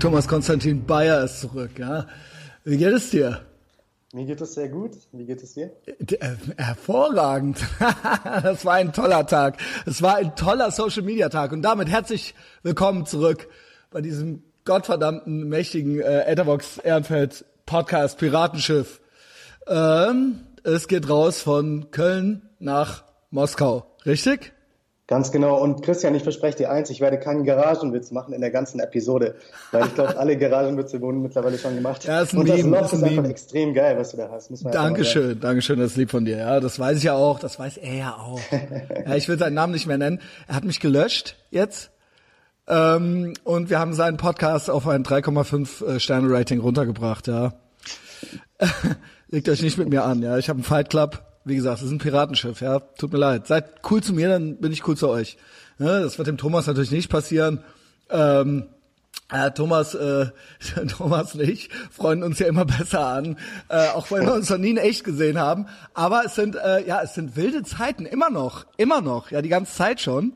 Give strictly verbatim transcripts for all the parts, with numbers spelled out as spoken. Thomas Konstantin Bayer ist zurück, ja. Wie geht es dir? Mir geht es sehr gut. Wie geht es dir? Hervorragend. Das war ein toller Tag. Es war ein toller Social-Media-Tag. Und damit herzlich willkommen zurück bei diesem gottverdammten, mächtigen äh, Etherbox Ehrenfeld Podcast Piratenschiff. Ähm, es geht raus von Köln nach Moskau, richtig? Ganz genau. Und Christian, ich verspreche dir eins, ich werde keinen Garagenwitz machen in der ganzen Episode, weil ich glaube, alle Garagenwitze wurden mittlerweile schon gemacht. Ja, das ist ein Und das Loch ist einfach extrem geil, was du da hast. Dankeschön, Dankeschön, das ist lieb von dir. Ja, das weiß ich ja auch, das weiß er ja auch. Ja, ich will seinen Namen nicht mehr nennen. Er hat mich gelöscht jetzt. Ähm, und wir haben seinen Podcast auf ein drei Komma fünf Sterne Rating runtergebracht, ja. Legt euch nicht mit mir an, ja. Ich habe einen Fight Club. Wie gesagt, es ist ein Piratenschiff, ja. Tut mir leid. Seid cool zu mir, dann bin ich cool zu euch. Ja, das wird dem Thomas natürlich nicht passieren. Ähm, äh, Thomas, äh, Thomas und ich freuen uns ja immer besser an, äh, auch wenn wir uns noch nie in echt gesehen haben. Aber es sind, äh, ja, es sind wilde Zeiten, immer noch, immer noch, ja, die ganze Zeit schon.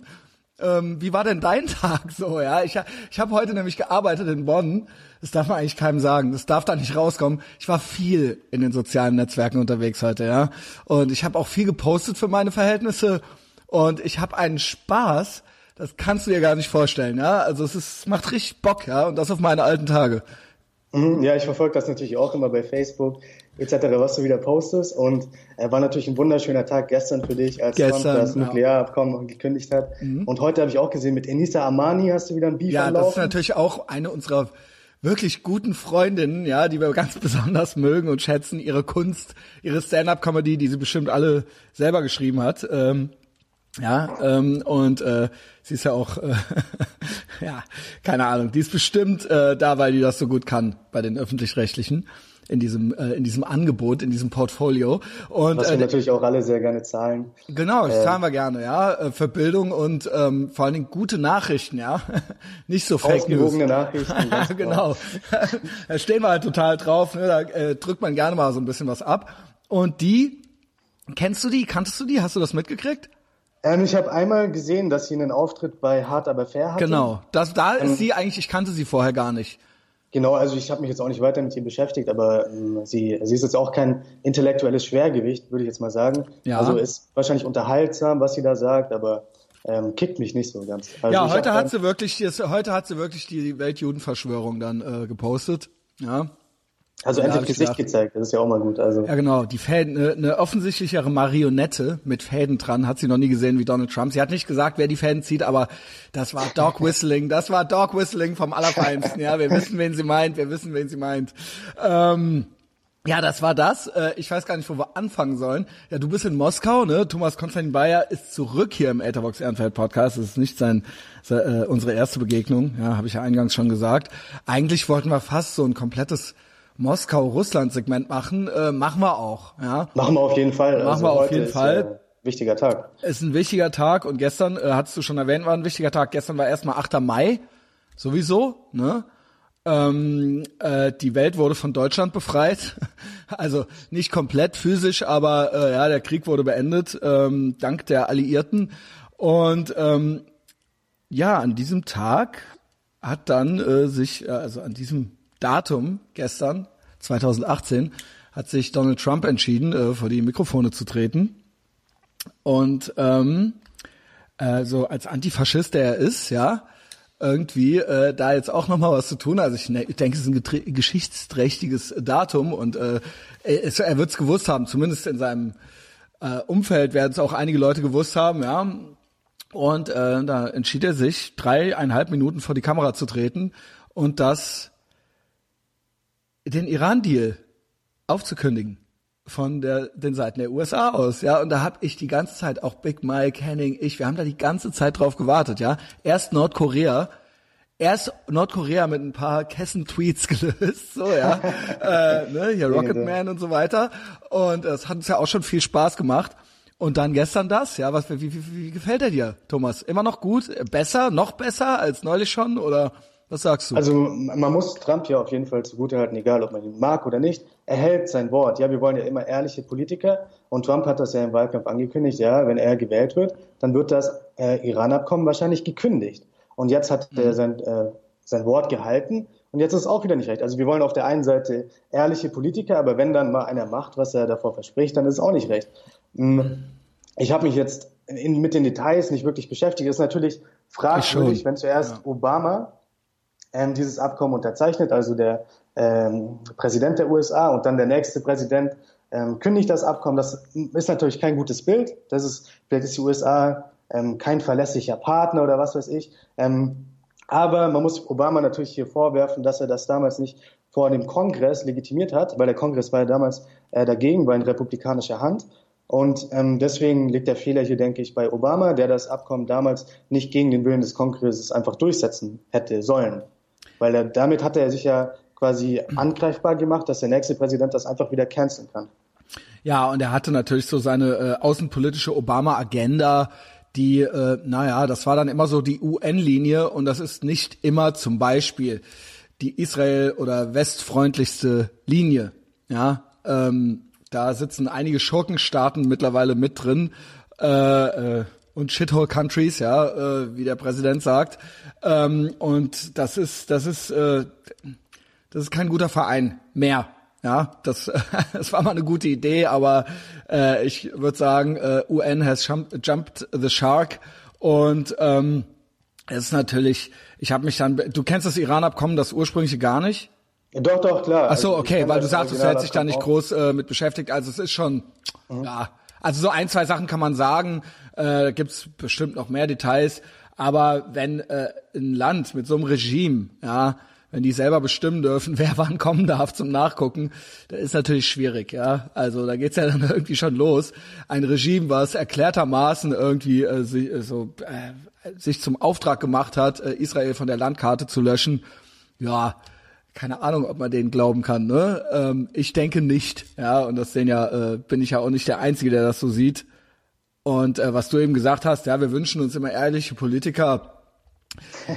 Ähm, wie war denn dein Tag so, ja? Ich, ich habe heute nämlich gearbeitet in Bonn. Das darf man eigentlich keinem sagen. Das darf da nicht rauskommen. Ich war viel in den sozialen Netzwerken unterwegs heute, ja. Und ich habe auch viel gepostet für meine Verhältnisse. Und ich habe einen Spaß. Das kannst du dir gar nicht vorstellen, ja. Also es ist, macht richtig Bock, ja. Und das auf meine alten Tage. Ja, ich verfolge das natürlich auch immer bei Facebook et cetera, was du wieder postest. Und äh, war natürlich ein wunderschöner Tag gestern für dich, als gestern, Trump das ja. Nuklearabkommen gekündigt hat. Mhm. Und heute habe ich auch gesehen, mit Enissa Amani hast du wieder ein Beef ja, am Laufen. Ja, das ist natürlich auch eine unserer wirklich guten Freundinnen, ja, die wir ganz besonders mögen und schätzen, ihre Kunst, ihre Stand-Up-Comedy, die sie bestimmt alle selber geschrieben hat. Ähm, ja, ähm, und äh, sie ist ja auch, äh, ja, keine Ahnung, die ist bestimmt äh, da, weil die das so gut kann bei den Öffentlich-Rechtlichen. in diesem äh, in diesem Angebot, in diesem Portfolio. Und was wir äh, natürlich auch alle sehr gerne zahlen. Genau, das äh, zahlen wir gerne, ja, für Bildung und ähm, vor allen Dingen gute Nachrichten, ja. Nicht so Fake News. Ausgewogene Nachrichten. Genau. Da stehen wir halt total drauf, ne? Da äh, drückt man gerne mal so ein bisschen was ab. Und die, kennst du die, kanntest du die, hast du das mitgekriegt? Ähm, ich habe einmal gesehen, dass sie einen Auftritt bei Hart aber fair hatte. Genau, das, da ähm, ist sie eigentlich, ich kannte sie vorher gar nicht. Genau, also ich habe mich jetzt auch nicht weiter mit ihr beschäftigt, aber ähm, sie, sie ist jetzt auch kein intellektuelles Schwergewicht, würde ich jetzt mal sagen. Ja. Also ist wahrscheinlich unterhaltsam, was sie da sagt, aber ähm, kickt mich nicht so ganz. Also ja, heute hat sie wirklich, heute hat sie wirklich die Weltjudenverschwörung dann äh, gepostet. Ja. Also endlich Gesicht gezeigt, das ist ja auch mal gut. Also ja, genau, die Fäden, eine, eine offensichtlichere Marionette mit Fäden dran, hat sie noch nie gesehen wie Donald Trump. Sie hat nicht gesagt, wer die Fäden zieht, aber das war Dog Whistling, das war Dog Whistling vom Allerfeinsten. Ja, wir wissen, wen sie meint, wir wissen, wen sie meint. Ähm, ja, das war das. Ich weiß gar nicht, wo wir anfangen sollen. Ja, du bist in Moskau, ne? Thomas Konstantin Bayer ist zurück hier im Etherbox Ehrenfeld Podcast. Das ist nicht sein, sein äh, unsere erste Begegnung, ja, habe ich ja eingangs schon gesagt. Eigentlich wollten wir fast so ein komplettes Moskau-Russland-Segment machen, äh, machen wir auch. Ja. Machen wir auf jeden Fall. Machen also wir auf jeden Fall. Ein wichtiger Tag. Ist ein wichtiger Tag und gestern, äh, hattest du schon erwähnt, war ein wichtiger Tag. Gestern war erstmal achter Mai, sowieso, ne? Ähm, äh, die Welt wurde von Deutschland befreit. Also nicht komplett physisch, aber äh, ja, der Krieg wurde beendet, ähm, dank der Alliierten. Und ähm, ja, an diesem Tag hat dann äh, sich, äh, also an diesem Datum gestern, zweitausendachtzehn, hat sich Donald Trump entschieden, äh, vor die Mikrofone zu treten. Und ähm, äh, so als Antifaschist, der er ist, ja, irgendwie äh, da jetzt auch nochmal was zu tun. Also ich, ne, ich denke, es ist ein getre- geschichtsträchtiges Datum und äh, es, er wird es gewusst haben, zumindest in seinem äh, Umfeld werden es auch einige Leute gewusst haben, ja. Und äh, da entschied er sich, dreieinhalb Minuten vor die Kamera zu treten und das den Iran-Deal aufzukündigen von der, den Seiten der U S A aus, ja, und da habe ich die ganze Zeit, auch Big Mike, Henning, ich, wir haben da die ganze Zeit drauf gewartet, ja, erst Nordkorea, erst Nordkorea mit ein paar Kessen-Tweets gelöst, so, ja, äh, ne, hier Rocketman und so weiter, und das hat uns ja auch schon viel Spaß gemacht, und dann gestern das, ja, was, wie, wie, wie gefällt er dir, Thomas, immer noch gut, besser, noch besser als neulich schon, oder? Was sagst du? Also man muss Trump ja auf jeden Fall zugutehalten, egal ob man ihn mag oder nicht. Er hält sein Wort. Ja, wir wollen ja immer ehrliche Politiker. Und Trump hat das ja im Wahlkampf angekündigt. Ja, wenn er gewählt wird, dann wird das äh, Iran-Abkommen wahrscheinlich gekündigt. Und jetzt hat mhm. er sein, äh, sein Wort gehalten. Und jetzt ist es auch wieder nicht recht. Also wir wollen auf der einen Seite ehrliche Politiker, aber wenn dann mal einer macht, was er davor verspricht, dann ist es auch nicht recht. Ich habe mich jetzt in, mit den Details nicht wirklich beschäftigt. Es ist natürlich fragwürdig, wenn zuerst ja. Obama ähm, dieses Abkommen unterzeichnet, also der ähm, Präsident der U S A, und dann der nächste Präsident ähm, kündigt das Abkommen. Das ist natürlich kein gutes Bild. Das ist, vielleicht ist die U S A ähm, kein verlässlicher Partner oder was weiß ich. Ähm, Aber man muss Obama natürlich hier vorwerfen, dass er das damals nicht vor dem Kongress legitimiert hat, weil der Kongress war ja damals äh, dagegen, war in republikanischer Hand. Und ähm, deswegen liegt der Fehler hier, denke ich, bei Obama, der das Abkommen damals nicht gegen den Willen des Kongresses einfach durchsetzen hätte sollen. Weil er, damit hat er sich ja quasi angreifbar gemacht, dass der nächste Präsident das einfach wieder canceln kann. Ja, und er hatte natürlich so seine äh, außenpolitische Obama-Agenda, die, äh, naja, das war dann immer so die U N-Linie, und das ist nicht immer zum Beispiel die Israel- oder westfreundlichste Linie. Ja, ähm, da sitzen einige Schurkenstaaten mittlerweile mit drin äh, äh, und Shithole-Countries, ja, äh, wie der Präsident sagt. Ähm, und das ist, das ist, äh, das ist kein guter Verein mehr. Ja, das, das war mal eine gute Idee, aber äh, ich würde sagen, äh, U N has jumped the shark, und ähm, es ist natürlich, ich habe mich dann, du kennst das Iran-Abkommen, das ursprüngliche gar nicht? Ja, doch, doch, klar. Ach so, okay, weil du sagtest, du hättest dich da nicht groß äh, mit beschäftigt, also es ist schon, mhm. ja, also so ein, zwei Sachen kann man sagen, äh, gibt's bestimmt noch mehr Details, aber wenn äh, ein Land mit so einem Regime, ja, wenn die selber bestimmen dürfen, wer wann kommen darf zum Nachgucken, das ist natürlich schwierig, ja. Also da geht's ja dann irgendwie schon los. Ein Regime, was erklärtermaßen irgendwie äh, sich, äh, so, äh, sich zum Auftrag gemacht hat, äh, Israel von der Landkarte zu löschen, ja, keine Ahnung, ob man denen glauben kann, ne? Ähm, ich denke nicht, ja. Und das sehen ja, äh, bin ich ja auch nicht der Einzige, der das so sieht. Und äh, was du eben gesagt hast, ja, wir wünschen uns immer ehrliche Politiker.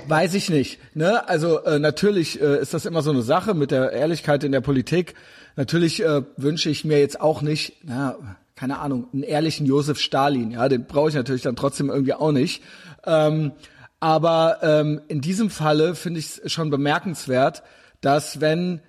Weiß ich nicht, ne? Also äh, natürlich äh, ist das immer so eine Sache mit der Ehrlichkeit in der Politik. Natürlich äh, wünsche ich mir jetzt auch nicht, na, keine Ahnung, einen ehrlichen Josef Stalin. Ja, den brauche ich natürlich dann trotzdem irgendwie auch nicht. Ähm, aber ähm, in diesem Falle finde ich es schon bemerkenswert, dass wenn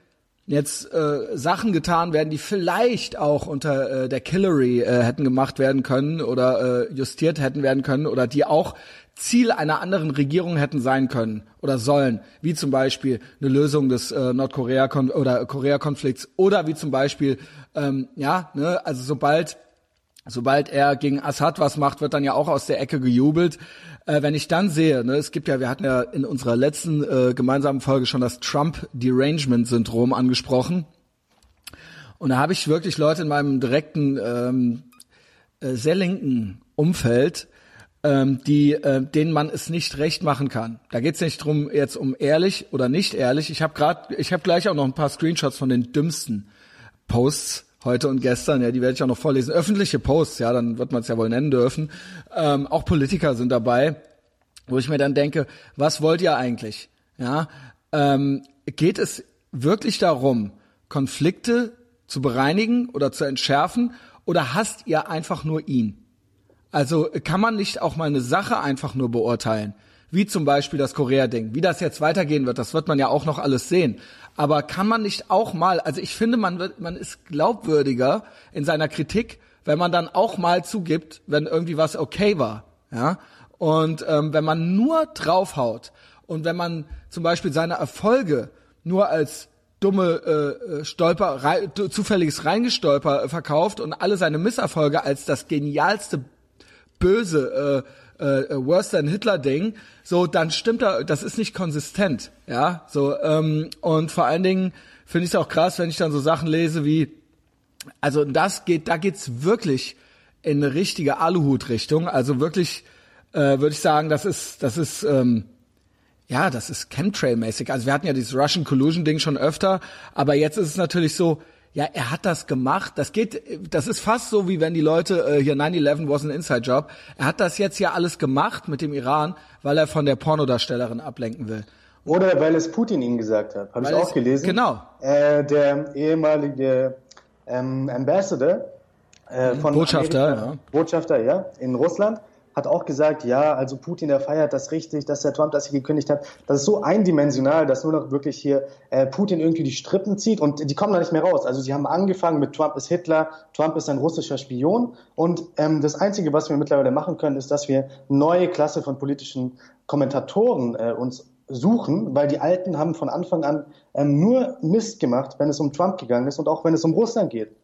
jetzt äh, Sachen getan werden, die vielleicht auch unter äh, der Killary äh, hätten gemacht werden können oder äh, justiert hätten werden können oder die auch Ziel einer anderen Regierung hätten sein können oder sollen, wie zum Beispiel eine Lösung des äh, Nordkorea- oder Korea-Konflikts oder wie zum Beispiel, ähm, ja, ne, also sobald sobald er gegen Assad was macht, wird dann ja auch aus der Ecke gejubelt. Äh, wenn ich dann sehe, ne, es gibt ja, wir hatten ja in unserer letzten äh, gemeinsamen Folge schon das Trump-Derangement-Syndrom angesprochen, und da habe ich wirklich Leute in meinem direkten, ähm, äh, sehr linken Umfeld, die äh, denen man es nicht recht machen kann. Da geht's nicht drum jetzt um ehrlich oder nicht ehrlich. Ich habe gerade, ich habe gleich auch noch ein paar Screenshots von den dümmsten Posts heute und gestern. Ja, die werde ich auch noch vorlesen. Öffentliche Posts, ja, dann wird man es ja wohl nennen dürfen. Ähm, auch Politiker sind dabei, wo ich mir dann denke, was wollt ihr eigentlich? Ja, ähm, geht es wirklich darum, Konflikte zu bereinigen oder zu entschärfen, oder hasst ihr einfach nur ihn? Also kann man nicht auch mal eine Sache einfach nur beurteilen, wie zum Beispiel das Korea-Ding, wie das jetzt weitergehen wird, das wird man ja auch noch alles sehen. Aber kann man nicht auch mal, also ich finde, man wird, man ist glaubwürdiger in seiner Kritik, wenn man dann auch mal zugibt, wenn irgendwie was okay war, ja. Und ähm, wenn man nur draufhaut und wenn man zum Beispiel seine Erfolge nur als dumme äh, Stolper, rei, zufälliges Reingestolper äh, verkauft und alle seine Misserfolge als das genialste böse, äh, äh, worse than Hitler-Ding, so, dann stimmt da, das ist nicht konsistent, ja, so, ähm, und vor allen Dingen finde ich es auch krass, wenn ich dann so Sachen lese wie, also das geht, da geht's wirklich in eine richtige Aluhut-Richtung, also wirklich, äh, würde ich sagen, das ist, das ist, ähm, ja, das ist Chemtrail-mäßig, also wir hatten ja dieses Russian Collusion-Ding schon öfter, aber jetzt ist es natürlich so, ja, er hat das gemacht. Das geht, das ist fast so, wie wenn die Leute äh, hier nine eleven was an Inside Job. Er hat das jetzt ja alles gemacht mit dem Iran, weil er von der Pornodarstellerin ablenken will. Oder weil es Putin ihm gesagt hat. Habe ich auch es, gelesen. Genau. Äh, der ehemalige ähm, Ambassador äh, von Botschafter, Amerika, ja. Botschafter, ja, in Russland. hat auch gesagt, ja, also Putin, der feiert das richtig, dass der Trump das hier gekündigt hat. Das ist so eindimensional, dass nur noch wirklich hier äh, Putin irgendwie die Strippen zieht und die kommen da nicht mehr raus. Also sie haben angefangen mit Trump ist Hitler, Trump ist ein russischer Spion und ähm, das Einzige, was wir mittlerweile machen können, ist, dass wir neue Klasse von politischen Kommentatoren äh, uns suchen, weil die Alten haben von Anfang an ähm, nur Mist gemacht, wenn es um Trump gegangen ist und auch wenn es um Russland geht.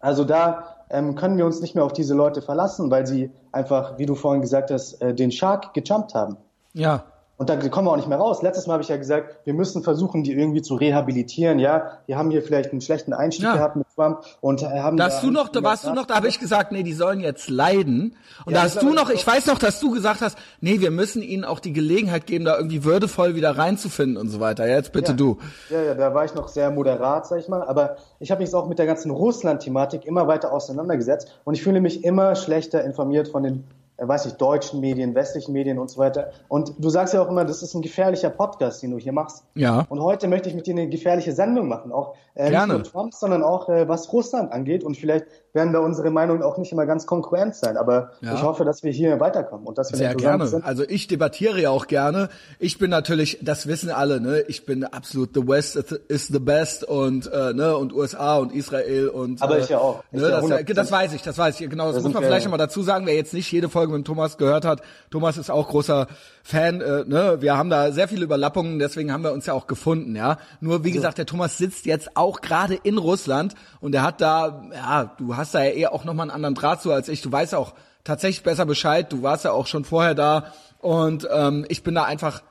Also da ähm, können wir uns nicht mehr auf diese Leute verlassen, weil sie einfach, wie du vorhin gesagt hast, äh, den Shark gejumpt haben. Ja. Und da kommen wir auch nicht mehr raus. Letztes Mal habe ich ja gesagt, wir müssen versuchen, die irgendwie zu rehabilitieren. Ja, wir haben hier vielleicht einen schlechten Einstieg ja. gehabt mit Trump und haben. Da hast da du noch, da warst du noch, da habe ich gesagt, nee, die sollen jetzt leiden. Und ja, da hast du noch, ich weiß noch, dass du gesagt hast, nee, wir müssen ihnen auch die Gelegenheit geben, da irgendwie würdevoll wieder reinzufinden und so weiter. Ja, jetzt bitte ja. du. Ja, ja, da war ich noch sehr moderat, sag ich mal. Aber ich habe mich jetzt auch mit der ganzen Russland-Thematik immer weiter auseinandergesetzt und ich fühle mich immer schlechter informiert von den weiß ich, deutschen Medien, westlichen Medien und so weiter. Und du sagst ja auch immer, das ist ein gefährlicher Podcast, den du hier machst. Ja. Und heute möchte ich mit dir eine gefährliche Sendung machen, auch äh, nicht nur Trump, sondern auch äh, was Russland angeht. Und vielleicht werden da unsere Meinungen auch nicht immer ganz konkurrent sein. Aber ja. ich hoffe, dass wir hier weiterkommen und dass wir sehr gerne sind. Also ich debattiere ja auch gerne. Ich bin natürlich, das wissen alle, ne? Ich bin absolut the West is the best und äh, ne und U S A und Israel und. Aber äh, ich ja auch. Ich ne? ja das, das weiß ich, das weiß ich genau. Das, das muss man vielleicht nochmal dazu sagen, wer jetzt nicht jede Folge mit Thomas gehört hat. Thomas ist auch großer Fan, äh, ne? Wir haben da sehr viele Überlappungen, deswegen haben wir uns ja auch gefunden, ja. Nur wie also. gesagt, der Thomas sitzt jetzt auch gerade in Russland und er hat da, ja, du hast da ja eher auch nochmal einen anderen Draht zu als ich. Du weißt auch tatsächlich besser Bescheid, du warst ja auch schon vorher da und ähm, ich bin da einfach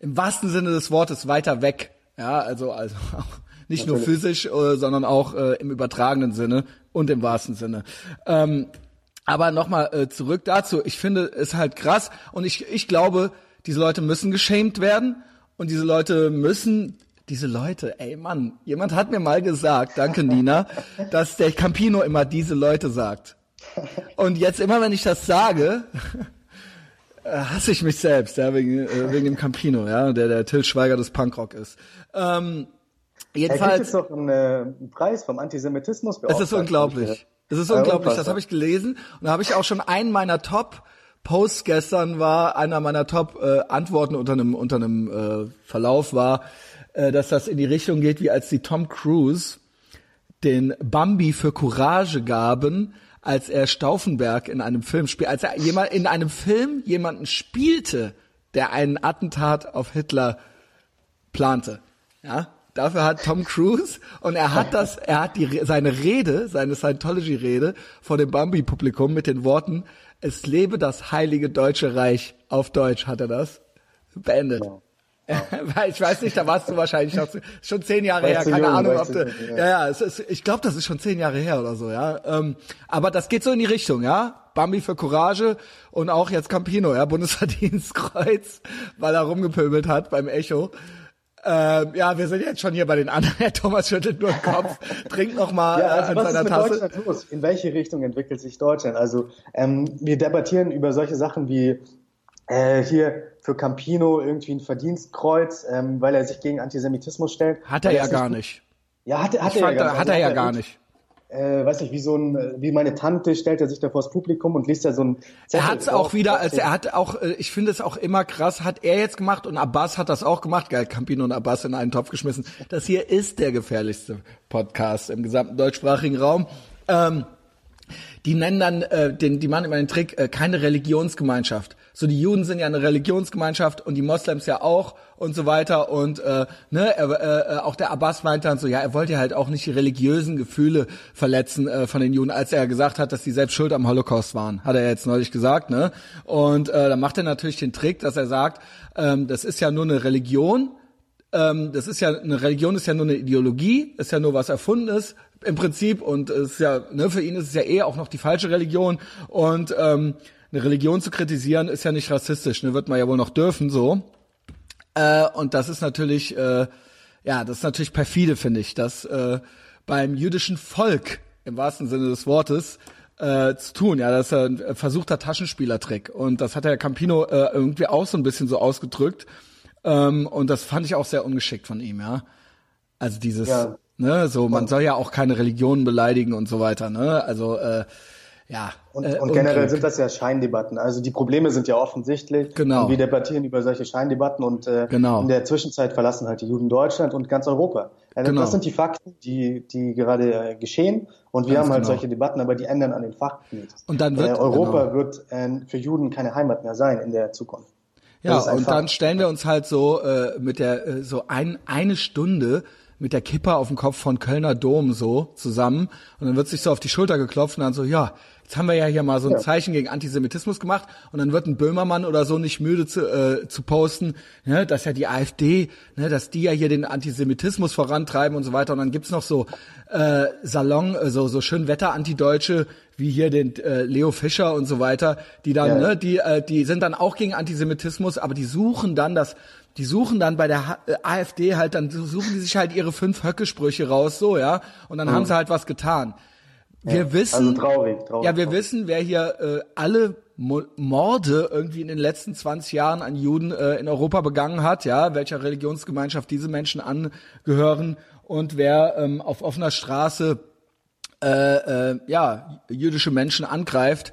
im wahrsten Sinne des Wortes weiter weg, ja, also also auch nicht Natürlich. nur physisch, äh, sondern auch äh, im übertragenen Sinne und im wahrsten Sinne. Ähm, Aber nochmal äh, zurück dazu, ich finde es halt krass und ich ich glaube, diese Leute müssen geschämt werden und diese Leute müssen, diese Leute, ey Mann, jemand hat mir mal gesagt, danke Nina, dass der Campino immer diese Leute sagt. Und jetzt immer, wenn ich das sage, hasse ich mich selbst, ja, wegen, äh, wegen dem Campino, ja, der der Til Schweiger des Punkrock ist. Ähm, jedenfalls, er gibt jetzt noch einen äh, Preis vom Antisemitismus. Es ist unglaublich. Das ist unglaublich, das habe ich gelesen und da habe ich auch schon einen meiner Top-Posts gestern war, einer meiner Top-Antworten unter einem unter einem äh, Verlauf war, äh, dass das in die Richtung geht, wie als die Tom Cruise den Bambi für Courage gaben, als er Stauffenberg in einem Film spielt, als er jemand in einem Film jemanden spielte, der einen Attentat auf Hitler plante, ja. Dafür hat Tom Cruise und er hat das, er hat die, seine Rede, seine Scientology-Rede vor dem Bambi-Publikum mit den Worten, es lebe das heilige Deutsche Reich, auf Deutsch hat er das, beendet. Wow. Ich weiß nicht, da warst du wahrscheinlich noch schon zehn Jahre her, keine jung, Ahnung, ob du, ja, ja, es ist, ich glaube, das ist schon zehn Jahre her oder so, ja, ähm, aber das geht so in die Richtung, ja, Bambi für Courage und auch jetzt Campino, ja, Bundesverdienstkreuz, weil er rumgepöbelt hat beim Echo. Ähm, ja, wir sind jetzt schon hier bei den anderen. Herr Thomas schüttelt nur den Kopf, trinkt nochmal ja, also äh, an seiner Tasse. Was ist mit Deutschland los? In welche Richtung entwickelt sich Deutschland? Also ähm, wir debattieren über solche Sachen wie äh, hier für Campino irgendwie ein Verdienstkreuz, ähm, weil er sich gegen Antisemitismus stellt. Hat er ja gar nicht. Ja, hat, hat er fand, ja gar nicht. Hat er ja gar nicht. Äh, weiß nicht, wie so ein, wie meine Tante stellt er sich da vor das Publikum und liest da so ein Zettel. Er hat's auch drauf, wieder, als er hat auch, ich finde es auch immer krass, hat er jetzt gemacht und Abbas hat das auch gemacht, geil, Campino und Abbas in einen Topf geschmissen. Das hier ist der gefährlichste Podcast im gesamten deutschsprachigen Raum. Ähm, die nennen dann, äh, den, die machen immer den Trick, äh, keine Religionsgemeinschaft. So, die Juden sind ja eine Religionsgemeinschaft und die Moslems ja auch und so weiter und äh, ne, er, äh, auch der Abbas meinte dann so, ja, er wollte halt auch nicht die religiösen Gefühle verletzen äh, von den Juden, als er gesagt hat, dass die selbst schuld am Holocaust waren, hat er jetzt neulich gesagt, ne, und äh, dann macht er natürlich den Trick, dass er sagt, ähm, das ist ja nur eine Religion, ähm, das ist ja, eine Religion ist ja nur eine Ideologie, ist ja nur was Erfundenes im Prinzip und es ist ja, ne, für ihn ist es ja eh auch noch die falsche Religion und, ähm, eine Religion zu kritisieren ist ja nicht rassistisch, ne, wird man ja wohl noch dürfen, so. Äh, und das ist natürlich, äh, ja, das ist natürlich perfide, finde ich, dass äh, beim jüdischen Volk, im wahrsten Sinne des Wortes, äh, zu tun, ja, das ist ein versuchter Taschenspielertrick. Und das hat der Campino äh, irgendwie auch so ein bisschen so ausgedrückt. Ähm, und das fand ich auch sehr ungeschickt von ihm, ja. Also dieses, ja. ne, so, man soll ja auch keine Religionen beleidigen und so weiter, ne, also, äh, Ja, und, äh, und generell Unglück. Sind das ja Scheindebatten. Also die Probleme sind ja offensichtlich. Genau. Und wir debattieren über solche Scheindebatten und äh, genau. in der Zwischenzeit verlassen halt die Juden Deutschland und ganz Europa. Also genau. Das sind die Fakten, die, die gerade äh, geschehen. Und wir ganz haben halt genau. solche Debatten, aber die ändern an den Fakten nichts. Und dann wird äh, Europa genau. wird äh, für Juden keine Heimat mehr sein in der Zukunft. Ja, und dann stellen wir uns halt so äh, mit der äh, so ein, eine Stunde mit der Kippa auf dem Kopf von Kölner Dom so zusammen und dann wird sich so auf die Schulter geklopft und dann so, ja, jetzt haben wir ja hier mal so ein ja. Zeichen gegen Antisemitismus gemacht und dann wird ein Böhmermann oder so nicht müde zu, äh, zu posten, ne, dass ja die AfD, ne, dass die ja hier den Antisemitismus vorantreiben und so weiter und dann gibt's noch so äh, Salon, so so schön Wetter-Antideutsche wie hier den äh, Leo Fischer und so weiter, die dann, ja. ne, die äh, die sind dann auch gegen Antisemitismus, aber die suchen dann das Die suchen dann bei der AfD halt, dann suchen die sich halt ihre fünf Höcke-Sprüche raus, so, ja. Und dann mhm. haben sie halt was getan. Wir ja, wissen, also traurig, traurig, ja, wir traurig. wissen, wer hier äh, alle Mo- Morde irgendwie in den letzten zwanzig Jahren an Juden äh, in Europa begangen hat, ja, welcher Religionsgemeinschaft diese Menschen angehören und wer ähm, auf offener Straße, äh, äh, ja, jüdische Menschen angreift.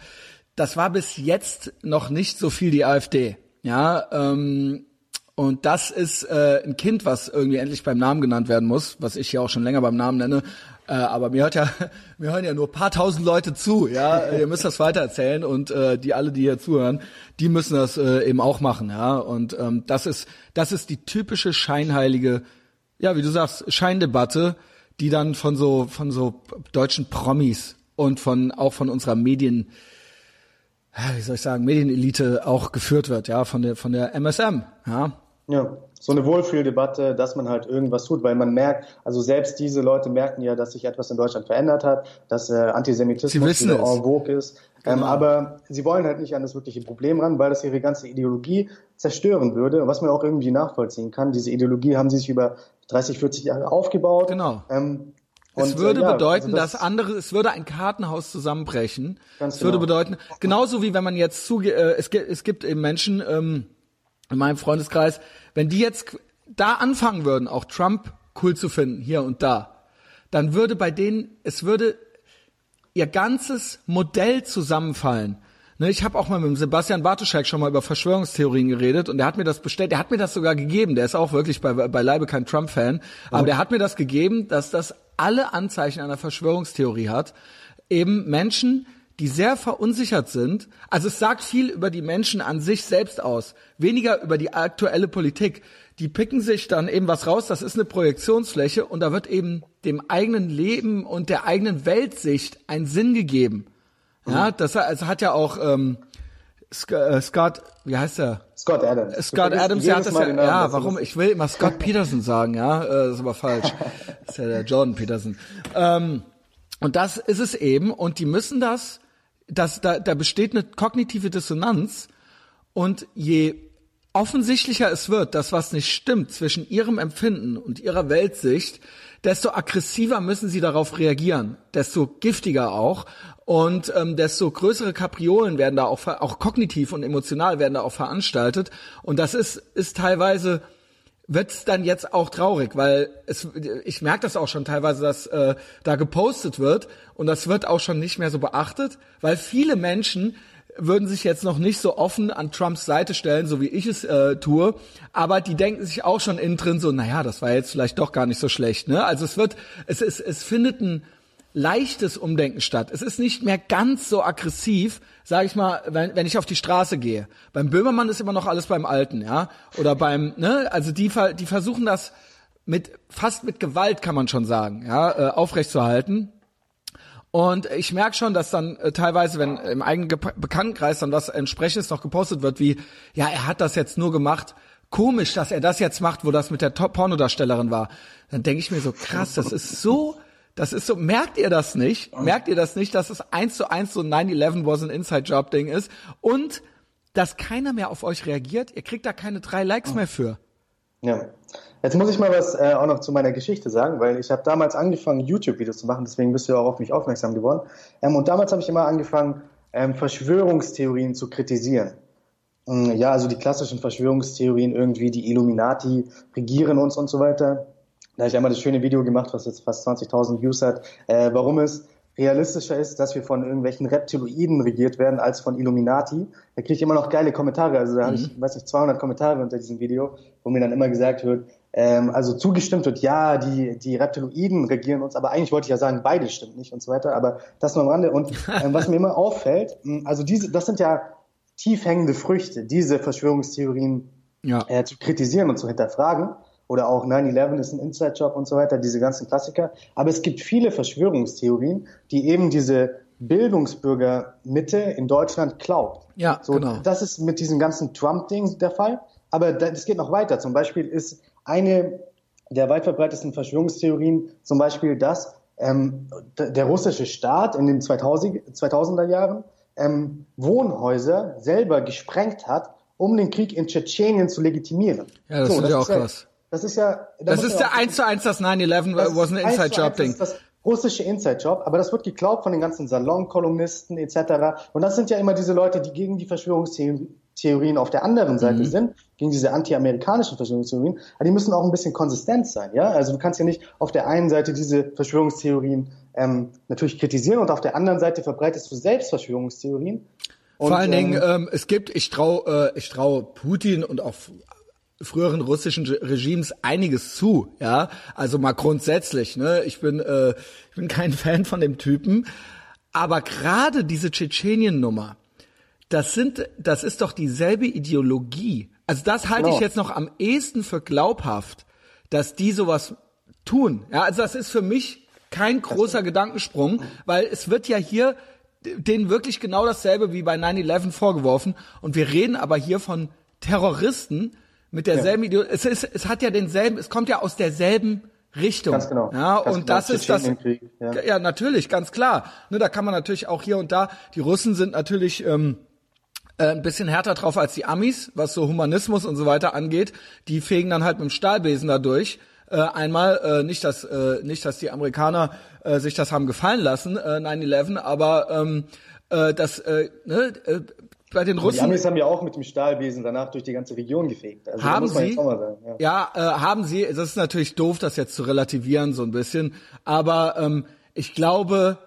Das war bis jetzt noch nicht so viel die AfD, ja, ähm, und das ist äh, ein Kind, was irgendwie endlich beim Namen genannt werden muss, was ich ja auch schon länger beim Namen nenne. Äh, aber mir hört ja, mir hören ja nur ein paar tausend Leute zu, ja. Ihr müsst das weitererzählen und äh, die alle, die hier zuhören, die müssen das äh, eben auch machen, ja. Und ähm, das ist, das ist die typische scheinheilige, ja, wie du sagst, Scheindebatte, die dann von so, von so deutschen Promis und von auch von unserer Medien, wie soll ich sagen, Medienelite auch geführt wird, ja, von der, von der M S M, ja. Ja, so eine Wohlfühldebatte, dass man halt irgendwas tut, weil man merkt, also selbst diese Leute merken ja, dass sich etwas in Deutschland verändert hat, dass äh, Antisemitismus wieder en vogue ist. Genau. Ähm, aber sie wollen halt nicht an das wirkliche Problem ran, weil das ihre ganze Ideologie zerstören würde, was man auch irgendwie nachvollziehen kann. Diese Ideologie haben sie sich über dreißig, vierzig Jahre aufgebaut. Genau. Ähm, Es und, würde ja, bedeuten, also das dass andere, es würde ein Kartenhaus zusammenbrechen. Ganz es genau. würde bedeuten, genauso wie wenn man jetzt zuge, äh, es gibt, es gibt eben Menschen ähm, in meinem Freundeskreis, wenn die jetzt da anfangen würden, auch Trump cool zu finden hier und da, dann würde bei denen, es würde ihr ganzes Modell zusammenfallen. Ne, ich habe auch mal mit dem Sebastian Bartoschek schon mal über Verschwörungstheorien geredet und der hat mir das bestellt, der hat mir das sogar gegeben, der ist auch wirklich bei, bei Leibe kein Trump-Fan, aber mhm. der hat mir das gegeben, dass das alle Anzeichen einer Verschwörungstheorie hat, eben Menschen, die sehr verunsichert sind. Also es sagt viel über die Menschen an sich selbst aus, weniger über die aktuelle Politik. Die picken sich dann eben was raus, das ist eine Projektionsfläche und da wird eben dem eigenen Leben und der eigenen Weltsicht ein Sinn gegeben. Ja, das also hat ja auch ähm, Scott, wie heißt der? Scott Adams. Scott Adams, ja, das ja, Namen, ja warum? Ich will immer Scott Peterson sagen, ja, das ist aber falsch. Das ist ja der Jordan Peterson. Ähm, und das ist es eben. Und die müssen das, das da, da besteht eine kognitive Dissonanz. Und je offensichtlicher es wird, dass was nicht stimmt zwischen ihrem Empfinden und ihrer Weltsicht, desto aggressiver müssen sie darauf reagieren, desto giftiger auch. Und ähm, desto größere Kapriolen werden da auch, ver- auch kognitiv und emotional werden da auch veranstaltet. Und das ist, ist teilweise, wird's dann jetzt auch traurig, weil es, ich merke das auch schon teilweise, dass äh, da gepostet wird und das wird auch schon nicht mehr so beachtet, weil viele Menschen würden sich jetzt noch nicht so offen an Trumps Seite stellen, so wie ich es äh, tue, aber die denken sich auch schon innen drin so, naja, das war jetzt vielleicht doch gar nicht so schlecht, ne? Also es wird, es es, es findet ein leichtes Umdenken statt. Es ist nicht mehr ganz so aggressiv, sage ich mal, wenn, wenn ich auf die Straße gehe. Beim Böhmermann ist immer noch alles beim Alten, ja, oder beim, ne, also die die versuchen das mit fast mit Gewalt, kann man schon sagen, ja, aufrechtzuerhalten. Und ich merke schon, dass dann äh, teilweise, wenn im eigenen Ge- Bekanntenkreis dann was Entsprechendes noch gepostet wird, wie, ja, er hat das jetzt nur gemacht. Komisch, dass er das jetzt macht, wo das mit der Top- Pornodarstellerin war. Dann denke ich mir so, krass, das ist so, das ist so, merkt ihr das nicht? Merkt ihr das nicht, dass es eins zu eins so ein nine eleven was an Inside-Job-Ding ist und dass keiner mehr auf euch reagiert? Ihr kriegt da keine drei Likes mehr für. Ja. Jetzt muss ich mal was äh, auch noch zu meiner Geschichte sagen, weil ich habe damals angefangen, YouTube-Videos zu machen, deswegen bist du ja auch auf mich aufmerksam geworden. Ähm, und damals habe ich immer angefangen, ähm, Verschwörungstheorien zu kritisieren. Ähm, ja, also die klassischen Verschwörungstheorien, irgendwie die Illuminati regieren uns und so weiter. Da habe ich einmal das schöne Video gemacht, was jetzt fast zwanzigtausend Views hat, äh, warum es realistischer ist, dass wir von irgendwelchen Reptiloiden regiert werden, als von Illuminati. Da kriege ich immer noch geile Kommentare. Also da mhm. habe ich, weiß nicht, zweihundert Kommentare unter diesem Video, wo mir dann immer gesagt wird, ähm, also zugestimmt wird, ja, die die Reptiloiden regieren uns, aber eigentlich wollte ich ja sagen, beide stimmt nicht und so weiter, aber das nur am Rande. Und ähm, was mir immer auffällt, also diese, das sind ja tief hängende Früchte, diese Verschwörungstheorien ja. äh, zu kritisieren und zu hinterfragen. Oder auch nine eleven ist ein Inside-Job und so weiter, diese ganzen Klassiker. Aber es gibt viele Verschwörungstheorien, die eben diese Bildungsbürgermitte in Deutschland klaut. Ja, so, genau. Das ist mit diesem ganzen Trump-Ding der Fall. Aber es geht noch weiter. Zum Beispiel ist eine der weit verbreitetsten Verschwörungstheorien zum Beispiel, dass ähm, der russische Staat in den zweitausender Jahren ähm, Wohnhäuser selber gesprengt hat, um den Krieg in Tschetschenien zu legitimieren. Ja, das so, ist das ja auch krass. Das ist ja... Da das ist der eins zu eins, das nine eleven was ein Inside-Job-Ding. Das ist das russische Inside-Job, aber das wird geglaubt von den ganzen Salonkolumnisten et cetera. Und das sind ja immer diese Leute, die gegen die Verschwörungstheorien auf der anderen Seite mhm. sind, gegen diese anti-amerikanischen Verschwörungstheorien. Aber die müssen auch ein bisschen konsistent sein, ja? Also du kannst ja nicht auf der einen Seite diese Verschwörungstheorien ähm, natürlich kritisieren und auf der anderen Seite verbreitest du selbst Verschwörungstheorien. Und, vor allen ähm, Dingen, ähm, es gibt, ich traue äh, ich trau Putin und auch... früheren russischen Regimes einiges zu, ja, also mal grundsätzlich, ne, ich bin, äh, ich bin kein Fan von dem Typen, aber gerade diese Tschetschenien-Nummer, das sind, das ist doch dieselbe Ideologie, also das halte ich jetzt noch am ehesten für glaubhaft, dass die sowas tun, ja, also das ist für mich kein großer Gedankensprung, weil es wird ja hier denen wirklich genau dasselbe wie bei nine eleven vorgeworfen und wir reden aber hier von Terroristen, mit derselben ja. Ideologie, es ist, es hat ja denselben, es kommt ja aus derselben Richtung. Ganz genau. Ja, ganz und genau. das ist das, ja. ja, natürlich, ganz klar. Nur da kann man natürlich auch hier und da, die Russen sind natürlich, ähm, äh, ein bisschen härter drauf als die Amis, was so Humanismus und so weiter angeht. Die fegen dann halt mit dem Stahlbesen da durch. Äh, einmal, äh, nicht dass, äh, nicht dass die Amerikaner, äh, sich das haben gefallen lassen, äh, nine eleven, aber, ähm, äh, das, äh, ne, äh, bei den Russen, die Amis haben ja auch mit dem Stahlbesen danach durch die ganze Region gefegt. Also haben muss man sie? Jetzt auch mal sagen, ja, ja äh, haben sie. Das ist natürlich doof, das jetzt zu relativieren so ein bisschen. Aber ähm, ich glaube,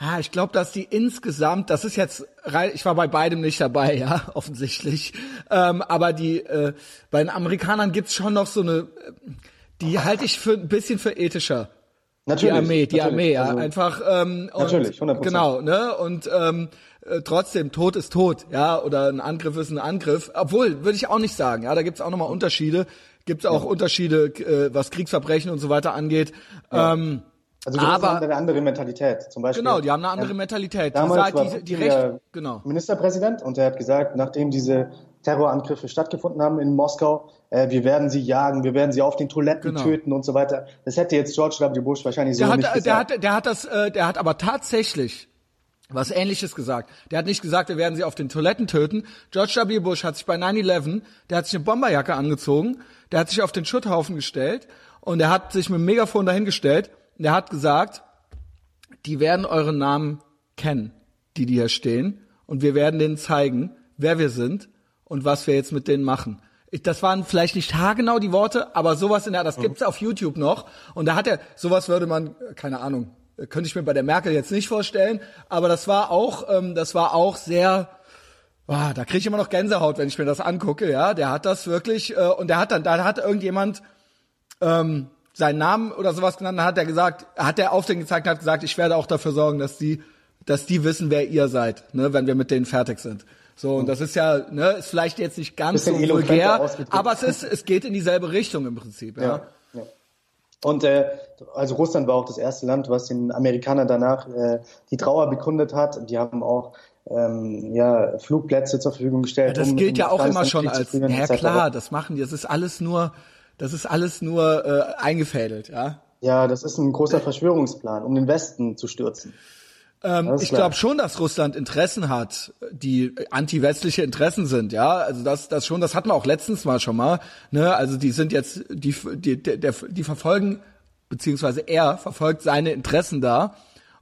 ja, ich glaube, dass die insgesamt, das ist jetzt, ich war bei beidem nicht dabei, ja, offensichtlich. Ähm, aber die äh, bei den Amerikanern gibt's schon noch so eine, die halte ich für ein bisschen für ethischer. Natürlich, die Armee, die Armee, ja, also, einfach ähm, und, natürlich, hundert Prozent. Genau, ne? Und ähm, äh, trotzdem, Tod ist Tod, ja, oder ein Angriff ist ein Angriff, obwohl, würde ich auch nicht sagen, ja, da gibt's auch nochmal Unterschiede, gibt's auch ja. Unterschiede, äh, was Kriegsverbrechen und so weiter angeht, ja. ähm, Also die aber, haben eine andere Mentalität, zum Beispiel. Genau, die haben eine andere Mentalität. Damals die war die, die Recht, genau. Ministerpräsident und er hat gesagt, nachdem diese Terrorangriffe stattgefunden haben in Moskau, äh, wir werden sie jagen, wir werden sie auf den Toiletten genau. töten und so weiter. Das hätte jetzt George W. Bush wahrscheinlich so der nicht hat, gesagt. Der hat, der hat das, äh, der hat aber tatsächlich was Ähnliches gesagt. Der hat nicht gesagt, wir werden sie auf den Toiletten töten. George W. Bush hat sich bei nine eleven, der hat sich eine Bomberjacke angezogen, der hat sich auf den Schutthaufen gestellt und er hat sich mit dem Megafon dahingestellt. Der hat gesagt, die werden eure Namen kennen, die, die hier stehen. Und wir werden denen zeigen, wer wir sind und was wir jetzt mit denen machen. Ich, das waren vielleicht nicht haargenau die Worte, aber sowas in der, das gibt's auf YouTube noch. Und da hat er, sowas würde man, keine Ahnung, könnte ich mir bei der Merkel jetzt nicht vorstellen. Aber das war auch, ähm, das war auch sehr, boah, da kriege ich immer noch Gänsehaut, wenn ich mir das angucke. Ja, der hat das wirklich, äh, und der hat dann, da hat irgendjemand, ähm, seinen Namen oder sowas genannt, dann hat er gesagt, hat er auf den gezeigt und hat gesagt, ich werde auch dafür sorgen, dass die, dass die wissen, wer ihr seid, ne, wenn wir mit denen fertig sind. So, und das ist ja, ne, ist vielleicht jetzt nicht ganz so vulgär, aber es ist, es geht in dieselbe Richtung im Prinzip, ja. ja, ja. Und äh, also Russland war auch das erste Land, was den Amerikanern danach äh, die Trauer bekundet hat. Die haben auch Ähm, ja, Flugplätze zur Verfügung gestellt. Ja, das um, gilt um ja auch immer schon als, ja, ja klar, das machen die, das ist alles nur Das ist alles nur äh, eingefädelt, ja? Ja, das ist ein großer Verschwörungsplan, um den Westen zu stürzen. Ähm, ich glaube schon, dass Russland Interessen hat, die anti-westliche Interessen sind, ja? Also das, das schon, das hatten wir auch letztens mal schon mal, ne? Also die sind jetzt, die, die, der, die verfolgen, beziehungsweise er verfolgt seine Interessen da.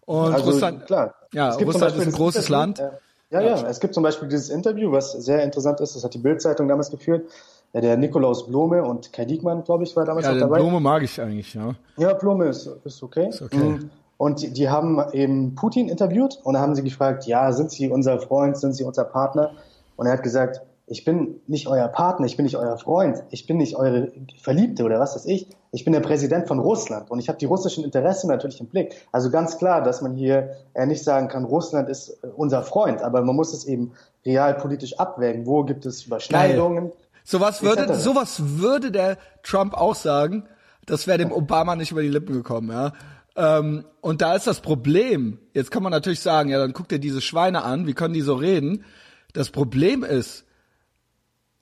Und also, Russland, klar. Ja, Russland ist ein großes Land. Äh, ja, ja, ja, es gibt zum Beispiel dieses Interview, was sehr interessant ist, das hat die Bild-Zeitung damals geführt. Ja, der Nikolaus Blome und Kai Diekmann, glaube ich, war damals ja, auch dabei. Ja, Blome mag ich eigentlich, ja. Ja, Blome ist, ist okay. Ist okay. Und die, die haben eben Putin interviewt und da haben sie gefragt, ja, sind Sie unser Freund, sind Sie unser Partner? Und er hat gesagt, ich bin nicht euer Partner, ich bin nicht euer Freund, ich bin nicht eure Verliebte oder was weiß ich. Ich bin der Präsident von Russland und ich habe die russischen Interessen natürlich im Blick. Also ganz klar, dass man hier nicht sagen kann, Russland ist unser Freund, aber man muss es eben realpolitisch abwägen. Wo gibt es Überschneidungen? Sowas würde, sowas würde der Trump auch sagen. Das wäre dem Obama nicht über die Lippen gekommen, ja. Ähm, und da ist das Problem, jetzt kann man natürlich sagen, ja, dann guck dir diese Schweine an, wie können die so reden? Das Problem ist,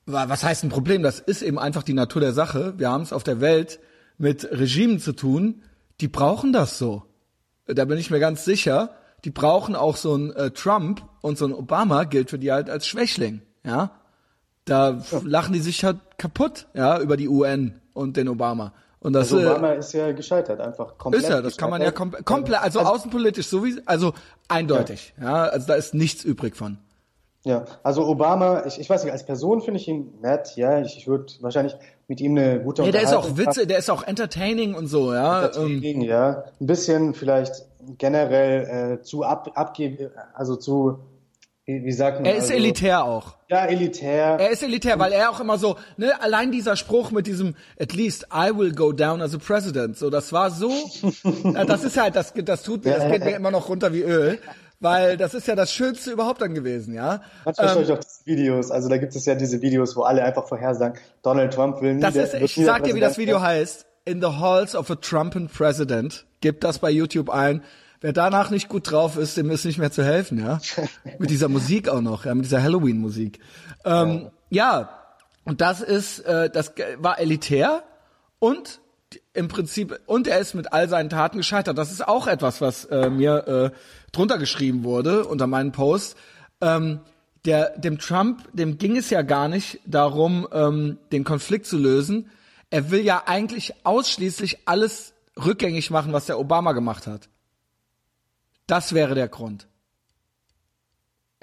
was heißt ein Problem? Das ist eben einfach die Natur der Sache. Wir haben es auf der Welt mit Regimen zu tun, die brauchen das so. Da bin ich mir ganz sicher, die brauchen auch so einen äh, Trump und so einen Obama gilt für die halt als Schwächling, ja. Da ja. lachen die sich halt kaputt, ja, über die U N und den Obama. Und das, also Obama ist ja gescheitert, einfach komplett. Ist ja, das kann man ja komplett, komple- also, also außenpolitisch sowieso, also eindeutig. Ja. ja, also da ist nichts übrig von. Ja, also Obama, ich, ich weiß nicht, als Person finde ich ihn nett, ja, ich, ich würde wahrscheinlich mit ihm eine gute Unterhaltung. Ja, der ist auch Witze, der ist auch entertaining und so, ja. Entertaining, ähm, ja. Ein bisschen vielleicht generell äh, zu ab, abge, also zu... Wie sagt man, er ist also, elitär auch. Ja, elitär. Er ist elitär, weil er auch immer so, ne, allein dieser Spruch mit diesem at least I will go down as a president, so, das war so, das ist halt, das, das tut, das geht mir immer noch runter wie Öl, weil das ist ja das Schönste überhaupt dann gewesen, ja. Manchmal ähm, schaue ich auch diese Videos, also da gibt es ja diese Videos, wo alle einfach vorhersagen, Donald Trump will nie das der, ist, Ich sag dir, wie das Video heißt, In the Halls of a Trumpen President, gib das bei YouTube ein. Wer danach nicht gut drauf ist, dem ist nicht mehr zu helfen, ja. Mit dieser Musik auch noch, ja, mit dieser Halloween-Musik. Ähm, ja. ja, und das ist, äh, das war elitär und im Prinzip, und er ist mit all seinen Taten gescheitert. Das ist auch etwas, was äh, mir äh, drunter geschrieben wurde, unter meinem Post. Ähm, der, dem Trump, dem ging es ja gar nicht darum, ähm, den Konflikt zu lösen. Er will ja eigentlich ausschließlich alles rückgängig machen, was der Obama gemacht hat. Das wäre der Grund.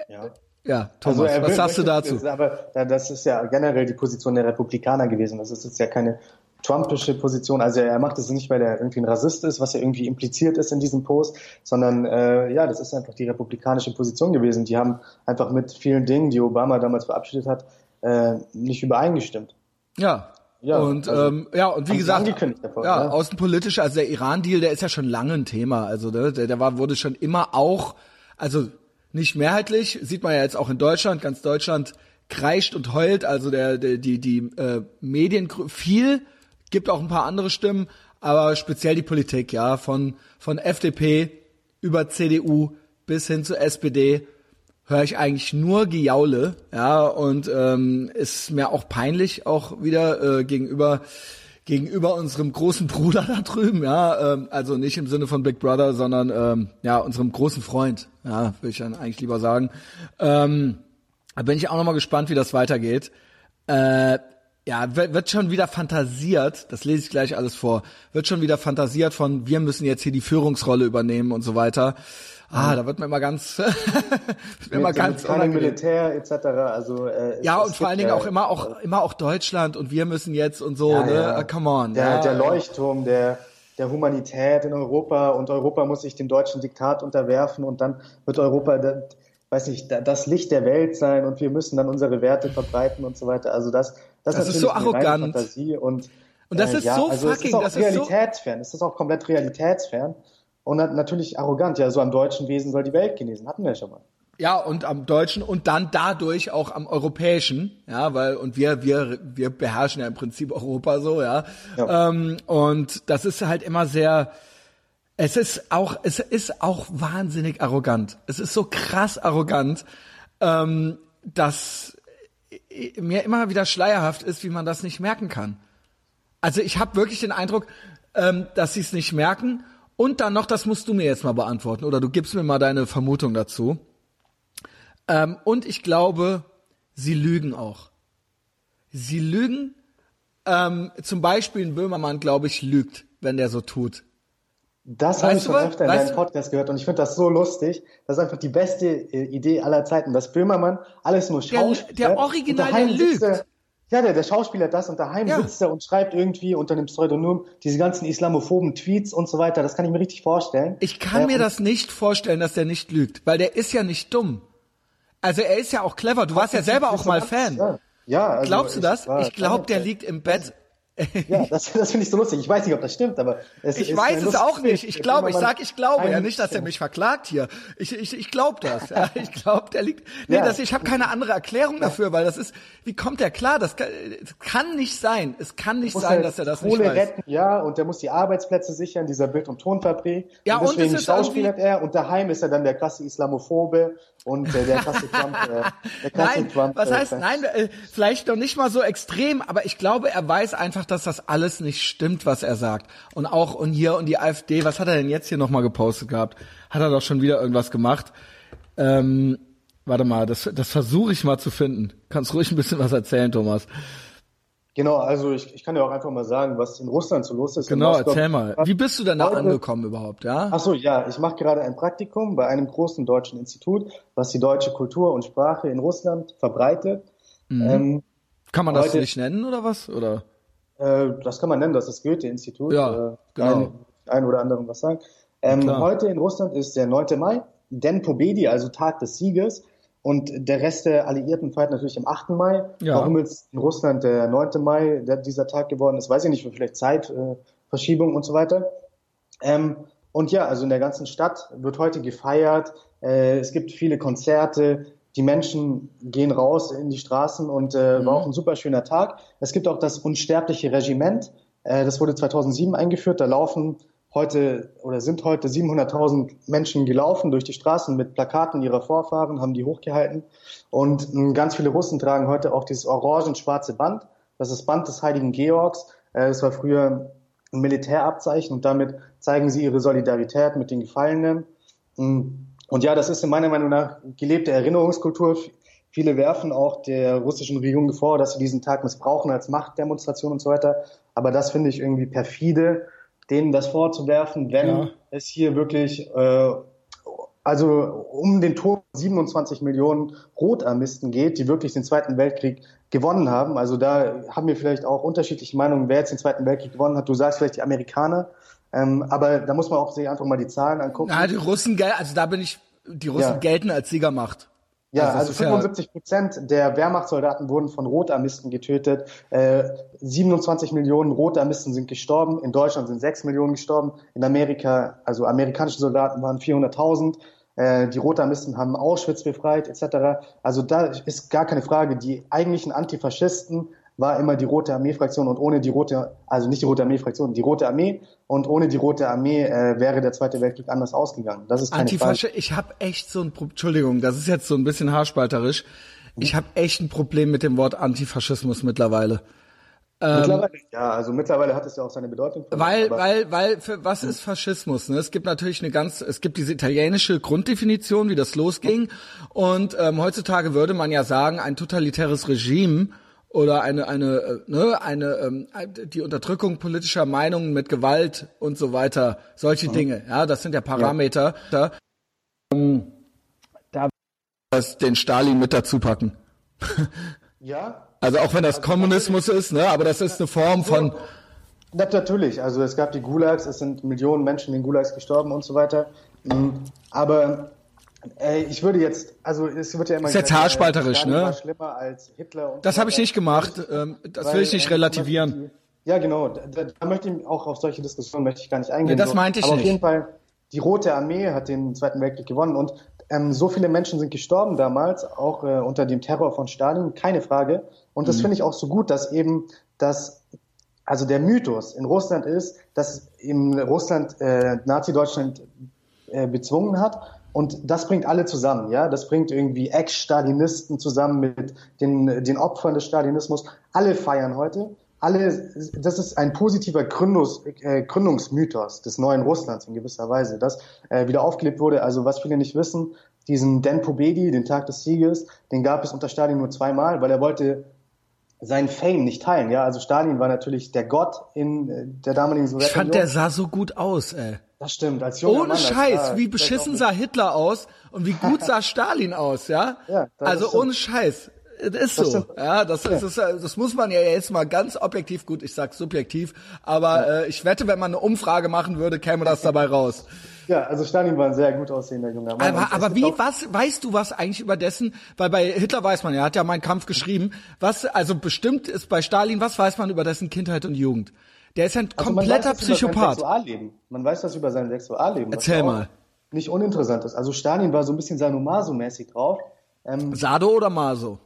Ja, ja Thomas, also was sagst du dazu? Ist, aber das ist ja generell die Position der Republikaner gewesen. Das ist jetzt ja keine trumpische Position. Also er macht es nicht, weil er irgendwie ein Rassist ist, was ja irgendwie impliziert ist in diesem Post, sondern äh, ja, das ist einfach die republikanische Position gewesen. Die haben einfach mit vielen Dingen, die Obama damals verabschiedet hat, äh, nicht übereingestimmt. Ja. Ja, und also, ähm, ja und wie gesagt, davon, ja, ja. außenpolitisch, also der Iran-Deal, der ist ja schon lange ein Thema. Also der, der war wurde schon immer auch, also nicht mehrheitlich, sieht man ja jetzt auch in Deutschland, ganz Deutschland kreischt und heult. Also der, der die die äh, Medien viel, gibt auch ein paar andere Stimmen, aber speziell die Politik, ja, von von F D P über C D U bis hin zu S P D höre ich eigentlich nur Gejaule, ja, und ähm, ist mir auch peinlich auch wieder äh, gegenüber gegenüber unserem großen Bruder da drüben, ja, ähm, also nicht im Sinne von Big Brother, sondern ähm, ja unserem großen Freund, ja, würde ich dann eigentlich lieber sagen. Ähm, da bin ich auch nochmal gespannt, wie das weitergeht. Äh, ja, wird schon wieder fantasiert, das lese ich gleich alles vor, wird schon wieder fantasiert von, wir müssen jetzt hier die Führungsrolle übernehmen und so weiter. Ah, da wird mir immer ganz, wird mir immer ganz Militär et cetera. Also äh, ja und vor allen Dingen ja, auch immer auch immer auch Deutschland und wir müssen jetzt und so. Ja, ne? Ja. Come on. Der, ja. der Leuchtturm der der Humanität in Europa und Europa muss sich dem deutschen Diktat unterwerfen und dann wird Europa, das, weiß nicht, das Licht der Welt sein und wir müssen dann unsere Werte verbreiten und so weiter. Also das das, das ist so arrogant. Fantasie und und das äh, ist ja, so also fucking, das ist auch realitätsfern. Das ist auch komplett realitätsfern. Und natürlich arrogant, ja, so am deutschen Wesen soll die Welt genesen, hatten wir ja schon mal. Ja, und am deutschen und dann dadurch auch am europäischen, ja, weil, und wir, wir, wir beherrschen ja im Prinzip Europa so, ja. ja. Ähm, und das ist halt immer sehr, es ist auch, es ist auch wahnsinnig arrogant. Es ist so krass arrogant, ähm, dass mir immer wieder schleierhaft ist, wie man das nicht merken kann. Also ich habe wirklich den Eindruck, ähm, dass sie es nicht merken. Und dann noch, das musst du mir jetzt mal beantworten, oder du gibst mir mal deine Vermutung dazu. Ähm, und ich glaube, sie lügen auch. Sie lügen, ähm, zum Beispiel ein Böhmermann, glaube ich, lügt, wenn der so tut. Das habe ich schon öfter in deinem Podcast gehört und ich finde das so lustig. Das ist einfach die beste äh, Idee aller Zeiten, dass Böhmermann alles nur Schauspieler. Der, der Original, der lügt. Ja, der, der Schauspieler das und daheim ja. sitzt er und schreibt irgendwie unter einem Pseudonym diese ganzen islamophoben Tweets und so weiter. Das kann ich mir richtig vorstellen. Ich kann äh, mir das nicht vorstellen, dass der nicht lügt, weil der ist ja nicht dumm. Also er ist ja auch clever. Du warst ja selber auch mal Fan. Ja, ja also glaubst du das? Ich, ich glaube, der liegt im Bett. Ja, das, das finde ich so lustig. Ich weiß nicht, ob das stimmt, aber es ich ist weiß es auch nicht. Ich glaube, ich sag, ich glaube ja nicht, dass er mich verklagt hier. Ich, ich, ich glaube das. Ja, ich glaube, der liegt. Nee, ja. das, ich habe keine andere Erklärung dafür, weil das ist. Wie kommt der klar? Das kann, das kann nicht sein. Es kann nicht sein, dass er das nicht weiß. Retten, ja, und der muss die Arbeitsplätze sichern, dieser Bild- und Tonfabrik. Ja, und deswegen schauspielert er. Und daheim ist er dann der krasse Islamophobe. Und äh, der krasse Trump, äh, der krasse nein, Trump, was äh, heißt, nein, äh, vielleicht noch nicht mal so extrem, aber ich glaube, er weiß einfach, dass das alles nicht stimmt, was er sagt. Und auch, und hier, und die AfD, was hat er denn jetzt hier nochmal gepostet gehabt? Hat er doch schon wieder irgendwas gemacht? Ähm, warte mal, das, das versuche ich mal zu finden. Kannst ruhig ein bisschen was erzählen, Thomas. Genau, also ich, ich kann dir auch einfach mal sagen, was in Russland so los ist. Genau, Moskau, erzähl mal. Wie bist du denn da angekommen überhaupt, ja? Ach so, ja, ich mache gerade ein Praktikum bei einem großen deutschen Institut, was die deutsche Kultur und Sprache in Russland verbreitet. Mhm. Ähm, kann man das heute nicht nennen oder was? Oder? Äh, das kann man nennen, das ist das Goethe-Institut. Ja, äh, genau. Ein, ein oder anderen was sagen. Ähm, heute in Russland ist der neunter Mai, Den Pobedi, also Tag des Sieges. Und der Rest der Alliierten feiert natürlich am achten Mai. Ja. Warum jetzt in Russland der neunter Mai der, dieser Tag geworden ist, weiß ich nicht, vielleicht Zeitverschiebung äh, und so weiter. Ähm, und ja, also in der ganzen Stadt wird heute gefeiert. Äh, es gibt viele Konzerte. Die Menschen gehen raus in die Straßen und äh, mhm. war auch ein super schöner Tag. Es gibt auch das Unsterbliche Regiment. Äh, das wurde zweitausendsieben eingeführt. Da laufen heute oder sind heute siebenhunderttausend Menschen gelaufen durch die Straßen mit Plakaten ihrer Vorfahren, haben die hochgehalten. Und ganz viele Russen tragen heute auch dieses orangen-schwarze Band. Das ist das Band des Heiligen Georgs. Das war früher ein Militärabzeichen und damit zeigen sie ihre Solidarität mit den Gefallenen. Und ja, das ist in meiner Meinung nach gelebte Erinnerungskultur. Viele werfen auch der russischen Regierung vor, dass sie diesen Tag missbrauchen als Machtdemonstration und so weiter. Aber das finde ich irgendwie perfide, denen das vorzuwerfen, wenn ja. es hier wirklich äh, also um den Tod siebenundzwanzig Millionen Rotarmisten geht, die wirklich den Zweiten Weltkrieg gewonnen haben. Also da haben wir vielleicht auch unterschiedliche Meinungen, wer jetzt den Zweiten Weltkrieg gewonnen hat. Du sagst vielleicht die Amerikaner, ähm, aber da muss man auch sich einfach mal die Zahlen angucken. Ja, die Russen, also da bin ich, die Russen ja. gelten als Siegermacht. Ja, also, also fünfundsiebzig Prozent ja. der Wehrmachtssoldaten wurden von Rotarmisten getötet. Äh, siebenundzwanzig Millionen Rotarmisten sind gestorben. In Deutschland sind sechs Millionen gestorben. In Amerika, also amerikanische Soldaten waren vierhunderttausend. Äh, die Rotarmisten haben Auschwitz befreit, et cetera. Also da ist gar keine Frage. Die eigentlichen Antifaschisten war immer die Rote Armee-Fraktion und ohne die Rote, also nicht die Rote Armee-Fraktion, die Rote Armee und ohne die Rote Armee äh, wäre der Zweite Weltkrieg anders ausgegangen. Das ist keine Antifasch- Frage. Ich habe echt so ein Problem, Entschuldigung, das ist jetzt so ein bisschen haarspalterisch, ich habe echt ein Problem mit dem Wort Antifaschismus mittlerweile. Mittlerweile, ähm, ja, also mittlerweile hat es ja auch seine Bedeutung. Weil, mich, weil, weil, für was ist Faschismus? Ne? Es gibt natürlich eine ganz, es gibt diese italienische Grunddefinition, wie das losging und ähm, heutzutage würde man ja sagen, ein totalitäres Regime oder eine eine ne eine ähm, die Unterdrückung politischer Meinungen mit Gewalt und so weiter, solche ja. Dinge, ja, das sind ja Parameter. Ja. Ähm, da das den Stalin mit dazu packen. Ja. Also auch wenn das also Kommunismus ist, ne, aber das ist eine Form von ja, natürlich, also es gab die Gulags, es sind Millionen Menschen in den Gulags gestorben und so weiter, aber Ey, ich würde jetzt, also es wird ja immer... Ist jetzt haarspalterisch, ne? War schlimmer als Hitler und das habe ich nicht gemacht, ähm, das weil, will ich nicht relativieren. Ja, genau, da, da möchte ich auch auf solche Diskussionen möchte ich gar nicht eingehen. Nee, das meinte ich nicht. Aber auf jeden Fall, die Rote Armee hat den Zweiten Weltkrieg gewonnen und ähm, so viele Menschen sind gestorben damals, auch äh, unter dem Terror von Stalin, keine Frage. Und das mhm. finde ich auch so gut, dass eben das... Also der Mythos in Russland ist, dass in Russland äh, Nazi-Deutschland äh, bezwungen hat. Und das bringt alle zusammen, ja. Das bringt irgendwie Ex-Stalinisten zusammen mit den, den Opfern des Stalinismus. Alle feiern heute. Alle, das ist ein positiver Gründungs, äh, Gründungsmythos des neuen Russlands in gewisser Weise, das äh, wieder aufgelebt wurde. Also was viele nicht wissen, diesen Den Pobedi, den Tag des Sieges, den gab es unter Stalin nur zweimal, weil er wollte seinen Fame nicht teilen, ja. Also Stalin war natürlich der Gott in der damaligen Sowjetunion. Ich fand, der sah so gut aus, ey. Das stimmt, als junger Ohne Mann, Scheiß, als, ah, wie beschissen sah Hitler aus und wie gut sah Stalin aus, ja? Ja, also stimmt. Ohne Scheiß. Das ist so, ja, das, das, ist, das muss man ja jetzt mal ganz objektiv, gut, ich sag subjektiv, aber ja. äh, ich wette, wenn man eine Umfrage machen würde, käme das dabei raus. Ja, also Stalin war ein sehr gut aussehender junger Mann. Aber, aber wie, was, weißt du was eigentlich über dessen, weil bei Hitler weiß man, er hat ja Mein Kampf geschrieben, was, also bestimmt ist bei Stalin, was weiß man über dessen Kindheit und Jugend? Der ist ein also kompletter man weiß, Psychopath. Man weiß was über sein Sexualleben. Erzähl mal. Nicht uninteressant ist. Also Stalin war so ein bisschen Sanomaso-mäßig drauf. Ähm, Sado oder Maso?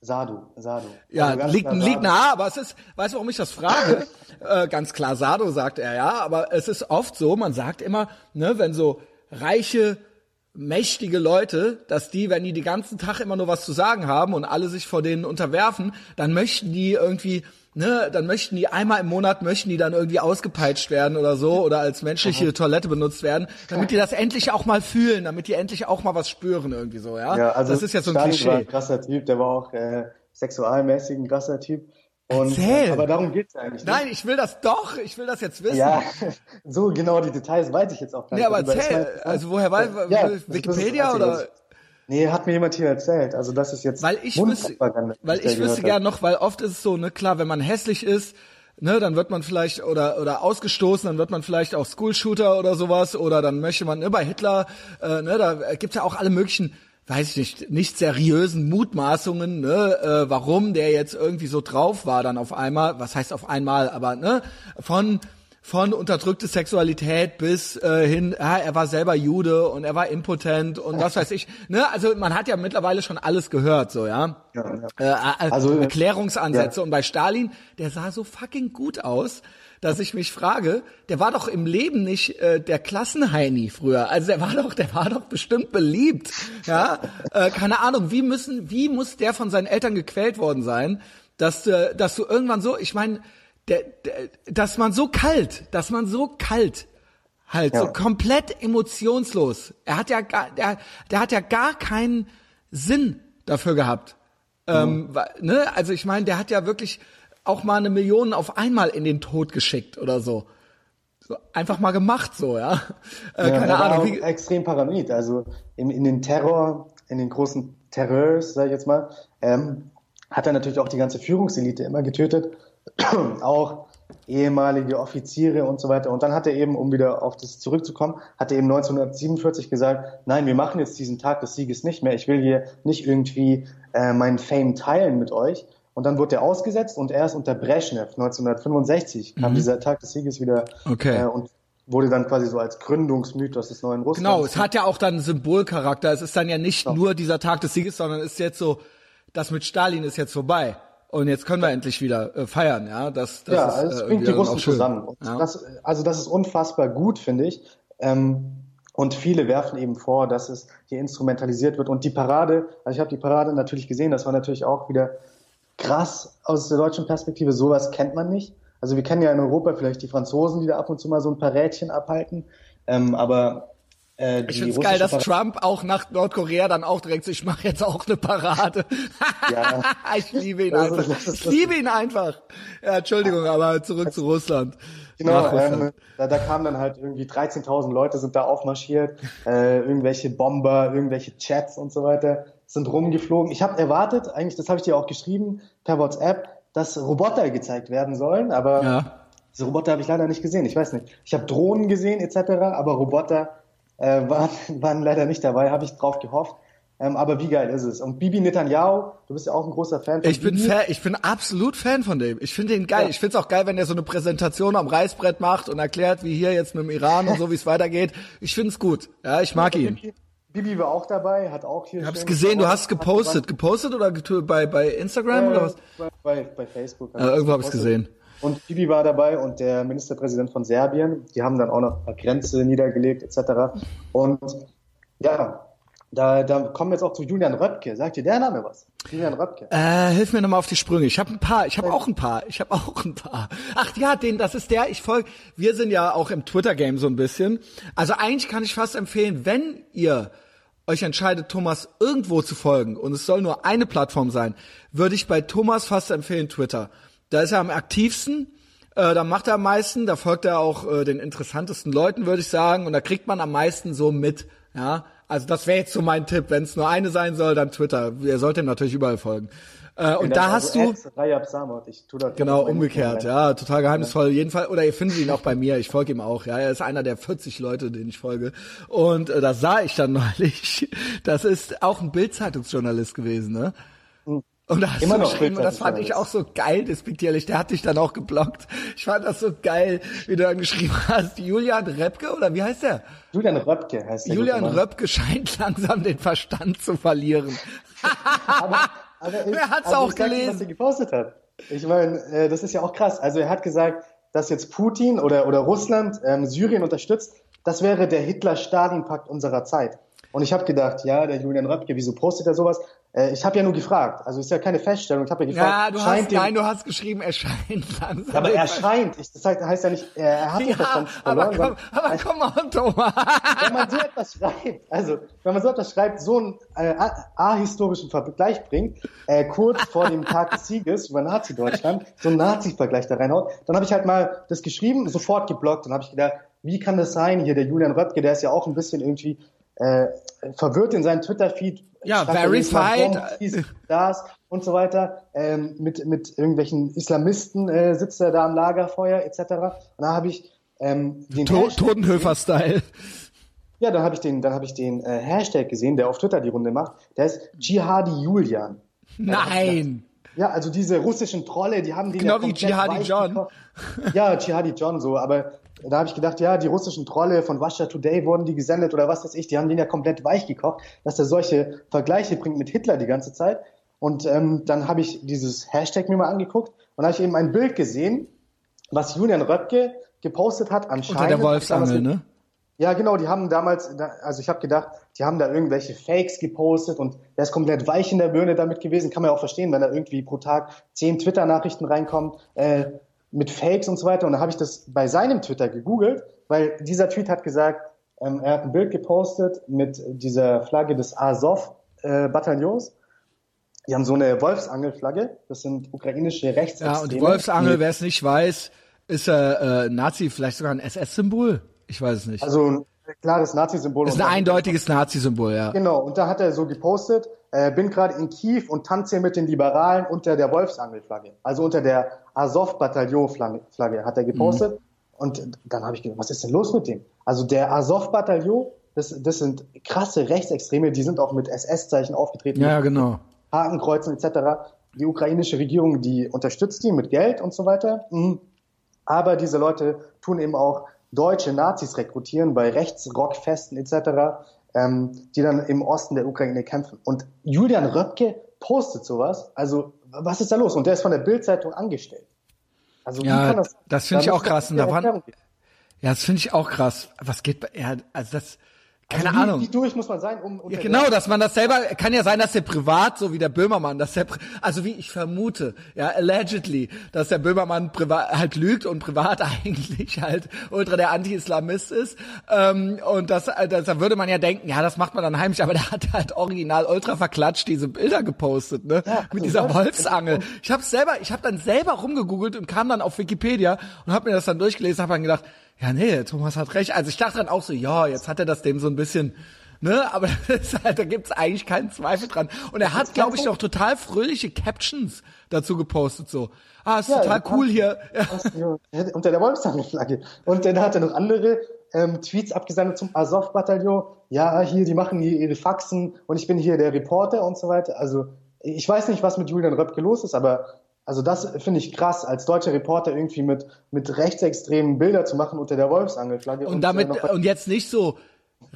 Sado, Sado. Ja, also liegt, liegt nah, aber es ist, weißt du, warum ich das frage? äh, ganz klar, Sado sagt er, ja, aber es ist oft so, man sagt immer, ne, wenn so reiche, mächtige Leute, dass die, wenn die den ganzen Tag immer nur was zu sagen haben und alle sich vor denen unterwerfen, dann möchten die irgendwie, ne, dann möchten die einmal im Monat, möchten die dann irgendwie ausgepeitscht werden oder so oder als menschliche Aha. Toilette benutzt werden, damit die das endlich auch mal fühlen, damit die endlich auch mal was spüren irgendwie so, ja. ja also das ist ja so ein Stalin Klischee. War ein krasser Typ, der war auch äh, sexualmäßig ein krasser Typ. Und, Erzähl. Aber darum geht's eigentlich nicht. Nein, ich will das doch, ich will das jetzt wissen. Ja, so genau die Details weiß ich jetzt auch gar nicht. Ja, aber erzähl, also woher weiß, ja, Wikipedia oder... Nee, hat mir jemand hier erzählt. Also das ist jetzt weil ich wüsste, weil ich wüsste gerne noch, weil oft ist es so, ne, klar, wenn man hässlich ist, ne, dann wird man vielleicht oder oder ausgestoßen, dann wird man vielleicht auch Schoolshooter oder sowas oder dann möchte man, ne, bei Hitler, äh, ne, da gibt's ja auch alle möglichen, weiß ich nicht, nicht seriösen Mutmaßungen, ne, äh, warum der jetzt irgendwie so drauf war dann auf einmal, was heißt auf einmal, aber ne, von von unterdrückte Sexualität bis äh, hin, ja, er war selber Jude und er war impotent und was weiß ich. Ne? Also man hat ja mittlerweile schon alles gehört, so, ja. ja, ja. Äh, also Erklärungsansätze. Ja. Und bei Stalin, der sah so fucking gut aus, dass ich mich frage, der war doch im Leben nicht äh, der Klassenheini früher. Also der war doch, der war doch bestimmt beliebt. Ja, äh, keine Ahnung, wie müssen, wie muss der von seinen Eltern gequält worden sein, dass, äh, dass du irgendwann so, ich meine, Der, der, dass man so kalt, dass man so kalt, halt ja. so komplett emotionslos. Er hat ja gar, der, der hat ja gar keinen Sinn dafür gehabt. Mhm. Ähm, ne? Also ich meine, der hat ja wirklich auch mal eine Million auf einmal in den Tod geschickt oder so. So einfach mal gemacht, so ja. Äh, ja keine er Ahnung. War wie... extrem paranoid. Also in, in den Terror, in den großen Terrors, sag ich jetzt mal, ähm, hat er natürlich auch die ganze Führungselite immer getötet. Auch ehemalige Offiziere und so weiter. Und dann hat er eben, um wieder auf das zurückzukommen, hat er eben neunzehnhundertsiebenundvierzig gesagt, nein, wir machen jetzt diesen Tag des Sieges nicht mehr. Ich will hier nicht irgendwie äh, meinen Fame teilen mit euch. Und dann wurde er ausgesetzt und erst unter Brezhnev neunzehnhundertfünfundsechzig kam mhm. dieser Tag des Sieges wieder okay. äh, und wurde dann quasi so als Gründungsmythos des neuen Russlands. Genau, es hat ja auch dann Symbolcharakter. Es ist dann ja nicht Doch. nur dieser Tag des Sieges, sondern es ist jetzt so, das mit Stalin ist jetzt vorbei. Und jetzt können wir endlich wieder äh, feiern, ja. Das, das ja, es äh, bringt die Russen zusammen. Und ja. das, also das ist unfassbar gut, finde ich. Ähm, und viele werfen eben vor, dass es hier instrumentalisiert wird. Und die Parade, also ich habe die Parade natürlich gesehen, das war natürlich auch wieder krass aus der deutschen Perspektive. Sowas kennt man nicht. Also wir kennen ja in Europa vielleicht die Franzosen, die da ab und zu mal so ein paar Rädchen abhalten. Ähm, aber... Äh, ich find's geil, dass Parade Trump auch nach Nordkorea dann auch direkt so, ich mache jetzt auch eine Parade. Ja. Ich liebe ihn einfach. Ich liebe ihn einfach. Ja, Entschuldigung, aber zurück zu Russland. Genau, Russland. Ähm, da, da kamen dann halt irgendwie dreizehntausend Leute sind da aufmarschiert, äh, irgendwelche Bomber, irgendwelche Chats und so weiter sind rumgeflogen. Ich habe erwartet, eigentlich, das habe ich dir auch geschrieben per WhatsApp, dass Roboter gezeigt werden sollen, aber ja. diese Roboter habe ich leider nicht gesehen. Ich weiß nicht. Ich habe Drohnen gesehen et cetera, aber Roboter Äh, waren, waren leider nicht dabei, habe ich drauf gehofft. Ähm, aber wie geil ist es? Und Bibi Netanyahu, du bist ja auch ein großer Fan von ich bin Bibi. Fan, ich bin absolut Fan von dem. Ich finde ihn geil. Ja. Ich finde es auch geil, wenn er so eine Präsentation am Reißbrett macht und erklärt, wie hier jetzt mit dem Iran und so, wie es weitergeht. Ich finde es gut. Ja, ich mag ja, ihn. Bibi, Bibi war auch dabei, hat auch hier... Ich hab's gesehen, du hast es gepostet. Gepostet oder bei, bei Instagram äh, oder was? Bei, bei Facebook. Äh, irgendwo habe ich es gesehen. Und Bibi war dabei und der Ministerpräsident von Serbien. Die haben dann auch noch ein paar Grenzen niedergelegt et cetera. Und ja, da, da kommen wir jetzt auch zu Julian Röpke. Sagt dir der Name was? Julian Röpke. Äh, hilf mir nochmal auf die Sprünge. Ich habe ein paar. Ich habe auch ein paar. Ich habe auch ein paar. Ach ja, den. Das ist der. Ich folge. Wir sind ja auch im Twitter-Game so ein bisschen. Also eigentlich kann ich fast empfehlen, wenn ihr euch entscheidet, Thomas irgendwo zu folgen und es soll nur eine Plattform sein, würde ich bei Thomas fast empfehlen Twitter. Da ist er am aktivsten, äh, da macht er am meisten, da folgt er auch äh, den interessantesten Leuten, würde ich sagen, und da kriegt man am meisten so mit, ja, Also das wäre jetzt so mein Tipp. Wenn es nur eine sein soll, dann Twitter. Ihr solltet ihm natürlich überall folgen. Äh, und da hast du... Ich tue das genau, umgekehrt. Ja, total geheimnisvoll. Jedenfalls, oder ihr findet ihn auch bei mir. Ich folge ihm auch. Ja, er ist einer der vierzig Leute, denen ich folge. Und äh, das sah ich dann neulich. Das ist auch ein Bild-Zeitungsjournalist gewesen, ne? Und da hast Immer du geschrieben, und das fand ich auch so geil, despektierlich, der hat dich dann auch geblockt. Ich fand das so geil, wie du dann geschrieben hast, Julian Röpke, oder wie heißt der? Julian Röpke heißt der. Julian Röpke scheint langsam den Verstand zu verlieren. aber, aber ich, Wer hat's also auch ich gelesen? Sag, was er gepostet hat. Ich meine, äh, das ist ja auch krass. Also er hat gesagt, dass jetzt Putin oder, oder Russland ähm, Syrien unterstützt, das wäre der Hitler-Stalin-Pakt unserer Zeit. Und ich habe gedacht, ja, der Julian Röpke, wieso postet er sowas? Ich habe ja nur gefragt, also ist ja keine Feststellung, ich habe ja gefragt. Ja, du hast, nein, du hast geschrieben, er scheint langsam. Ja, aber er scheint, ich, das heißt, heißt ja nicht, er hat ja, den Verstand verloren. Aber, komm, aber komm on, Thomas. Wenn man so etwas schreibt, also wenn man so etwas schreibt, so einen äh, ahistorischen Vergleich bringt, äh, kurz vor dem Tag des Sieges über Nazi-Deutschland, so einen Nazi-Vergleich da reinhaut, dann habe ich halt mal das geschrieben, sofort geblockt, dann habe ich gedacht, wie kann das sein hier, der Julian Röpke, der ist ja auch ein bisschen irgendwie... Äh, verwirrt in seinem Twitter-Feed. Ja, verified. Mal, das und so weiter. Ähm, mit, mit irgendwelchen Islamisten äh, sitzt er da am Lagerfeuer et cetera. Und da habe ich ähm, den To- Totenhöfer-Style. Ja, dann habe ich den, dann hab ich den äh, Hashtag gesehen, der auf Twitter die Runde macht. Der ist Jihadi Julian. Nein! Ja, also diese russischen Trolle, die haben den genau ja wie Jihadi John. Gekocht. Ja, Jihadi John so, aber... Da habe ich gedacht, ja, die russischen Trolle von Russia Today wurden die gesendet oder was weiß ich, die haben den ja komplett weich gekocht, dass er solche Vergleiche bringt mit Hitler die ganze Zeit. Und ähm, dann habe ich dieses Hashtag mir mal angeguckt und habe ich eben ein Bild gesehen, was Julian Röpke gepostet hat anscheinend. Unter der Wolfsangel, ne? Ja, genau, die haben damals, also ich habe gedacht, die haben da irgendwelche Fakes gepostet und der ist komplett weich in der Birne damit gewesen, kann man ja auch verstehen, wenn da irgendwie pro Tag zehn Twitter-Nachrichten reinkommt, äh, mit Fakes und so weiter. Und da habe ich das bei seinem Twitter gegoogelt, weil dieser Tweet hat gesagt, ähm, er hat ein Bild gepostet mit dieser Flagge des Azov-Bataillons. Äh, die haben so eine Wolfsangelflagge. Das sind ukrainische Rechtsextreme. Ja, und die Wolfsangel, wer es nicht weiß, ist äh, äh, Nazi, vielleicht sogar ein S S-Symbol. Ich weiß es nicht. Also ein klares Nazi-Symbol. Das ist ein eindeutiges Nazi-Symbol, ja. Genau, und da hat er so gepostet, Äh, bin gerade in Kiew und tanze mit den Liberalen unter der Wolfsangelflagge, also unter der Azov-Bataillon-Flagge hat er gepostet. Mhm. Und dann habe ich gedacht, was ist denn los mit dem? Also der Azov-Bataillon, das, das sind krasse Rechtsextreme, die sind auch mit S S-Zeichen aufgetreten. Ja, genau. Hakenkreuzen et cetera. Die ukrainische Regierung, die unterstützt die mit Geld und so weiter. Mhm. Aber diese Leute tun eben auch deutsche Nazis rekrutieren bei Rechtsrockfesten et cetera, die dann im Osten der Ukraine kämpfen. Und Julian Röpke postet sowas. Also, was ist da los? Und der ist von der Bild-Zeitung angestellt. Also, wie ja, kann das? Das finde ich auch krass. Da waren, ja, das finde ich auch krass. Was geht bei, ja, also das, keine also wie, Ahnung. Wie durch muss man sein, um, ja, genau, dass man das selber, kann ja sein, dass der privat, so wie der Böhmermann, dass der, also wie ich vermute, ja, allegedly, dass der Böhmermann privat halt lügt und privat eigentlich halt ultra der Anti-Islamist ist, ähm, und das, das, da würde man ja denken, ja, das macht man dann heimlich, aber der hat halt original ultra verklatscht diese Bilder gepostet, ne, ja, mit dieser Wolfsangel. Ich hab's selber, ich hab dann selber rumgegoogelt und kam dann auf Wikipedia und hab mir das dann durchgelesen, hab dann gedacht, ja, nee, Thomas hat recht. Also ich dachte dann auch so, ja, jetzt hat er das dem so ein bisschen, ne, aber das ist halt, da gibt's eigentlich keinen Zweifel dran. Und er hat, glaube ich, noch total fröhliche Captions dazu gepostet, so. Ah, ist ja, total cool hat, hier. Ja. Unter der Wolfsangel-Flagge. Und dann hat er noch andere ähm, Tweets abgesandt zum Azov-Bataillon. Ja, hier, die machen hier ihre Faxen und ich bin hier der Reporter und so weiter. Also ich weiß nicht, was mit Julian Röpke los ist, aber... Also das finde ich krass, als deutscher Reporter irgendwie mit mit rechtsextremen Bilder zu machen unter der Wolfsangelflagge. Und, und damit äh, und jetzt nicht so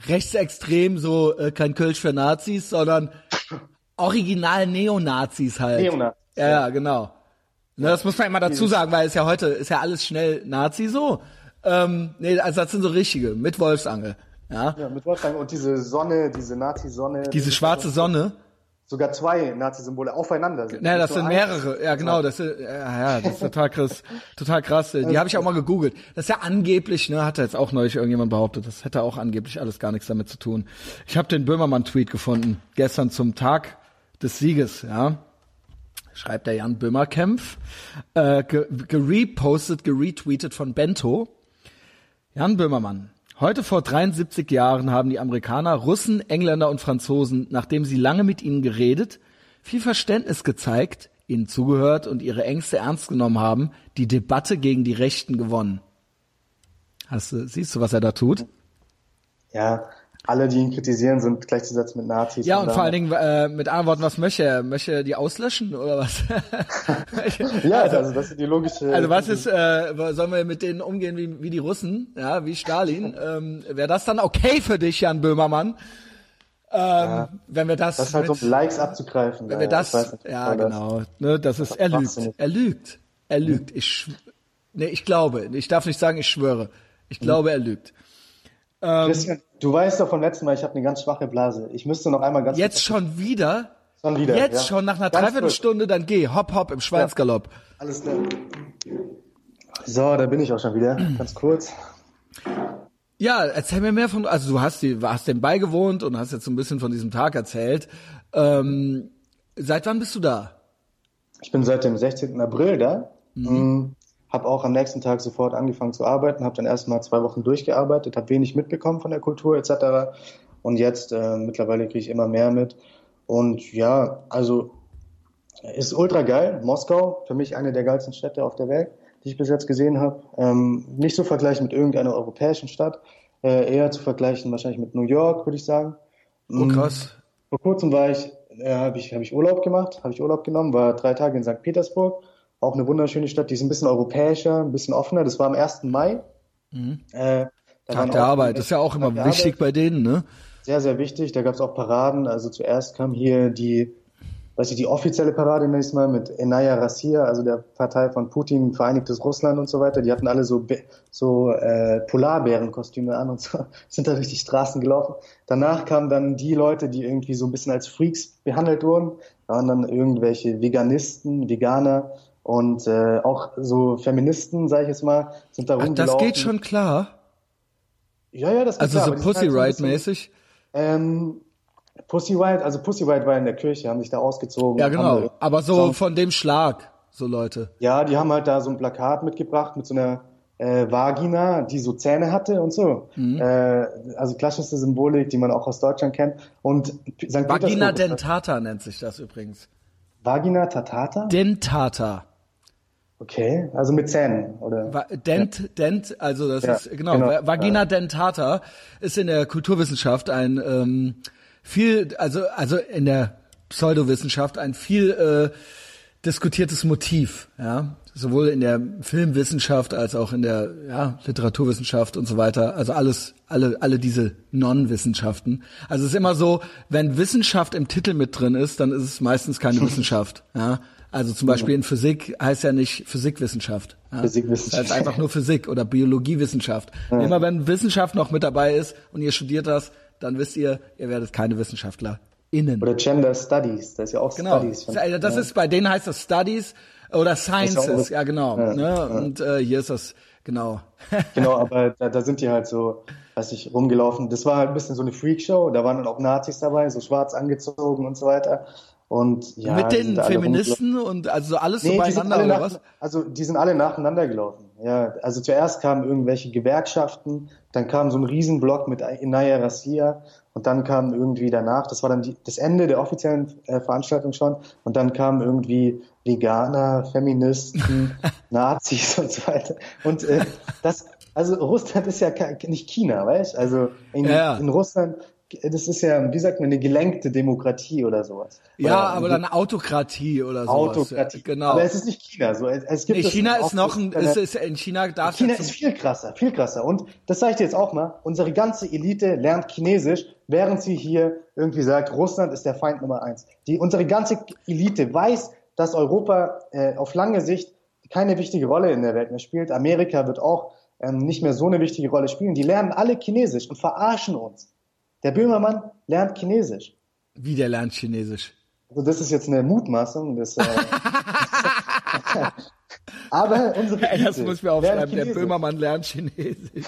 rechtsextrem, so äh, kein Kölsch für Nazis, sondern original Neonazis halt. Neonazis. Ja, ja, genau. Ne, das muss man immer dazu sagen, weil es ja heute ist ja alles schnell Nazi so. Ähm, nee, also das sind so richtige mit Wolfsangel. Ja, ja mit Wolfsangel und diese Sonne, diese Nazi-Sonne. Diese schwarze Sonne. Sogar zwei Nazi-Symbole aufeinander sind. Naja, das sind mehrere. Ja, genau. Das ist, ja, ja, das ist total krass. Total krass. Die habe ich auch mal gegoogelt. Das ist ja angeblich, ne, hat jetzt auch neulich irgendjemand behauptet. Das hätte auch angeblich alles gar nichts damit zu tun. Ich habe den Böhmermann-Tweet gefunden. Gestern zum Tag des Sieges, ja. Schreibt der Jan Böhmerkämpf. Äh, gerepostet, geretweetet von Bento. Jan Böhmermann. Heute vor dreiundsiebzig Jahren haben die Amerikaner Russen, Engländer und Franzosen, nachdem sie lange mit ihnen geredet, viel Verständnis gezeigt, ihnen zugehört und ihre Ängste ernst genommen haben, die Debatte gegen die Rechten gewonnen. Hast du, siehst du, was er da tut? Ja, alle, die ihn kritisieren, sind gleichzusetzen mit Nazis. Ja, und, und vor allen Dingen äh, mit anderen Worten, was möchte er? Möchte er die auslöschen oder was? Ja, also, also das ist die logische... Also was ist, äh, sollen wir mit denen umgehen wie, wie die Russen, ja, wie Stalin? ähm, Wäre das dann okay für dich, Jan Böhmermann? Ähm, ja, wenn wir das... Das ist halt mit, um Likes abzugreifen. Wenn wir das... Nicht, ja, genau. Ne, das ist, er lügt, er lügt, er lügt. Ich, nee, ich glaube, ich darf nicht sagen, ich schwöre. Ich glaube, er lügt. Ähm, Christian, du weißt doch vom letzten Mal, ich habe eine ganz schwache Blase. Ich müsste noch einmal ganz... Jetzt schon wieder? Schon wieder, Jetzt ja. schon, nach einer ganz Dreiviertelstunde, dann geh, hopp, hopp, im Schweinsgalopp. Ja. Alles klar. So, da bin ich auch schon wieder, ganz kurz. Ja, erzähl mir mehr von... Also du hast, die, hast dem beigewohnt und hast jetzt so ein bisschen von diesem Tag erzählt. Ähm, seit wann bist du da? Ich bin seit dem sechzehnten April da. Mhm. Mhm. Habe auch am nächsten Tag sofort angefangen zu arbeiten, habe dann erstmal zwei Wochen durchgearbeitet, habe wenig mitbekommen von der Kultur et cetera. Und jetzt äh, mittlerweile kriege ich immer mehr mit. Und ja, also ist ultra geil. Moskau, für mich eine der geilsten Städte auf der Welt, die ich bis jetzt gesehen habe. Ähm, nicht zu vergleichen mit irgendeiner europäischen Stadt, äh, eher zu vergleichen wahrscheinlich mit New York, würde ich sagen. Oh, krass. Vor kurzem war ich, äh, habe ich, hab ich Urlaub gemacht, habe ich Urlaub genommen, war drei Tage in Sankt Petersburg. Auch eine wunderschöne Stadt, die ist ein bisschen europäischer, ein bisschen offener. Das war am ersten Mai. Mhm. Äh, Tag der Arbeit, das ist ja auch immer wichtig bei denen, ne? Sehr, sehr wichtig. Da gab es auch Paraden. Also zuerst kam hier die, weiß ich, die offizielle Parade nächstes Mal mit Enaya Rossiya, also der Partei von Putin, Vereinigtes Russland und so weiter. Die hatten alle so, so äh, Polarbärenkostüme an und so, sind da durch die Straßen gelaufen. Danach kamen dann die Leute, die irgendwie so ein bisschen als Freaks behandelt wurden. Da waren dann irgendwelche Veganisten, Veganer. Und äh, auch so Feministen, sag ich jetzt mal, sind da rumgelaufen. Ach, das geht schon klar? Ja, ja, das geht also klar. Also so Pussy Riot-mäßig? Ähm, Pussy Riot, also Pussy Riot war in der Kirche, haben sich da ausgezogen. Ja, genau, aber so, so von dem Schlag, so Leute. Ja, die haben halt da so ein Plakat mitgebracht mit so einer äh, Vagina, die so Zähne hatte und so. Mhm. Äh, also klassischste Symbolik, die man auch aus Deutschland kennt. Und Sankt Vagina dentata nennt sich das übrigens. Vagina tatata? Dentata. Okay, also mit Zähnen, oder? Dent, ja. Dent, also das ja, ist, genau, genau, Vagina dentata ist in der Kulturwissenschaft ein ähm, viel, also also in der Pseudowissenschaft ein viel äh, diskutiertes Motiv, ja, sowohl in der Filmwissenschaft als auch in der ja, Literaturwissenschaft und so weiter, also alles, alle alle diese Non-Wissenschaften. Also es ist immer so, wenn Wissenschaft im Titel mit drin ist, dann ist es meistens keine Wissenschaft, ja. Also zum Beispiel in Physik heißt ja nicht Physikwissenschaft. Ja? Physikwissenschaft. Das heißt einfach nur Physik oder Biologiewissenschaft. Ja. Immer wenn Wissenschaft noch mit dabei ist und ihr studiert das, dann wisst ihr, ihr werdet keine WissenschaftlerInnen. Oder Gender Studies, das ist ja auch genau. Studies. Genau, das ist, bei denen heißt das Studies oder Sciences, ja genau. Ja. Ne? Und äh, hier ist das, genau. Genau, aber da, da sind die halt so, weiß ich, rumgelaufen. Das war halt ein bisschen so eine Freakshow, da waren dann auch Nazis dabei, so schwarz angezogen und so weiter. Und, ja, mit den Feministen und also alles nee, so beieinander oder was? Also die sind alle nacheinander gelaufen. Ja, also zuerst kamen irgendwelche Gewerkschaften, dann kam so ein Riesenblock mit Enaya Rossiya und dann kam irgendwie danach, das war dann die, das Ende der offiziellen äh, Veranstaltung schon und dann kamen irgendwie Veganer, Feministen, Nazis und so weiter. Und äh, das, also Russland ist ja nicht China, weißt du? Also in, ja. in Russland... Das ist ja, wie sagt man, eine gelenkte Demokratie oder sowas. Oder ja, aber dann Autokratie oder sowas. Autokratie, ja, genau. Aber es ist nicht China. So, es, es gibt nee, China ist noch ein, ist, ist, in China darf China ist viel krasser, viel krasser. Und das sage ich dir jetzt auch mal, unsere ganze Elite lernt Chinesisch, während sie hier irgendwie sagt, Russland ist der Feind Nummer eins. Die, unsere ganze Elite weiß, dass Europa äh, auf lange Sicht keine wichtige Rolle in der Welt mehr spielt. Amerika wird auch ähm, nicht mehr so eine wichtige Rolle spielen. Die lernen alle Chinesisch und verarschen uns. Der Böhmermann lernt Chinesisch. Wie, der lernt Chinesisch? Also das ist jetzt eine Mutmaßung. Das, äh, aber unsere Elite das muss ich mir aufschreiben, Chinesisch. Der Böhmermann lernt Chinesisch.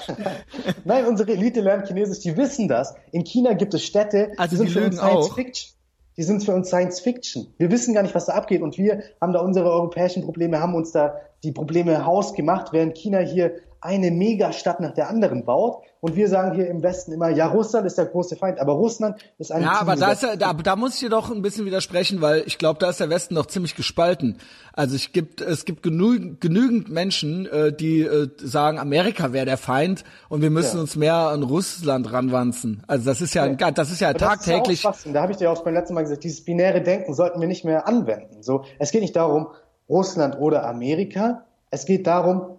Nein, unsere Elite lernt Chinesisch, die wissen das. In China gibt es Städte, also die sind die für uns Science auch. Fiction. Die sind für uns Science Fiction. Wir wissen gar nicht, was da abgeht. Und wir haben da unsere europäischen Probleme, haben uns da die Probleme hausgemacht, während China hier eine Megastadt nach der anderen baut. Und wir sagen hier im Westen immer, ja, Russland ist der große Feind, aber Russland ist eine... Ja, aber da, ist ja, da, da muss ich dir doch ein bisschen widersprechen, weil ich glaube, da ist der Westen doch ziemlich gespalten. Also ich gibt, es gibt genü- genügend Menschen, äh, die äh, sagen, Amerika wäre der Feind und wir müssen ja. uns mehr an Russland ranwanzen. Also das ist ja, ja. das ist ja aber tagtäglich... Das ist ja auch, da habe ich dir auch beim letzten Mal gesagt, dieses binäre Denken sollten wir nicht mehr anwenden. So, es geht nicht darum, Russland oder Amerika, es geht darum,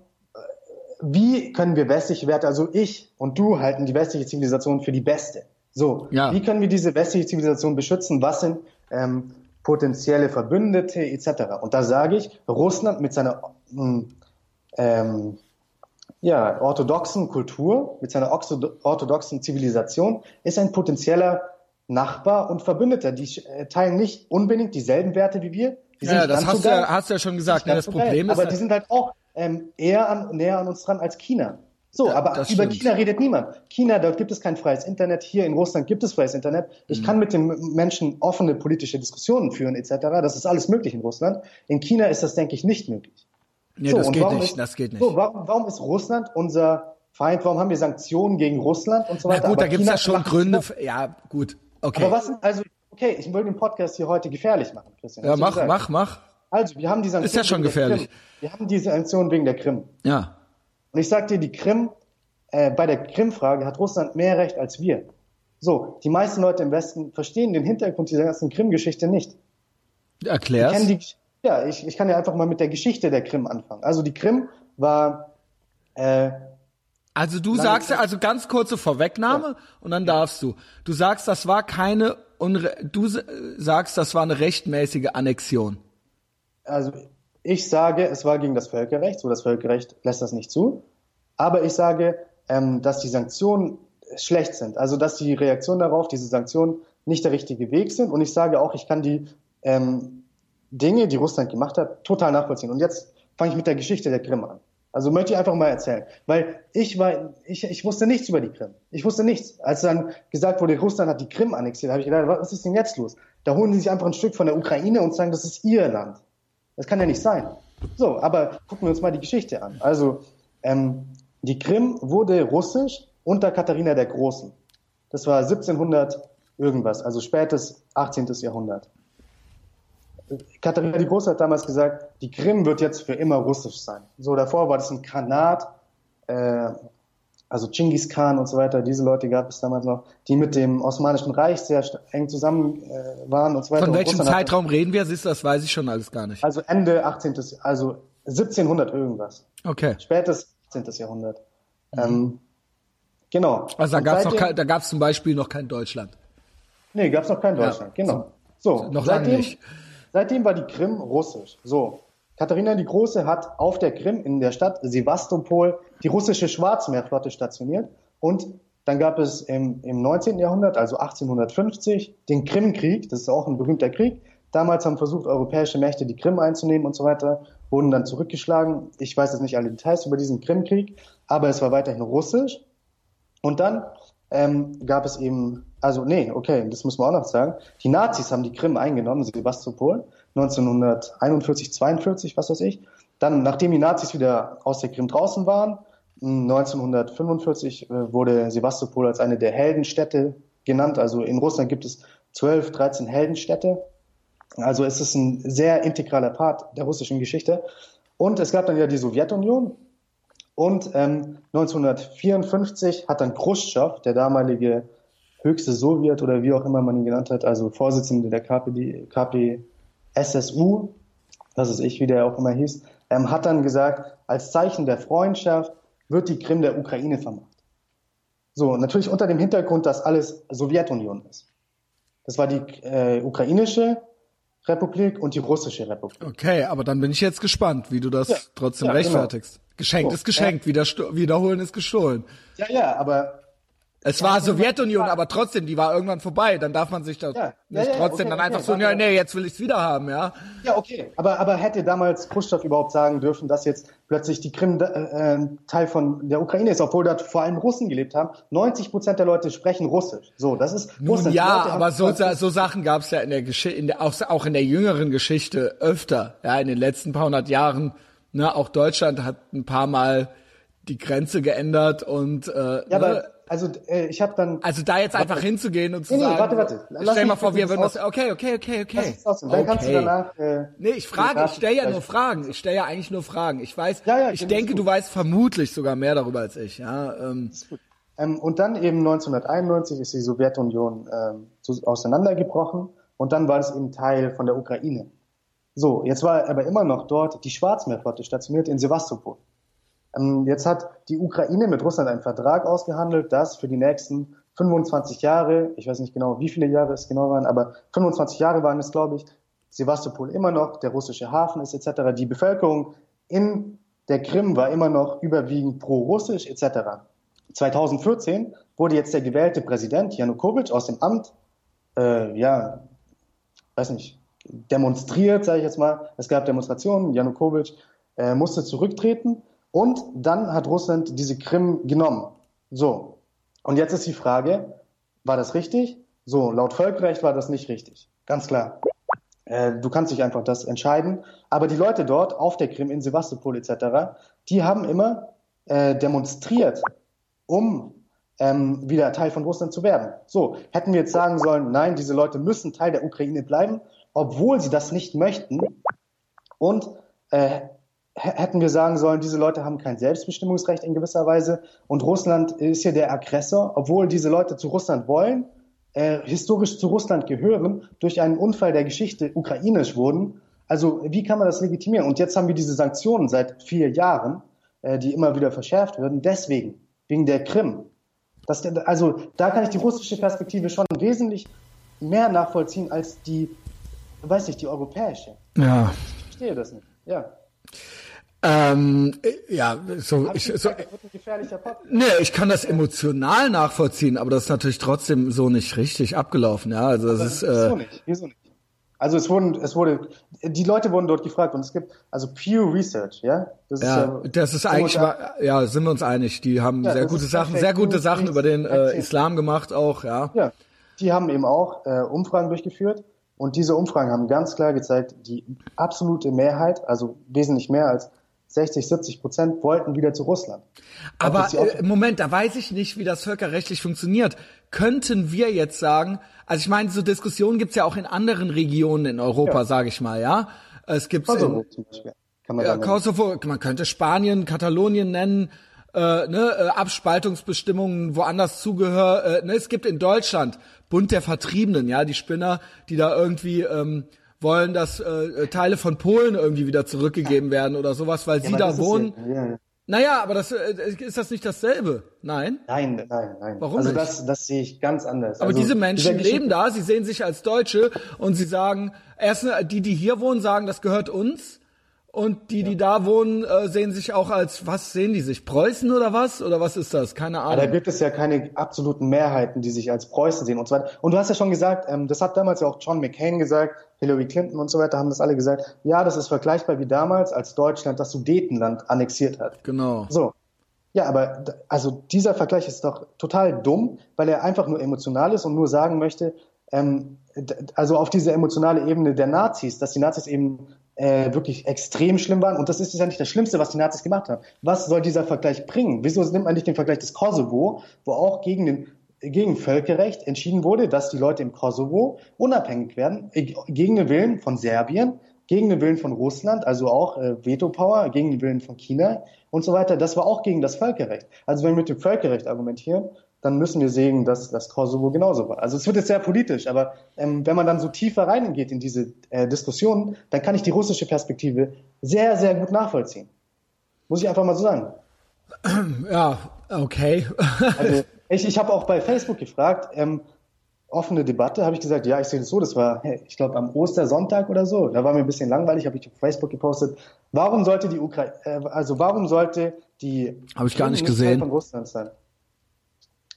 wie können wir westliche Werte, also ich und du halten die westliche Zivilisation für die beste. So, ja. Wie können wir diese westliche Zivilisation beschützen? Was sind ähm, potenzielle Verbündete et cetera? Und da sage ich, Russland mit seiner ähm, ja, orthodoxen Kultur, mit seiner orthodoxen Zivilisation ist ein potenzieller Nachbar und Verbündeter. Die äh, teilen nicht unbedingt dieselben Werte wie wir. Die ja, das hast du ja, hast du ja schon gesagt. Ne, das Problem ist aber halt, die sind halt auch ähm, eher an, näher an uns dran als China. So, ja, aber über China redet niemand. China, dort gibt es kein freies Internet. Hier in Russland gibt es freies Internet. Ich mhm. kann mit den Menschen offene politische Diskussionen führen et cetera. Das ist alles möglich in Russland. In China ist das, denke ich, nicht möglich. Nee, so, das, geht nicht, ist, das geht nicht. So, warum, warum ist Russland unser Feind? Warum haben wir Sanktionen gegen Russland und so weiter? Na gut, aber da gibt es ja schon Gründe. Für, ja, gut. Okay. Aber was sind also... Okay, ich will den Podcast hier heute gefährlich machen, Christian. Ja, mach, mach, mach. Also, wir haben die Sanktionen. Ist ja schon gefährlich. Wir haben diese Sanktionen wegen der Krim. Ja. Und ich sag dir, die Krim, äh, bei der Krim-Frage hat Russland mehr Recht als wir. So, die meisten Leute im Westen verstehen den Hintergrund dieser ganzen Krim-Geschichte nicht. Erklär's. Die, ja, ich, ich kann ja einfach mal mit der Geschichte der Krim anfangen. Also, die Krim war... Äh, also, du sagst ja, also ganz kurze Vorwegnahme ja. und dann ja. darfst du. Du sagst, das war keine... Und du sagst, das war eine rechtmäßige Annexion. Also ich sage, es war gegen das Völkerrecht, so das Völkerrecht lässt das nicht zu. Aber ich sage, ähm, dass die Sanktionen schlecht sind, also dass die Reaktion darauf, diese Sanktionen nicht der richtige Weg sind. Und ich sage auch, ich kann die ähm, Dinge, die Russland gemacht hat, total nachvollziehen. Und jetzt fange ich mit der Geschichte der Krim an. Also möchte ich einfach mal erzählen, weil ich war, ich, ich wusste nichts über die Krim. Ich wusste nichts. Als dann gesagt wurde, Russland hat die Krim annexiert, habe ich gedacht, was ist denn jetzt los? Da holen die sich einfach ein Stück von der Ukraine und sagen, das ist ihr Land. Das kann ja nicht sein. So, aber gucken wir uns mal die Geschichte an. Also ähm, die Krim wurde russisch unter Katharina der Großen. Das war siebzehnhundert irgendwas, also spätes achtzehnten Jahrhundert. Katharina die Große hat damals gesagt, die Krim wird jetzt für immer russisch sein. So, davor war das ein Khanat, äh, also Genghis Khan und so weiter, diese Leute gab es damals noch, die mit dem Osmanischen Reich sehr eng zusammen äh, waren und so weiter. Von welchem Zeitraum hatte, reden wir? Siehst du, das weiß ich schon alles gar nicht. Also Ende achtzehnten also siebzehnhundert irgendwas. Okay. Spätes achtzehnten Jahrhundert. Mhm. Ähm, genau. Also da gab es da gab's zum Beispiel noch kein Deutschland. Nee, gab es noch kein Deutschland, ja, genau. So, noch seitdem, lange nicht. Seitdem war die Krim russisch. So, Katharina die Große hat auf der Krim in der Stadt Sevastopol die russische Schwarzmeerflotte stationiert. Und dann gab es im, im neunzehnten Jahrhundert, also achtzehnhundertfünfzig, den Krimkrieg. Das ist auch ein berühmter Krieg. Damals haben versucht, europäische Mächte die Krim einzunehmen und so weiter, wurden dann zurückgeschlagen. Ich weiß jetzt nicht alle Details über diesen Krimkrieg, aber es war weiterhin russisch. Und dann ähm, gab es eben... Also, nee, okay, das müssen wir auch noch sagen. Die Nazis haben die Krim eingenommen, Sevastopol, neunzehnhunderteinundvierzig, zweiundvierzig, was weiß ich. Dann, nachdem die Nazis wieder aus der Krim draußen waren, neunzehnhundertfünfundvierzig wurde Sevastopol als eine der Heldenstädte genannt. Also in Russland gibt es zwölf, dreizehn Heldenstädte. Also es ist ein sehr integraler Part der russischen Geschichte. Und es gab dann ja die Sowjetunion. Und ähm, neunzehnhundertvierundfünfzig hat dann Chruschtschow, der damalige höchste Sowjet oder wie auch immer man ihn genannt hat, also Vorsitzende der K P D, K P S S U, das ist ich, wie der auch immer hieß, ähm, hat dann gesagt, als Zeichen der Freundschaft wird die Krim der Ukraine vermacht. So, natürlich unter dem Hintergrund, dass alles Sowjetunion ist. Das war die äh, ukrainische Republik und die russische Republik. Okay, aber dann bin ich jetzt gespannt, wie du das ja, trotzdem ja, rechtfertigst. Genau. Geschenkt so, ist geschenkt, ja. Widersto- wiederholen ist gestohlen. Ja, ja, aber... Es war ja, Sowjetunion, war. aber trotzdem, die war irgendwann vorbei. Dann darf man sich da ja, nicht ja, ja, trotzdem okay, dann okay, einfach okay, so, ja, nee, jetzt will ich es wieder haben, ja. Ja, okay. Aber, aber hätte damals Chruschtschow überhaupt sagen dürfen, dass jetzt plötzlich die Krim äh, Teil von der Ukraine ist, obwohl dort vor allem Russen gelebt haben. neunzig Prozent der Leute sprechen Russisch. So, das ist Nun, Russland. Ja, aber so, so Sachen gab es ja in der Geschichte, in der, auch, auch in der jüngeren Geschichte öfter. Ja, in den letzten paar hundert Jahren. Ne, auch Deutschland hat ein paar Mal die Grenze geändert und äh, ja, ne? aber also äh, ich habe dann also da jetzt einfach warte. hinzugehen und zu nee, nee, sagen, warte, warte. Lass stell mal vor, wir würden das okay, okay, okay, okay. Lass dann okay. kannst du danach äh, nee, ich frage, ich stelle ja nur Fragen. Ich stelle ja eigentlich nur Fragen. Ich weiß, ja, ja, ich denke, du weißt vermutlich sogar mehr darüber als ich, ja. Ähm, ist gut. Ähm, und dann eben neunzehnhunderteinundneunzig ist die Sowjetunion ähm, zu, auseinandergebrochen und dann war es eben Teil von der Ukraine. So, jetzt war aber immer noch dort die Schwarzmeerflotte stationiert in Sewastopol. Ähm, jetzt hat die Ukraine mit Russland einen Vertrag ausgehandelt, dass für die nächsten fünfundzwanzig Jahre, ich weiß nicht genau, wie viele Jahre es genau waren, aber fünfundzwanzig Jahre waren es, glaube ich, Sewastopol immer noch, der russische Hafen ist et cetera. Die Bevölkerung in der Krim war immer noch überwiegend pro-russisch et cetera. zweitausendvierzehn wurde jetzt der gewählte Präsident Janukowitsch aus dem Amt, äh, ja, weiß nicht, demonstriert, sage ich jetzt mal. Es gab Demonstrationen, Janukowitsch äh, musste zurücktreten und dann hat Russland diese Krim genommen. So, und jetzt ist die Frage, war das richtig? So, laut Völkerrecht war das nicht richtig, ganz klar. Äh, du kannst dich einfach das entscheiden, aber die Leute dort auf der Krim, in Sewastopol et cetera, die haben immer äh, demonstriert, um ähm, wieder Teil von Russland zu werden. So, hätten wir jetzt sagen sollen, nein, diese Leute müssen Teil der Ukraine bleiben, obwohl sie das nicht möchten. Und äh, hätten wir sagen sollen, diese Leute haben kein Selbstbestimmungsrecht in gewisser Weise und Russland ist hier der Aggressor, obwohl diese Leute zu Russland wollen, äh, historisch zu Russland gehören, durch einen Unfall der Geschichte ukrainisch wurden. Also wie kann man das legitimieren? Und jetzt haben wir diese Sanktionen seit vier Jahren, äh, die immer wieder verschärft werden. Deswegen. Wegen der Krim. Das, also da kann ich die russische Perspektive schon wesentlich mehr nachvollziehen als die, weiß nicht, die europäische. Ja. Ich verstehe das nicht. Ja. Ähm, ja, so. Ich, ich, so das wird ein gefährlicher Podcast. Nee, ich kann das emotional nachvollziehen, aber das ist natürlich trotzdem so nicht richtig abgelaufen. Ja, also das aber ist. Wieso äh, nicht? Wieso nicht? Also es wurden, es wurde, die Leute wurden dort gefragt und es gibt, also Pew Research, ja? Das ja, ist, äh, das ist eigentlich, war, ja, sind wir uns einig, die haben ja, sehr gute Sachen, sehr gute Sachen über den äh, Islam gemacht auch, ja. Ja, die haben eben auch äh, Umfragen durchgeführt und diese Umfragen haben ganz klar gezeigt, die absolute Mehrheit, also wesentlich mehr als sechzig, siebzig Prozent wollten wieder zu Russland. Aber äh, Moment, da weiß ich nicht, wie das völkerrechtlich funktioniert. Könnten wir jetzt sagen, also ich meine, so Diskussionen gibt's ja auch in anderen Regionen in Europa, ja. sage ich mal, ja. Es gibt Kosovo zum Beispiel. Kann man ja, Kosovo, man könnte Spanien, Katalonien nennen, äh, ne, äh, Abspaltungsbestimmungen woanders zugehör. Äh, ne, es gibt in Deutschland Bund der Vertriebenen, ja, die Spinner, die da irgendwie ähm, wollen, dass äh, Teile von Polen irgendwie wieder zurückgegeben werden oder sowas, weil ja, sie da wohnen. Ja, ja. Naja, aber das äh, ist das nicht dasselbe? Nein? Nein, nein, nein. Warum also nicht? Das, das sehe ich ganz anders. Aber also, diese Menschen leben da, sie sehen sich als Deutsche und sie sagen, erst die, die hier wohnen, sagen, das gehört uns und die, ja. die da wohnen, äh, sehen sich auch als, was sehen die sich, Preußen oder was? Oder was ist das? Keine Ahnung. Ja, da gibt es ja keine absoluten Mehrheiten, die sich als Preußen sehen und so weiter. Und du hast ja schon gesagt, ähm, das hat damals ja auch John McCain gesagt, Hillary Clinton und so weiter haben das alle gesagt. Ja, das ist vergleichbar wie damals, als Deutschland das Sudetenland annexiert hat. Genau. So. Ja, aber also dieser Vergleich ist doch total dumm, weil er einfach nur emotional ist und nur sagen möchte, ähm, also auf diese emotionale Ebene der Nazis, dass die Nazis eben äh, wirklich extrem schlimm waren. Und das ist ja nicht das Schlimmste, was die Nazis gemacht haben. Was soll dieser Vergleich bringen? Wieso nimmt man nicht den Vergleich des Kosovo, wo auch gegen den gegen Völkerrecht entschieden wurde, dass die Leute im Kosovo unabhängig werden, gegen den Willen von Serbien, gegen den Willen von Russland, also auch äh, Veto-Power, gegen den Willen von China und so weiter. Das war auch gegen das Völkerrecht. Also wenn wir mit dem Völkerrecht argumentieren, dann müssen wir sehen, dass das Kosovo genauso war. Also es wird jetzt sehr politisch, aber ähm, wenn man dann so tiefer reingeht in diese äh, Diskussionen, dann kann ich die russische Perspektive sehr, sehr gut nachvollziehen. Muss ich einfach mal so sagen. Ja, okay. Also, Ich, ich habe auch bei Facebook gefragt, ähm, offene Debatte, habe ich gesagt, ja, ich sehe das so, das war, ich glaube, am Ostersonntag oder so, da war mir ein bisschen langweilig, habe ich auf Facebook gepostet, warum sollte die Ukraine, äh, also warum sollte die hab ich gar nicht gesehen. Von Russland sein?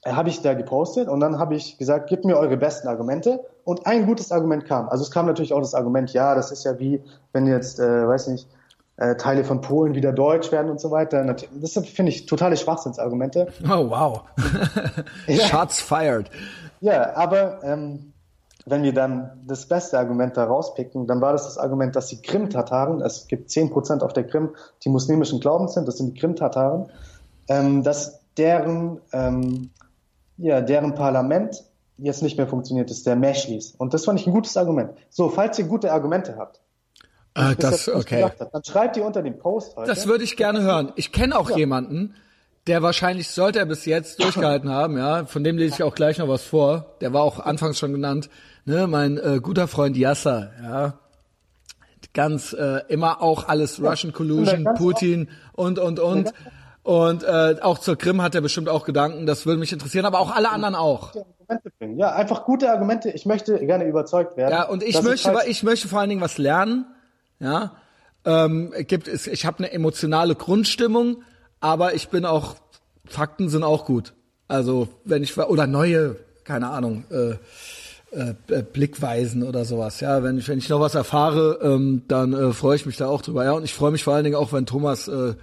Äh, habe ich da gepostet und dann habe ich gesagt, gebt mir eure besten Argumente und ein gutes Argument kam. Also es kam natürlich auch das Argument, ja, das ist ja wie, wenn jetzt, äh, weiß nicht, Äh, Teile von Polen wieder deutsch werden und so weiter. Das finde ich totale Schwachsinnsargumente. Oh, wow. ja. Shots fired. Ja, aber ähm, wenn wir dann das beste Argument da rauspicken, dann war das das Argument, dass die Krim-Tataren, es gibt zehn Prozent auf der Krim, die muslimischen Glaubens sind, das sind die Krim-Tataren, ähm, dass deren, ähm, ja, deren Parlament jetzt nicht mehr funktioniert, ist der Meshlis. Und das fand ich ein gutes Argument. So, falls ihr gute Argumente habt, ah, das, okay. Habt dann schreibt ihr unter dem Post heute. Das würde ich gerne hören. Ich kenne auch ja. jemanden, der wahrscheinlich, sollte er bis jetzt durchgehalten haben, ja, von dem lese ich auch gleich noch was vor, der war auch anfangs schon genannt, ne, mein äh, guter Freund Yasser, ja, ganz äh, immer auch alles ja. Russian Collusion, und Putin und, und, und. Und äh, auch zur Krim hat er bestimmt auch Gedanken, das würde mich interessieren, aber auch alle anderen auch. Ja, einfach gute Argumente, ich möchte gerne überzeugt werden. Ja, und ich möchte, ich, ich möchte vor allen Dingen was lernen, ja, ähm, gibt es, ich habe eine emotionale Grundstimmung, aber ich bin auch, Fakten sind auch gut. Also, wenn ich, oder neue, keine Ahnung, äh, äh, Blickweisen oder sowas, ja, wenn ich, wenn ich noch was erfahre, ähm, dann äh, freue ich mich da auch drüber, ja, und ich freue mich vor allen Dingen auch, wenn Thomas äh,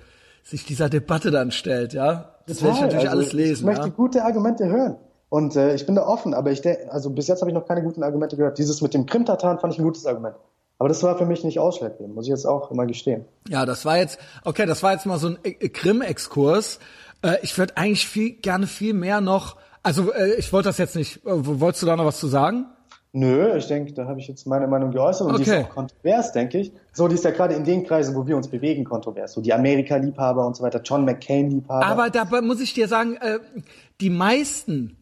sich dieser Debatte dann stellt, ja. Das Total, werde ich natürlich also alles lesen, Ich ja? möchte gute Argumente hören und äh, ich bin da offen, aber ich denke, also bis jetzt habe ich noch keine guten Argumente gehört. Dieses mit dem Krim-Tatan fand ich ein gutes Argument. Aber das war für mich nicht ausschlaggebend, muss ich jetzt auch immer gestehen. Ja, das war jetzt, okay, das war jetzt mal so ein Krim-Exkurs. Äh, ich würde eigentlich viel, gerne viel mehr noch, also äh, ich wollte das jetzt nicht, äh, wolltest du da noch was zu sagen? Nö, ich denke, da habe ich jetzt meine Meinung geäußert und okay. Die ist auch kontrovers, denke ich. So, die ist ja gerade in den Kreisen, wo wir uns bewegen, kontrovers. So die Amerika-Liebhaber und so weiter, John McCain-Liebhaber. Aber dabei muss ich dir sagen, äh, die meisten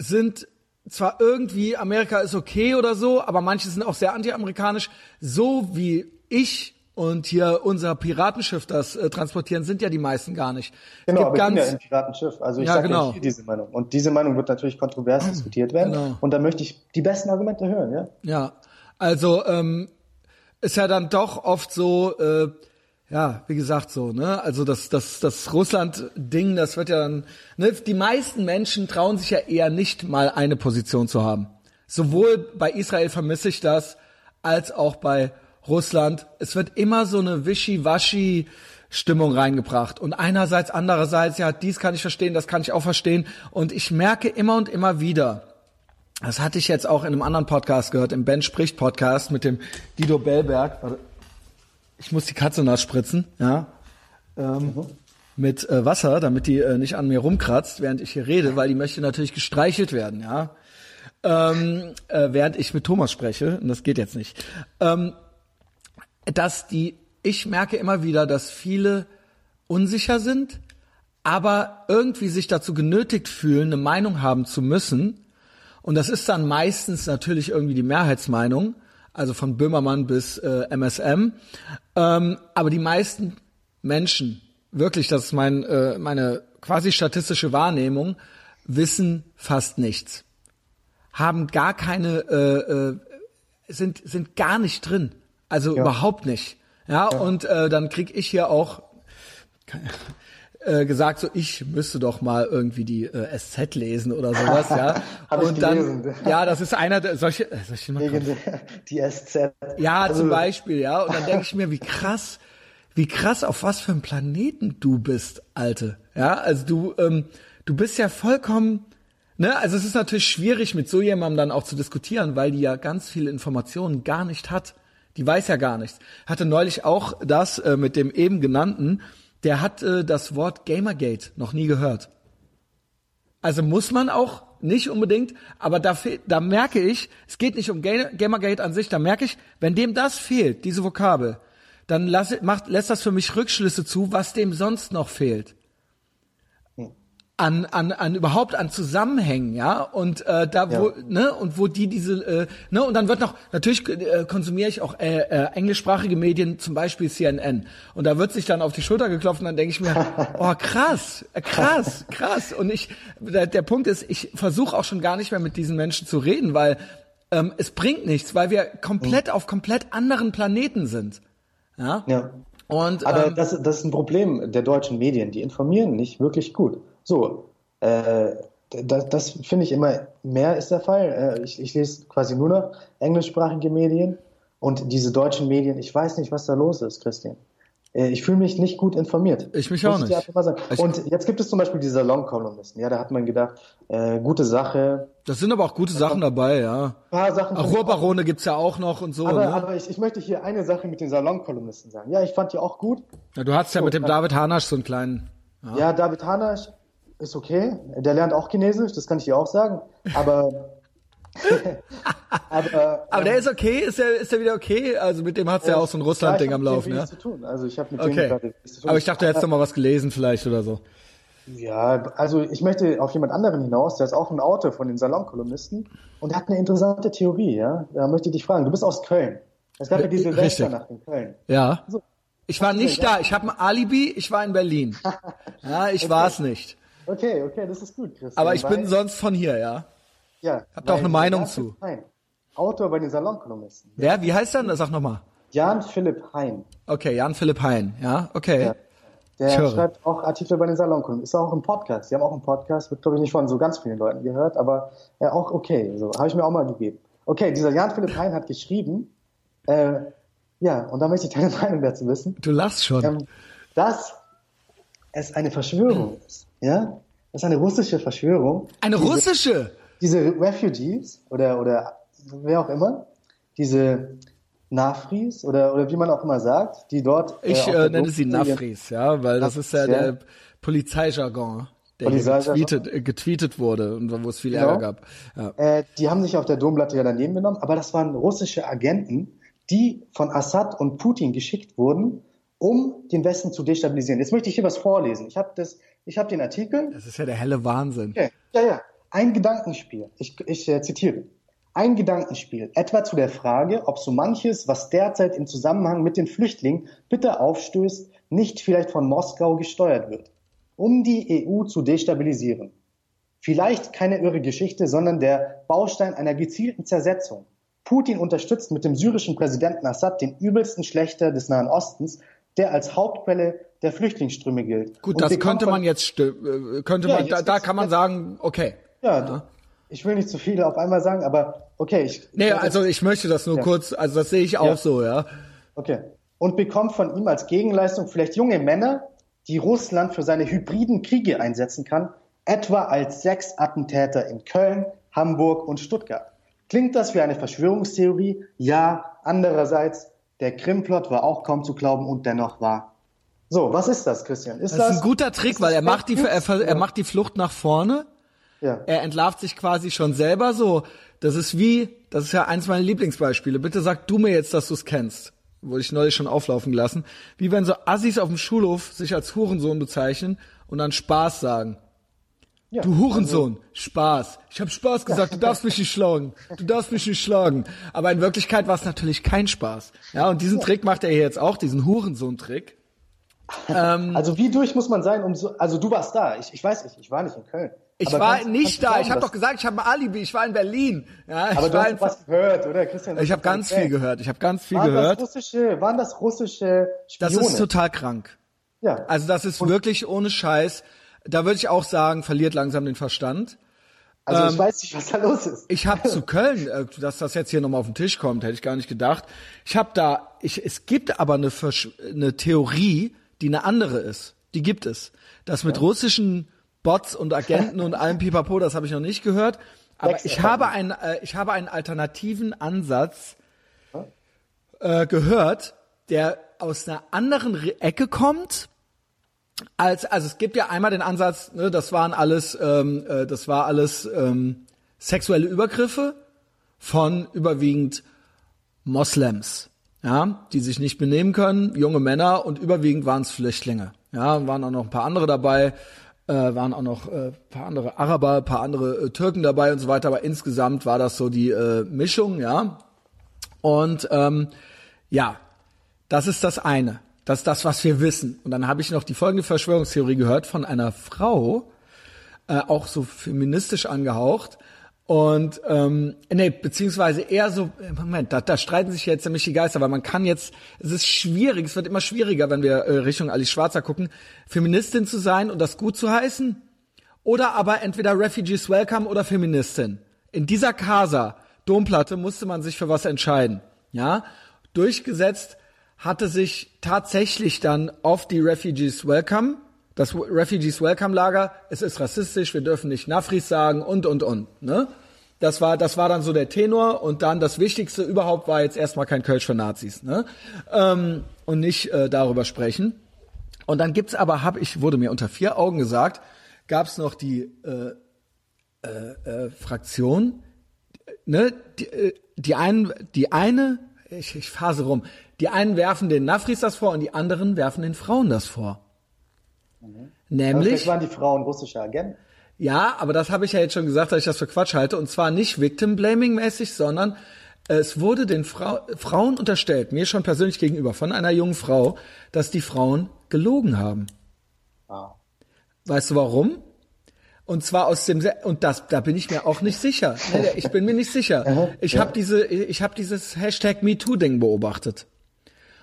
sind... zwar irgendwie, Amerika ist okay oder so, aber manche sind auch sehr anti-amerikanisch. So wie ich und hier unser Piratenschiff das äh, transportieren, sind ja die meisten gar nicht. Genau, aber ganz, ich bin ja im Piratenschiff. Also ich ja, sage genau. ja diese Meinung. Und diese Meinung wird natürlich kontrovers mhm. diskutiert werden. Genau. Und da möchte ich die besten Argumente hören. Ja, ja. Also ähm, ist ja dann doch oft so, äh, ja, wie gesagt so, ne? Also das, das, das Russland-Ding, das wird ja dann, ne? Die meisten Menschen trauen sich ja eher nicht mal eine Position zu haben. Sowohl bei Israel vermisse ich das, als auch bei Russland. Es wird immer so eine Wischi-Waschi-Stimmung reingebracht. Und einerseits, andererseits, ja, dies kann ich verstehen, das kann ich auch verstehen. Und ich merke immer und immer wieder, das hatte ich jetzt auch in einem anderen Podcast gehört, im Ben spricht Podcast mit dem Guido Bellberg, ich muss die Katze nachspritzen, ja, ähm, mhm. mit äh, Wasser, damit die äh, nicht an mir rumkratzt, während ich hier rede, weil die möchte natürlich gestreichelt werden, ja, ähm, äh, während ich mit Thomas spreche, und das geht jetzt nicht, ähm, dass die, ich merke immer wieder, dass viele unsicher sind, aber irgendwie sich dazu genötigt fühlen, eine Meinung haben zu müssen, und das ist dann meistens natürlich irgendwie die Mehrheitsmeinung, also von Böhmermann bis äh, M S M. Ähm, aber die meisten Menschen, wirklich, das ist mein, äh, meine quasi statistische Wahrnehmung, wissen fast nichts. Haben gar keine, äh, äh, sind sind gar nicht drin. Also ja. überhaupt nicht. Ja, ja. Und äh, dann krieg ich hier auch äh, gesagt, so ich müsste doch mal irgendwie die äh, S Z lesen oder sowas. ja. Hab und ich dann, ja, das ist einer der solche, äh, solche die S Z. Ja, also. Zum Beispiel, ja. Und dann denke ich mir, wie krass, wie krass, auf was für einem Planeten du bist, Alte. Ja, also du, ähm, du bist ja vollkommen, ne, also es ist natürlich schwierig, mit so jemandem dann auch zu diskutieren, weil die ja ganz viele Informationen gar nicht hat. Die weiß ja gar nichts. Hatte neulich auch das äh, mit dem eben genannten, der hat äh, das Wort Gamergate noch nie gehört. Also muss man auch nicht unbedingt, aber da, fe- da merke ich, es geht nicht um Ga- Gamergate an sich, da merke ich, wenn dem das fehlt, diese Vokabel, dann lasse, macht, lässt das für mich Rückschlüsse zu, was dem sonst noch fehlt. An, an, an überhaupt an Zusammenhängen, ja, und äh, da wo, ja. ne, und wo die diese, äh, ne, und dann wird noch, natürlich äh, konsumiere ich auch äh, äh, englischsprachige Medien, zum Beispiel C N N, und da wird sich dann auf die Schulter geklopft und dann denke ich mir, oh krass, krass, krass, und ich, der, der Punkt ist, ich versuche auch schon gar nicht mehr mit diesen Menschen zu reden, weil ähm, es bringt nichts, weil wir komplett mhm. auf komplett anderen Planeten sind, ja. ja. Und, aber ähm, das, das ist ein Problem der deutschen Medien, die informieren nicht wirklich gut. So, äh, das, das finde ich immer mehr ist der Fall. Äh, ich, ich lese quasi nur noch englischsprachige Medien und diese deutschen Medien, ich weiß nicht, was da los ist, Christian. Äh, ich fühle mich nicht gut informiert. Ich mich auch nicht. Ich und jetzt gibt es zum Beispiel die Salon-Kolumnisten. Ja, da hat man gedacht, äh, gute Sache. Das sind aber auch gute Sachen dabei, ja. Ein paar Sachen. Auch Ruhrbarone gibt's ja auch noch und so. Aber, ne? aber ich, ich möchte hier eine Sache mit den Salon-Kolumnisten sagen. Ja, ich fand die auch gut. Ja, du hattst ja so, mit dem David Hanasch so einen kleinen... Ja, ja, David Hanna ist okay. Der lernt auch Chinesisch, das kann ich dir auch sagen. Aber aber, aber der ähm, ist okay, ist der, ist der wieder okay? Also mit dem hat's ja, ja auch so ein Russland-Ding am Laufen, ne? Ja, ich hab mit dem nichts zu tun. Also ich hab mit dem okay. gerade nichts zu tun. Aber ich dachte, du hättest noch mal was gelesen vielleicht oder so. Ja, also ich möchte auf jemand anderen hinaus, der ist auch ein Autor von den Salonkolumnisten und der hat eine interessante Theorie, ja? Da möchte ich dich fragen, du bist aus Köln. Es gab ja diese Silvesternacht in Köln. Ja. So. Ich war nicht da, ich habe ein Alibi, ich war in Berlin. Ja, ich okay. war es nicht. Okay, okay, das ist gut, Christian. Aber ich weil, bin sonst von hier, ja. Ja. Hab da auch eine Meinung zu. Hein, Autor bei den Salonkolumnisten. Ja. Wer? Wie heißt der denn? Sag nochmal. Jan Philipp Hein. Okay, Jan Philipp Hein, ja, okay. Ja. Der schreibt auch Artikel bei den Salonkolumnisten. Ist auch im Podcast. Die haben auch einen Podcast. Wird, glaube ich, nicht von so ganz vielen Leuten gehört, aber ja, auch okay. So, habe ich mir auch mal gegeben. Okay, dieser Jan Philipp Hein hat geschrieben, äh, ja, und da möchte ich deine Meinung dazu wissen. Du lachst schon. Ähm, dass es eine Verschwörung ist, ja? Das ist eine russische Verschwörung. Eine diese, russische? Diese Refugees oder, oder wer auch immer, diese Nafris oder, oder wie man auch immer sagt, die dort... Ich äh, äh, nenne sie Nafris, ja, weil Nafris, das ist ja, ja. der Polizeijargon, der Polizeijargon. Getweetet, getweetet wurde und wo es viel genau. Ärger gab. Ja. Äh, die haben sich auf der Domplatte ja daneben genommen, aber das waren russische Agenten, die von Assad und Putin geschickt wurden, um den Westen zu destabilisieren. Jetzt möchte ich hier was vorlesen. Ich habe hab den Artikel. Das ist ja der helle Wahnsinn. Okay. Ja, ja. Ein Gedankenspiel. Ich, ich äh, zitiere. Ein Gedankenspiel, etwa zu der Frage, ob so manches, was derzeit im Zusammenhang mit den Flüchtlingen bitter aufstößt, nicht vielleicht von Moskau gesteuert wird, um die E U zu destabilisieren. Vielleicht keine irre Geschichte, sondern der Baustein einer gezielten Zersetzung. Putin unterstützt mit dem syrischen Präsidenten Assad den übelsten Schlechter des Nahen Ostens, der als Hauptquelle der Flüchtlingsströme gilt. Gut, und das könnte man jetzt, stö- könnte ja, man, da, da kann man sagen, okay. Ja, ja, ich will nicht zu viel auf einmal sagen, aber okay. Ich, nee, ich, also ich möchte das nur ja. kurz, also das sehe ich auch ja. so, ja. Okay. Und bekommt von ihm als Gegenleistung vielleicht junge Männer, die Russland für seine hybriden Kriege einsetzen kann, etwa als Sexattentäter in Köln, Hamburg und Stuttgart. Klingt das wie eine Verschwörungstheorie? Ja. Andererseits, der Krim-Plot war auch kaum zu glauben und dennoch wahr. So, was ist das, Christian? Ist das, das ist ein guter Trick, weil er macht, die, er, er macht die Flucht nach vorne. Ja. Er entlarvt sich quasi schon selber so. Das ist wie, das ist ja eins meiner Lieblingsbeispiele. Bitte sag du mir jetzt, dass du es kennst. Wurde ich neulich schon auflaufen gelassen. Wie wenn so Assis auf dem Schulhof sich als Hurensohn bezeichnen und dann Spaß sagen. Ja, du Hurensohn, also, Spaß. Ich habe Spaß gesagt, du darfst mich nicht schlagen. Du darfst mich nicht schlagen. Aber in Wirklichkeit war es natürlich kein Spaß. Ja, und diesen Trick macht er hier jetzt auch, diesen Hurensohn-Trick. Ähm, also wie durch muss man sein, um so, also du warst da. Ich, ich weiß nicht, ich war nicht in Köln. Ich aber war ganz, nicht da. Glauben, ich habe doch gesagt, ich habe ein Alibi. Ich war in Berlin. Ja, aber ich du war hast in... was gehört, oder Christian? Ich habe ganz viel gehört. Ich habe ganz viel waren gehört. Das russische, waren das russische Spione? Das ist total krank. Ja. Also das ist und wirklich ohne Scheiß. Da würde ich auch sagen, verliert langsam den Verstand. Also ich ähm, weiß nicht, was da los ist. Ich habe zu Köln, äh, dass das jetzt hier nochmal auf den Tisch kommt, hätte ich gar nicht gedacht. Ich habe da, ich, es gibt aber eine, Versch- eine Theorie, die eine andere ist. Die gibt es. Das mit ja. russischen Bots und Agenten und allem Pipapo, das habe ich noch nicht gehört. Aber Dexter, ich habe einen, äh, ich habe einen alternativen Ansatz äh, gehört, der aus einer anderen Re- Ecke kommt. Als, also es gibt ja einmal den Ansatz, ne, das waren alles, ähm, äh, das war alles ähm, sexuelle Übergriffe von überwiegend Moslems, ja, die sich nicht benehmen können, junge Männer und überwiegend waren es Flüchtlinge, ja, waren auch noch ein paar andere dabei, äh, waren auch noch äh, paar andere Araber, paar andere äh, Türken dabei und so weiter, aber insgesamt war das so die äh, Mischung, ja, und ähm, ja, das ist das eine. Das ist das, was wir wissen. Und dann habe ich noch die folgende Verschwörungstheorie gehört von einer Frau, äh, auch so feministisch angehaucht. Und ähm, nee, beziehungsweise eher so, Moment, da, da streiten sich jetzt nämlich die Geister, weil man kann jetzt, es ist schwierig, es wird immer schwieriger, wenn wir äh, Richtung Alice Schwarzer gucken, Feministin zu sein und das gut zu heißen. Oder aber entweder Refugees Welcome oder Feministin. In dieser Casa, Domplatte, musste man sich für was entscheiden. Ja, durchgesetzt hatte sich tatsächlich dann auf die Refugees Welcome, das Refugees Welcome Lager, es ist rassistisch, wir dürfen nicht Nafris sagen und, und, und, ne? Das war, das war dann so der Tenor und dann das Wichtigste überhaupt war jetzt erstmal kein Kölsch für Nazis, ne? Ähm, und nicht äh, darüber sprechen. Und dann gibt's aber, hab ich, wurde mir unter vier Augen gesagt, gab's noch die äh, äh, äh, Fraktion, ne, die, äh, die einen, die eine, ich, ich phase rum, die einen werfen den Nafris das vor und die anderen werfen den Frauen das vor. Mhm. Nämlich. Das waren die Frauen russische Agenten. Ja, aber das habe ich ja jetzt schon gesagt, dass ich das für Quatsch halte. Und zwar nicht Victim-Blaming-mäßig, sondern es wurde den Fra- Frauen unterstellt, mir schon persönlich gegenüber, von einer jungen Frau, dass die Frauen gelogen haben. Wow. Weißt du warum? Und zwar aus dem, Se- und das, da bin ich mir auch nicht sicher. Ich bin mir nicht sicher. Ich habe diese, ich habe dieses Hashtag MeToo-Ding beobachtet.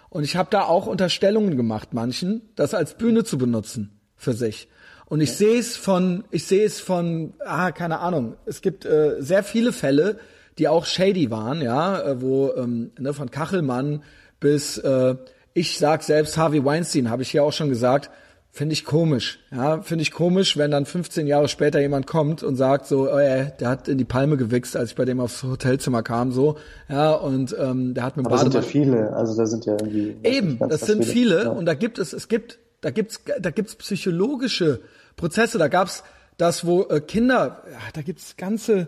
Und ich habe da auch Unterstellungen gemacht, manchen, das als Bühne zu benutzen für sich. Und ich sehe es von, ich sehe es von, ah, keine Ahnung. Es gibt äh, sehr viele Fälle, die auch shady waren, ja, äh, wo ähm, ne, von Kachelmann bis, äh, ich sag selbst Harvey Weinstein, habe ich hier auch schon gesagt, finde ich komisch, ja, finde ich komisch, wenn dann fünfzehn Jahre später jemand kommt und sagt so, oh, ey, der hat in die Palme gewichst, als ich bei dem aufs Hotelzimmer kam, so, ja, und ähm, der hat mit dem Bademantel. Da sind ja viele, also da sind ja irgendwie. Eben, das sind viele, ja. Und da gibt es, es gibt. Da gibt's, da gibt's psychologische Prozesse. Da gab's das, wo äh, Kinder, ja, da gibt's ganze,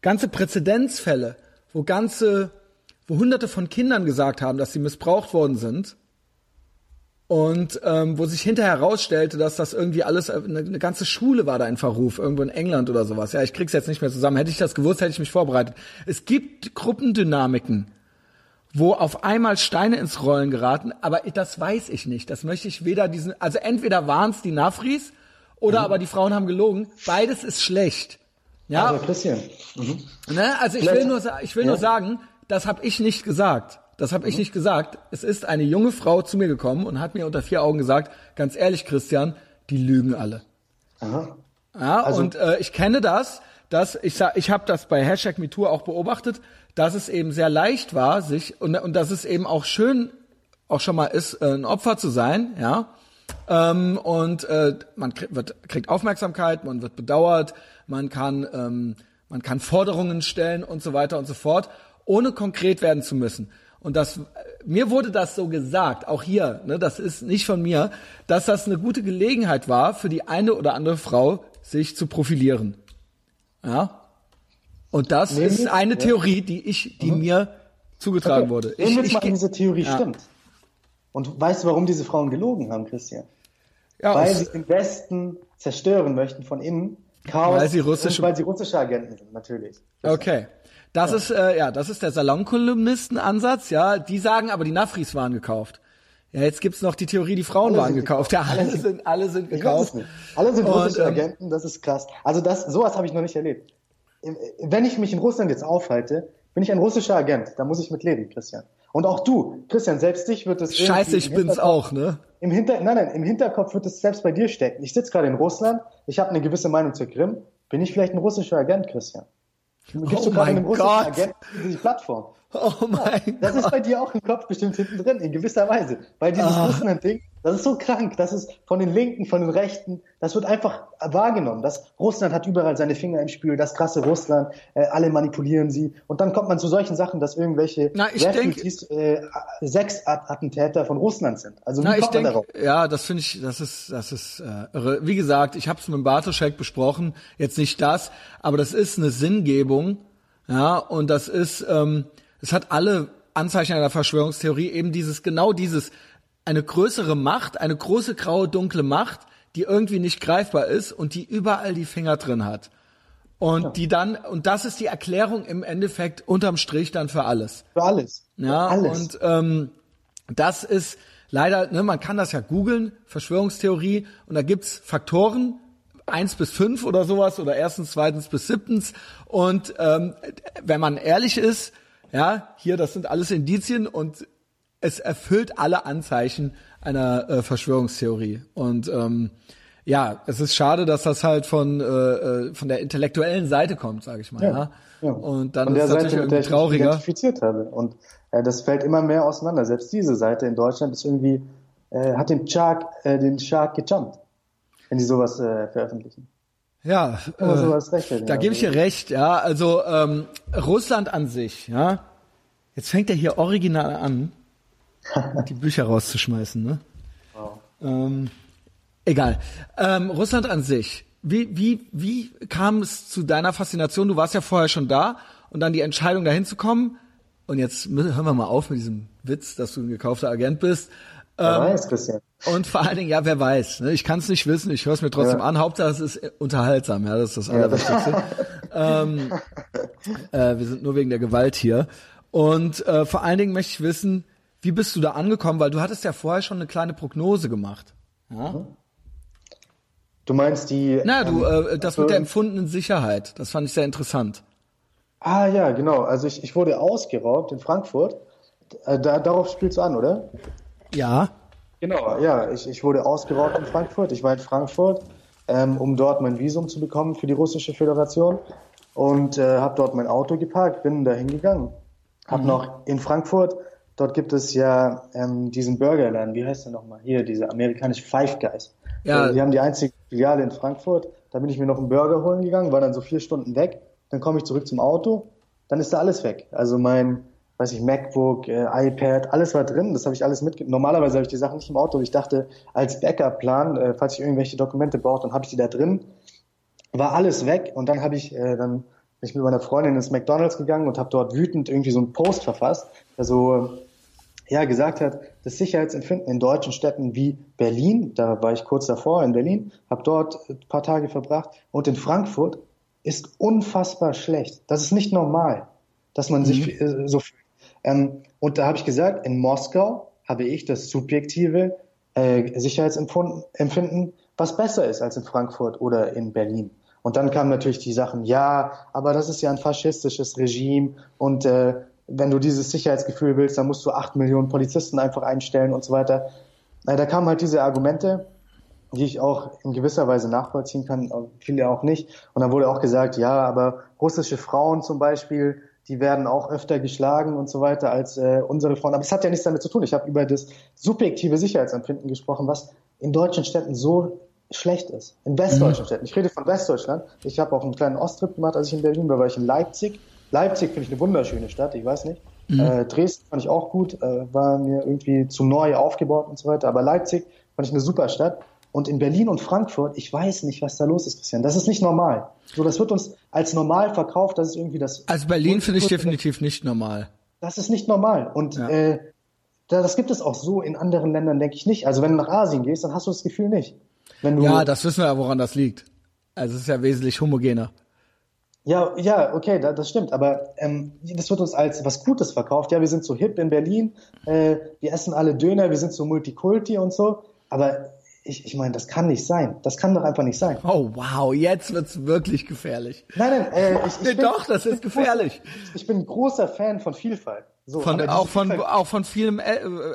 ganze Präzedenzfälle, wo ganze, wo Hunderte von Kindern gesagt haben, dass sie missbraucht worden sind und ähm, wo sich hinterher herausstellte, dass das irgendwie alles, eine, eine ganze Schule war da in Verruf, irgendwo in England oder sowas. Ja, ich krieg's jetzt nicht mehr zusammen. Hätte ich das gewusst, hätte ich mich vorbereitet. Es gibt Gruppendynamiken, wo auf einmal Steine ins Rollen geraten, aber das weiß ich nicht. Das möchte ich weder diesen, also entweder waren es die Nafris oder mhm. aber die Frauen haben gelogen. Beides ist schlecht. Ja, also Christian. Mhm. Ne? Also ich Vielleicht. will nur, ich will ja. nur sagen, das habe ich nicht gesagt. Das habe mhm. ich nicht gesagt. Es ist eine junge Frau zu mir gekommen und hat mir unter vier Augen gesagt: Ganz ehrlich, Christian, die lügen alle. Aha. Ja, also. Und äh, ich kenne das. Das, ich sag, ich habe das bei Hashtag MeToo auch beobachtet, dass es eben sehr leicht war, sich und, und dass es eben auch schön auch schon mal ist, ein Opfer zu sein, ja. Ähm, und äh, man krieg, wird, kriegt Aufmerksamkeit, man wird bedauert, man kann ähm, man kann Forderungen stellen und so weiter und so fort, ohne konkret werden zu müssen. Und das, mir wurde das so gesagt, auch hier, ne, das ist nicht von mir, dass das eine gute Gelegenheit war, für die eine oder andere Frau sich zu profilieren. Ja, und das Nehmen ist eine ja. Theorie, die ich, die mhm. mir zugetragen okay. wurde. Nehmen wir jetzt mal an, diese Theorie ja. stimmt. Und weißt du, warum diese Frauen gelogen haben, Christian? Ja, weil sie den Westen zerstören möchten von innen, Chaos, weil sie russische, weil sie russische Agenten sind, natürlich. Christian. Okay, das ja. ist äh, ja, das ist der Salonkolumnisten-Ansatz. Ja, die sagen, aber die Nafris waren gekauft. Ja, jetzt gibt's noch die Theorie, die Frauen alle waren gekauft. gekauft. Ja, alle sind, alle sind gekauft. Alle sind russische und, ähm, Agenten, das ist krass. Also das, sowas habe ich noch nicht erlebt. Wenn ich mich in Russland jetzt aufhalte, bin ich ein russischer Agent. Da muss ich mit leben, Christian. Und auch du, Christian, selbst dich wird es... Scheiße, ich bin's auch, ne? Im Hinter, nein, nein, im Hinterkopf wird es selbst bei dir stecken. Ich sitze gerade in Russland, ich habe eine gewisse Meinung zur Krim. Bin ich vielleicht ein russischer Agent, Christian? Gibst oh du gerade einem russischen Gott. Agenten die Plattform? Oh mein ja, das Gott. Ist bei dir auch im Kopf bestimmt hinten drin, in gewisser Weise. Weil dieses ah. Russland-Ding, das ist so krank, das ist von den Linken, von den Rechten, das wird einfach wahrgenommen. Das Russland hat überall seine Finger im Spiel, das krasse Russland, äh, alle manipulieren sie. Und dann kommt man zu solchen Sachen, dass irgendwelche Na, ich denk, äh, Sexattentäter von Russland sind. Also wie na, kommt ich man denk, darauf? Ja, das finde ich, das ist, das ist äh, irre. Wie gesagt, ich habe es mit Bartoschek besprochen, jetzt nicht das, aber das ist eine Sinngebung, ja, und das ist... Ähm, es hat alle Anzeichen einer Verschwörungstheorie, eben dieses, genau dieses, eine größere Macht, eine große, graue, dunkle Macht, die irgendwie nicht greifbar ist und die überall die Finger drin hat. Und ja. die dann, und das ist die Erklärung im Endeffekt unterm Strich dann für alles. Für alles. Ja, für alles. Und ähm, das ist leider, ne, man kann das ja googeln, Verschwörungstheorie, und da gibt's Faktoren, eins bis fünf oder sowas, oder erstens, zweitens bis siebtens. Und ähm, wenn man ehrlich ist, ja, hier, das sind alles Indizien und es erfüllt alle Anzeichen einer äh, Verschwörungstheorie. Und ähm, ja, es ist schade, dass das halt von äh, von der intellektuellen Seite kommt, sage ich mal. Ja, ja. Ja. Und dann von ist es natürlich irgendwie trauriger. Ich identifiziert habe. Und äh, das fällt immer mehr auseinander. Selbst diese Seite in Deutschland ist irgendwie äh, hat den Shark äh, den Shark gejumpt, wenn die sowas äh, veröffentlichen. Ja, äh, recht, da gebe ich dir recht, ja, also ähm, Russland an sich, ja, jetzt fängt er hier original an, die Bücher rauszuschmeißen, ne? Wow. Ähm, Egal. Ähm, Russland an sich. Wie, wie, wie kam es zu deiner Faszination? Du warst ja vorher schon da und dann die Entscheidung, dahin zu kommen. Und jetzt hören wir mal auf mit diesem Witz, dass du ein gekaufter Agent bist. Ähm, wer weiß, Christian. Und vor allen Dingen, ja, wer weiß. Ne? Ich kann es nicht wissen, ich höre es mir trotzdem ja. an. Hauptsache, es ist unterhaltsam. Ja, das ist das Allerwichtigste. Ja. ähm, äh, wir sind nur wegen der Gewalt hier. Und äh, vor allen Dingen möchte ich wissen, wie bist du da angekommen? Weil du hattest ja vorher schon eine kleine Prognose gemacht. Ja? Mhm. Du meinst die... Na, du, äh, das mit der empfundenen Sicherheit. Das fand ich sehr interessant. Ah ja, genau. Also ich, ich wurde ausgeraubt in Frankfurt. Da, darauf spielst du an, oder? Ja. Genau, ja. Ich, ich wurde ausgeraubt in Frankfurt. Ich war in Frankfurt, ähm, um dort mein Visum zu bekommen für die Russische Föderation. Und äh, habe dort mein Auto geparkt, bin da hingegangen. Hab mhm. noch in Frankfurt, dort gibt es ja ähm, diesen Burgerladen. Wie heißt der nochmal? Hier, diese amerikanische Five Guys. Ja. Die haben die einzige Filiale in Frankfurt. Da bin ich mir noch einen Burger holen gegangen, war dann so vier Stunden weg. Dann komme ich zurück zum Auto, dann ist da alles weg. Also mein, weiß ich, MacBook, äh, iPad, alles war drin. Das habe ich alles mitgenommen. Normalerweise habe ich die Sachen nicht im Auto. Ich dachte, als Backup-Plan, äh, falls ich irgendwelche Dokumente brauche, dann habe ich die da drin. War alles weg und dann habe ich, äh, dann bin ich mit meiner Freundin ins McDonald's gegangen und habe dort wütend irgendwie so einen Post verfasst, der so, ja, gesagt hat, das Sicherheitsempfinden in deutschen Städten wie Berlin, da war ich kurz davor in Berlin, habe dort ein paar Tage verbracht und in Frankfurt ist unfassbar schlecht. Das ist nicht normal, dass man mhm. sich so fühlt. Ähm, und da habe ich gesagt, in Moskau habe ich das subjektive äh, Sicherheitsempfinden, was besser ist als in Frankfurt oder in Berlin. Und dann kamen natürlich die Sachen, ja, aber das ist ja ein faschistisches Regime und äh, wenn du dieses Sicherheitsgefühl willst, dann musst du acht Millionen Polizisten einfach einstellen und so weiter. Da kamen halt diese Argumente, die ich auch in gewisser Weise nachvollziehen kann, viele auch nicht. Und dann wurde auch gesagt, ja, aber russische Frauen zum Beispiel, die werden auch öfter geschlagen und so weiter als äh, unsere Frauen. Aber es hat ja nichts damit zu tun. Ich habe über das subjektive Sicherheitsempfinden gesprochen, was in deutschen Städten so schlecht ist. In westdeutschen mhm. Städten. Ich rede von Westdeutschland. Ich habe auch einen kleinen Osttrip gemacht, als ich in Berlin war, war ich in Leipzig. Leipzig finde ich eine wunderschöne Stadt, ich weiß nicht. Mhm. Äh, Dresden fand ich auch gut, äh, war mir irgendwie zu neu aufgebaut und so weiter. Aber Leipzig fand ich eine super Stadt. Und in Berlin und Frankfurt, ich weiß nicht, was da los ist, Christian. Das ist nicht normal. So, das wird uns als normal verkauft, das ist irgendwie das... Also Berlin finde ich definitiv nicht normal. Das ist nicht normal. Und ja. äh, das gibt es auch so in anderen Ländern, denke ich, nicht. Also wenn du nach Asien gehst, dann hast du das Gefühl nicht. Wenn du, ja, das wissen wir ja, woran das liegt. Also es ist ja wesentlich homogener. Ja, ja, okay, da, das stimmt, aber ähm, das wird uns als was Gutes verkauft. Ja, wir sind so hip in Berlin, äh, wir essen alle Döner, wir sind so Multikulti und so, aber ich, ich meine, das kann nicht sein. Das kann doch einfach nicht sein. Oh, wow, jetzt wird's wirklich gefährlich. Nein, nein, äh, ich, ich bin, doch, das ist gefährlich. Ich bin ein großer Fan von Vielfalt. So, von, auch, von, Vielfalt. auch von vielem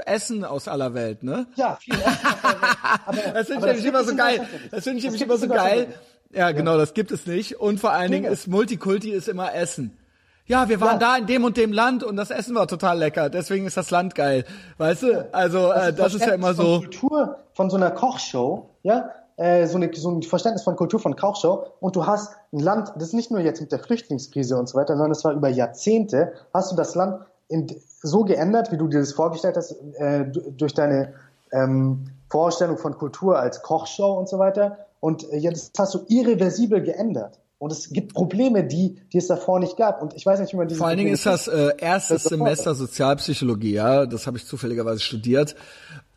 Essen aus aller Welt, ne? Ja, viel Essen aus aller Welt. Aber, das finde ich nämlich immer so geil. Das finde ich nämlich immer so geil. Ja, genau, das gibt es nicht. Und vor allen Dingen ist Multikulti ist immer Essen. Ja, wir waren ja. da in dem und dem Land und das Essen war total lecker. Deswegen ist das Land geil. Weißt du? Also, also äh, das ist ja immer so. Von Kultur, von so einer Kochshow, ja? Äh, so, eine, so ein Verständnis von Kultur, von Kochshow. Und du hast ein Land, das ist nicht nur jetzt mit der Flüchtlingskrise und so weiter, sondern das war über Jahrzehnte, hast du das Land in, so geändert, wie du dir das vorgestellt hast, äh, durch deine ähm, Vorstellung von Kultur als Kochshow und so weiter. Und jetzt hast du irreversibel geändert. Und es gibt Probleme, die, die es davor nicht gab. Und ich weiß nicht, wie man diese. Vor allen Dingen ist das äh, erstes Semester Sozialpsychologie, ja, das habe ich zufälligerweise studiert.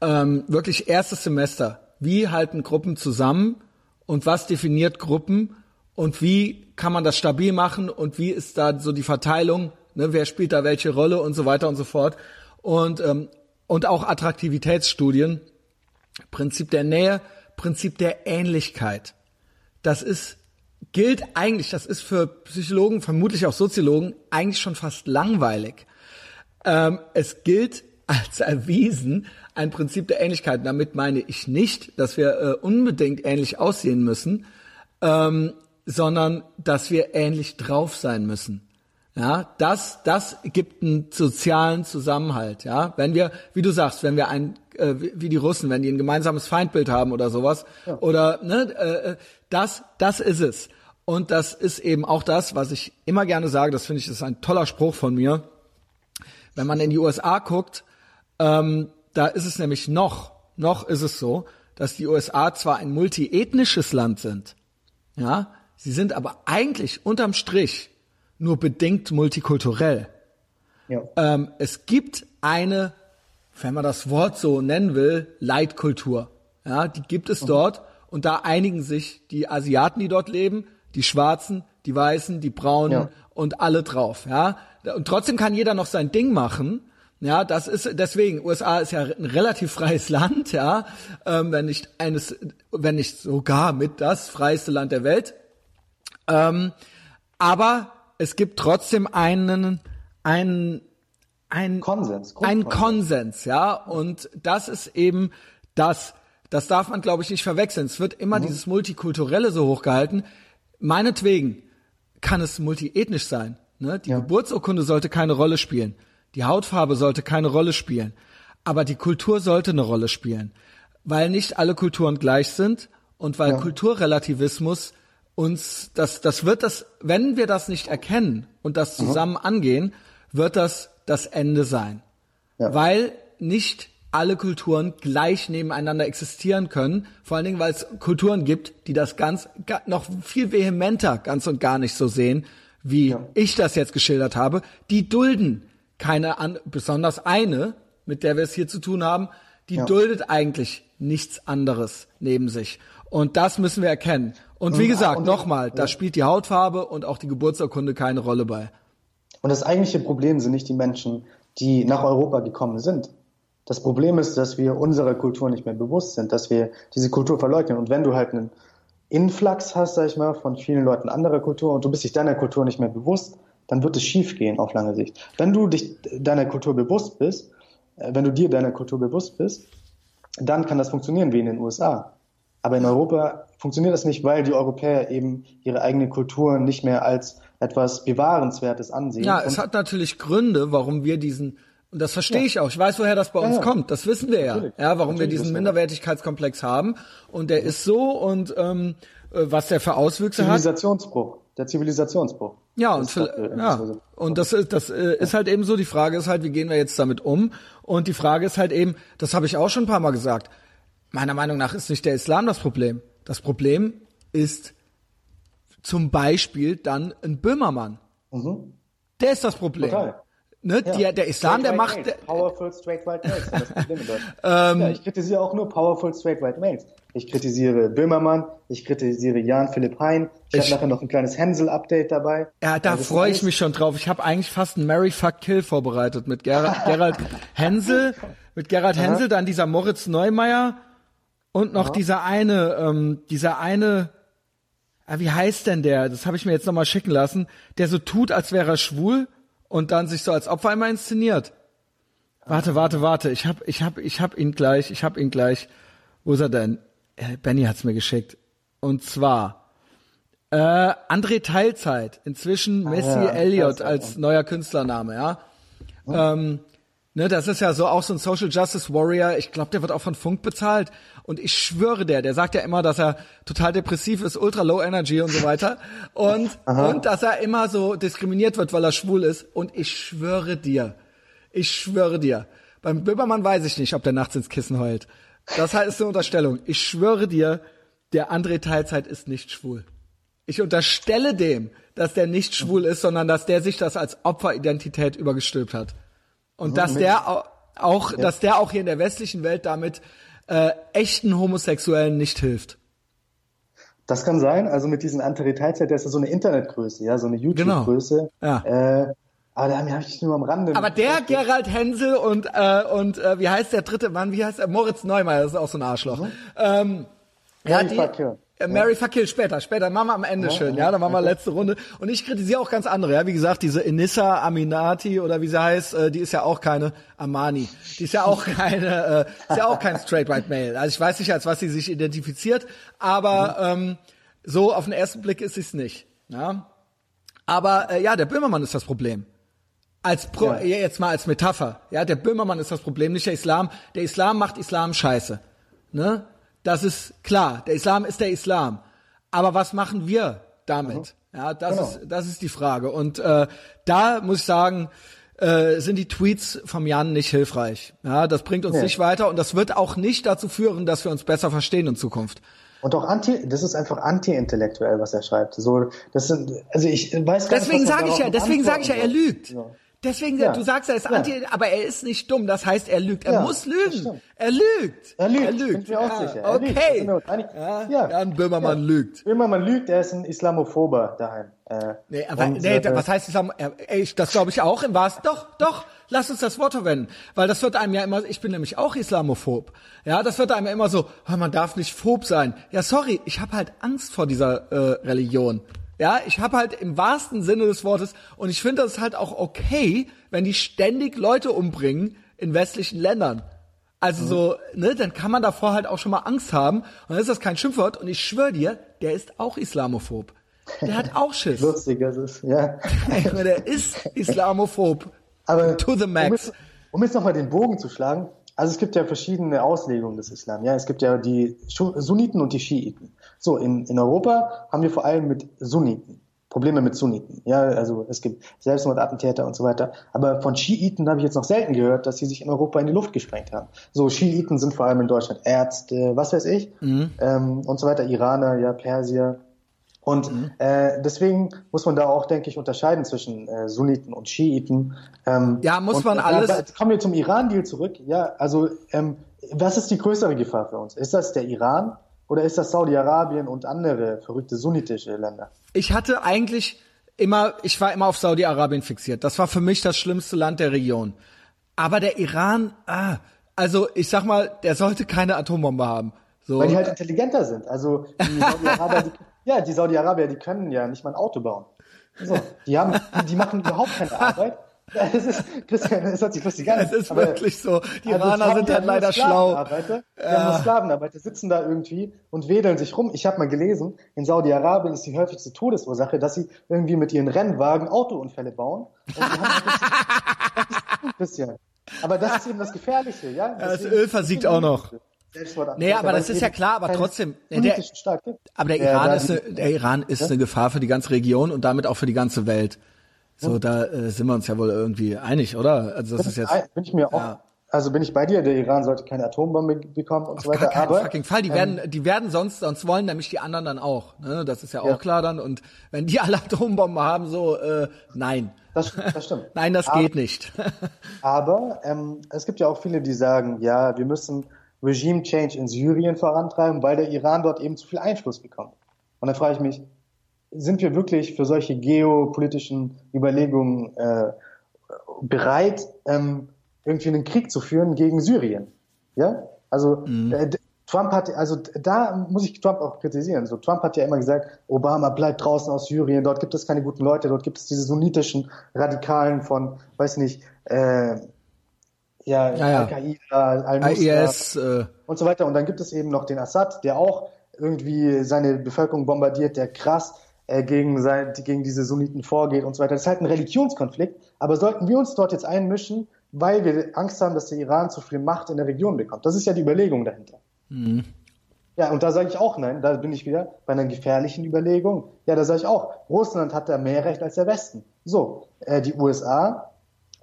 Ähm, wirklich erstes Semester. Wie halten Gruppen zusammen und was definiert Gruppen und wie kann man das stabil machen und wie ist da so die Verteilung, ne? Wer spielt da welche Rolle und so weiter und so fort. Und, ähm, und auch Attraktivitätsstudien, Prinzip der Nähe. Prinzip der Ähnlichkeit. Das ist, gilt eigentlich, das ist für Psychologen, vermutlich auch Soziologen, eigentlich schon fast langweilig. Ähm, es gilt als erwiesen ein Prinzip der Ähnlichkeit. Damit meine ich nicht, dass wir äh, unbedingt ähnlich aussehen müssen, ähm, sondern dass wir ähnlich drauf sein müssen. Ja, das, das gibt einen sozialen Zusammenhalt, ja. Wenn wir, wie du sagst, wenn wir ein, äh, wie die Russen, wenn die ein gemeinsames Feindbild haben oder sowas, ja. oder, ne, äh, das, das ist es. Und das ist eben auch das, was ich immer gerne sage, das finde ich, das ist ein toller Spruch von mir. Wenn man in die U S A guckt, ähm, da ist es nämlich noch noch ist es so, dass die U S A zwar ein multiethnisches Land sind, ja, sie sind aber eigentlich unterm Strich nur bedingt multikulturell. Ja. Ähm, es gibt eine, wenn man das Wort so nennen will, Leitkultur. Ja, die gibt es mhm. dort, und da einigen sich die Asiaten, die dort leben, die Schwarzen, die Weißen, die Braunen ja. und alle drauf. Ja, und trotzdem kann jeder noch sein Ding machen. Ja, das ist deswegen. U S A ist ja ein relativ freies Land, ja, ähm, wenn nicht eines, wenn nicht sogar mit das freieste Land der Welt. Ähm, aber es gibt trotzdem einen, einen, einen Konsens, einen Konsens, ja, und das ist eben das. Das darf man, glaube ich, nicht verwechseln. Es wird immer mhm. dieses Multikulturelle so hochgehalten. Meinetwegen kann es multiethnisch sein. Ne? Die ja. Geburtsurkunde sollte keine Rolle spielen. Die Hautfarbe sollte keine Rolle spielen. Aber die Kultur sollte eine Rolle spielen. Weil nicht alle Kulturen gleich sind und weil ja. Kulturrelativismus uns, das, das wird das, wenn wir das nicht erkennen und das zusammen mhm. angehen, wird das das Ende sein. Ja. Weil nicht alle Kulturen gleich nebeneinander existieren können, vor allen Dingen, weil es Kulturen gibt, die das ganz noch viel vehementer ganz und gar nicht so sehen, wie ja. ich das jetzt geschildert habe. Die dulden keine, an, besonders eine, mit der wir es hier zu tun haben, die ja. duldet eigentlich nichts anderes neben sich. Und das müssen wir erkennen. Und wie gesagt, ja, nochmal, ja. da spielt die Hautfarbe und auch die Geburtsurkunde keine Rolle bei. Und das eigentliche Problem sind nicht die Menschen, die nach Europa gekommen sind. Das Problem ist, dass wir unserer Kultur nicht mehr bewusst sind, dass wir diese Kultur verleugnen. Und wenn du halt einen Influx hast, sag ich mal, von vielen Leuten anderer Kultur und du bist dich deiner Kultur nicht mehr bewusst, dann wird es schief gehen auf lange Sicht. Wenn du dich deiner Kultur bewusst bist, wenn du dir deiner Kultur bewusst bist, dann kann das funktionieren wie in den U S A. Aber in Europa funktioniert das nicht, weil die Europäer eben ihre eigene Kultur nicht mehr als etwas Bewahrenswertes ansehen. Ja, es und hat natürlich Gründe, warum wir diesen... Und das verstehe ja. ich auch. Ich weiß, woher das bei ja, uns ja. kommt. Das wissen wir ja. Natürlich. Ja, warum Natürlich wir diesen Minderwertigkeitskomplex haben. Und der ist so und ähm, was der für Auswüchse Zivilisationsbruch. hat. Zivilisationsbruch. Der Zivilisationsbruch. Ja, und, für, das, ja. So. und das, ist, das äh, ist halt eben so. Die Frage ist halt, wie gehen wir jetzt damit um? Und die Frage ist halt eben, das habe ich auch schon ein paar Mal gesagt, meiner Meinung nach ist nicht der Islam das Problem. Das Problem ist zum Beispiel dann ein Böhmermann. Mhm. Der ist das Problem. Total. Ne, ja. der, der Islam, straight der macht... Males. Powerful straight white males, das Problem in Deutschland. Ja, ich kritisiere auch nur powerful straight white males. Ich kritisiere Böhmermann, ich kritisiere Jan Philipp Hein, ich, ich habe nachher noch ein kleines Hänsel-Update dabei. Ja, da also, freue ich mich schon drauf. Ich habe eigentlich fast ein Mary Fuck Kill vorbereitet mit Gerald, Gerald Hänsel, mit Gerald Hänsel, dann dieser Moritz Neumeier und noch Aha. dieser eine, ähm, dieser eine... Ah, wie heißt denn der? Das habe ich mir jetzt nochmal schicken lassen. Der so tut, als wäre er schwul. Und dann sich so als Opfer immer inszeniert. Warte, warte, warte. Ich hab, ich hab, ich hab ihn gleich. Ich hab ihn gleich. Wo ist er denn? Benny hat's mir geschickt. Und zwar äh, André Teilzeit. Inzwischen Missy ah, ja, Elliott als neuer Künstlername. Ja. Oh. Ähm, ne, das ist ja so auch so ein Social Justice Warrior. Ich glaube, der wird auch von Funk bezahlt. Und ich schwöre der, der sagt ja immer, dass er total depressiv ist, ultra low energy und so weiter. Und, und dass er immer so diskriminiert wird, weil er schwul ist. Und ich schwöre dir, ich schwöre dir, beim Böhmermann weiß ich nicht, ob der nachts ins Kissen heult. Das heißt eine Unterstellung. Ich schwöre dir, der André Teilzeit ist nicht schwul. Ich unterstelle dem, dass der nicht schwul ist, sondern dass der sich das als Opferidentität übergestülpt hat. Und so dass nicht. der auch, ja. dass der auch hier in der westlichen Welt damit Äh, echten Homosexuellen nicht hilft. Das kann sein, also mit diesen Anti-Teilzeit, der ist ja so eine Internetgröße, ja, so eine YouTube-Größe. Genau. Ja. Äh, aber da habe ich nur am Rande. Aber der Geschichte. Gerald Hänsel und äh, und äh, wie heißt der dritte Mann? Wie heißt er? Moritz Neumeier, das ist auch so ein Arschloch. Mhm. Ähm, ja, die, Fakir. Äh, Mary ja. Fakir, später, später, machen wir am Ende ja, schön, ja, ja, dann machen wir letzte Runde. Und ich kritisiere auch ganz andere, ja, wie gesagt, diese Inissa Aminati oder wie sie heißt, äh, die ist ja auch keine Amani, die ist ja auch keine, äh, ist ja auch kein Straight White Male. Also ich weiß nicht, als was sie sich identifiziert, aber mhm. ähm, so auf den ersten Blick ist sie es nicht. Ja? Aber äh, ja, der Böhmermann ist das Problem. Als Pro, ja. jetzt mal als Metapher, ja, der Böhmermann ist das Problem, nicht der Islam. Der Islam macht Islam Scheiße, ne? Das ist klar. Der Islam ist der Islam. Aber was machen wir damit? Mhm. Ja, das, genau. ist, das ist die Frage. Und äh, da muss ich sagen, äh, sind die Tweets vom Jan nicht hilfreich. Ja, das bringt uns nee. nicht weiter und das wird auch nicht dazu führen, dass wir uns besser verstehen in Zukunft. Und auch anti, das ist einfach anti-intellektuell, was er schreibt. So, das sind, also ich weiß gar deswegen nicht, was sag ich ja, deswegen sage ich ja, er lügt. Ja. Deswegen, ja. du sagst, er ist ja. anti, aber er ist nicht dumm. Das heißt, er lügt. Er ja, muss lügen. Er lügt. Er lügt. Er lügt. Bin mir auch sicher. Er okay. Lügt. Ja. Ja. Jan Böhmermann ja. lügt. Böhmermann lügt. Er ist ein Islamophober daheim. Äh, nee, aber, und, nee, äh, was heißt Islam? Ey, das glaube ich auch. Im Wahrsten. Doch, doch. Lass uns das Wort verwenden, weil das wird einem ja immer. Ich bin nämlich auch islamophob. Ja, das wird einem ja immer so. Oh, man darf nicht phob sein. Ja, sorry. Ich habe halt Angst vor dieser äh, Religion. Ja, ich habe halt im wahrsten Sinne des Wortes, und ich finde das halt auch okay, wenn die ständig Leute umbringen in westlichen Ländern. Also mhm. so, ne, dann kann man davor halt auch schon mal Angst haben. Und dann ist das kein Schimpfwort. Und ich schwöre dir, der ist auch islamophob. Der hat auch Schiss. Lustig, das ist, ja. Der ist islamophob. Aber to the max. Um jetzt, um nochmal den Bogen zu schlagen. Also es gibt ja verschiedene Auslegungen des Islam. Ja, es gibt ja die Sunniten und die Schiiten. So, in, in Europa haben wir vor allem mit Sunniten, Probleme mit Sunniten. Ja, also es gibt Selbstmordattentäter und so weiter. Aber von Schiiten habe ich jetzt noch selten gehört, dass sie sich in Europa in die Luft gesprengt haben. So, Schiiten sind vor allem in Deutschland Ärzte, was weiß ich, mhm. ähm, und so weiter, Iraner, ja, Persier. Und mhm. äh, deswegen muss man da auch, denke ich, unterscheiden zwischen äh, Sunniten und Schiiten. Ähm, ja, muss und, man alles... Äh, jetzt kommen wir zum Iran-Deal zurück. Ja, also ähm, was ist die größere Gefahr für uns? Ist das der Iran oder ist das Saudi-Arabien und andere verrückte sunnitische Länder? Ich hatte eigentlich immer... Ich war immer auf Saudi-Arabien fixiert. Das war für mich das schlimmste Land der Region. Aber der Iran... Ah, also ich sag mal, der sollte keine Atombombe haben. So. Weil die halt intelligenter sind. Also die Saudi-Araber... Die Ja, die Saudi-Arabier, die können ja nicht mal ein Auto bauen. So, die haben, die machen überhaupt keine Arbeit. Das ist, Christian, das hat sich lustig an. Es ist aber wirklich so. Die Iraner also sind dann leider schlau. Die ja. haben nur Sklavenarbeiter, sitzen da irgendwie und wedeln sich rum. Ich habe mal gelesen, in Saudi-Arabien ist die häufigste Todesursache, dass sie irgendwie mit ihren Rennwagen Autounfälle bauen. Und die haben ein bisschen. Aber das ist eben das Gefährliche, ja? Das Öl versiegt auch noch. Nee, aber das ist ja klar, aber trotzdem, der, aber der Iran ist, eine, der Iran ist eine Gefahr für die ganze Region und damit auch für die ganze Welt. So, da äh, sind wir uns ja wohl irgendwie einig, oder? Also das ist jetzt, bin ich mir auch, also bin ich bei dir, der Iran sollte keine Atombombe bekommen und so weiter. Auf gar keinen fucking Fall, die werden, die werden sonst, sonst wollen nämlich die anderen dann auch. Ne? Das ist ja auch klar dann, und wenn die alle Atombomben haben, so, äh, nein. Das, das stimmt. Nein, das geht nicht. Aber ähm, es gibt ja auch viele, die sagen, ja, wir müssen Regime Change in Syrien vorantreiben, weil der Iran dort eben zu viel Einfluss bekommt. Und dann frage ich mich, sind wir wirklich für solche geopolitischen Überlegungen äh, bereit, ähm, irgendwie einen Krieg zu führen gegen Syrien? Ja, also mhm. äh, Trump hat, also da muss ich Trump auch kritisieren. So, Trump hat ja immer gesagt, Obama bleibt draußen aus Syrien, dort gibt es keine guten Leute, dort gibt es diese sunnitischen Radikalen von, weiß nicht, äh, Ja, ja, ja. Al-Qaida, Al-Nusra I S, äh, und so weiter. Und dann gibt es eben noch den Assad, der auch irgendwie seine Bevölkerung bombardiert, der krass äh, gegen, sein, gegen diese Sunniten vorgeht und so weiter. Das ist halt ein Religionskonflikt. Aber sollten wir uns dort jetzt einmischen, weil wir Angst haben, dass der Iran zu viel Macht in der Region bekommt? Das ist ja die Überlegung dahinter. Mhm. Ja, und da sage ich auch nein. Da bin ich wieder bei einer gefährlichen Überlegung. Ja, da sage ich auch, Russland hat da mehr Recht als der Westen. So, äh, die U S A,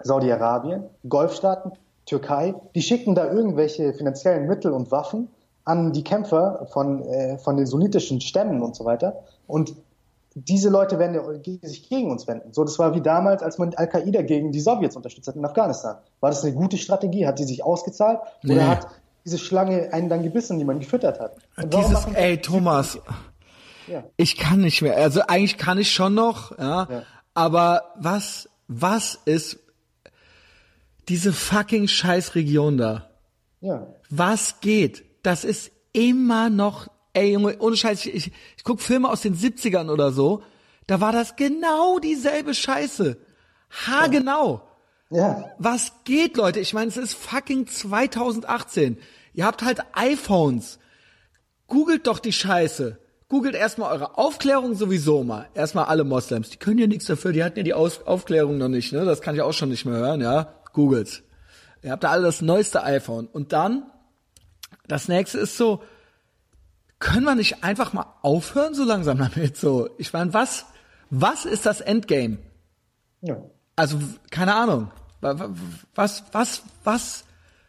Saudi-Arabien, Golfstaaten, Türkei, die schicken da irgendwelche finanziellen Mittel und Waffen an die Kämpfer von, äh, von den sunnitischen Stämmen und so weiter. Und diese Leute werden sich gegen uns wenden. So, das war wie damals, als man Al-Qaida gegen die Sowjets unterstützt hat in Afghanistan. War das eine gute Strategie? Hat die sich ausgezahlt? Nee. Oder hat diese Schlange einen dann gebissen, die man gefüttert hat? Dieses, ey, Thomas, ja. ich kann nicht mehr. Also eigentlich kann ich schon noch, ja. ja. aber was, was ist diese fucking Scheißregion da. Ja. Was geht? Das ist immer noch, ey Junge, ohne Scheiß, ich, ich, ich guck Filme aus den siebzigern oder so, da war das genau dieselbe Scheiße. Haargenau. Ja. Was geht, Leute? Ich meine, es ist fucking zwanzig achtzehn. Ihr habt halt iPhones. Googelt doch die Scheiße. Googelt erstmal eure Aufklärung sowieso mal. Erstmal alle Moslems. Die können ja nichts dafür, die hatten ja die Aus- Aufklärung noch nicht, ne? Das kann ich auch schon nicht mehr hören, ja. Googles. Ihr habt da alle das neueste iPhone. Und dann, das nächste ist so, können wir nicht einfach mal aufhören so langsam damit? So, ich meine, was, was ist das Endgame? Ja. Also, keine Ahnung. Was, was, was,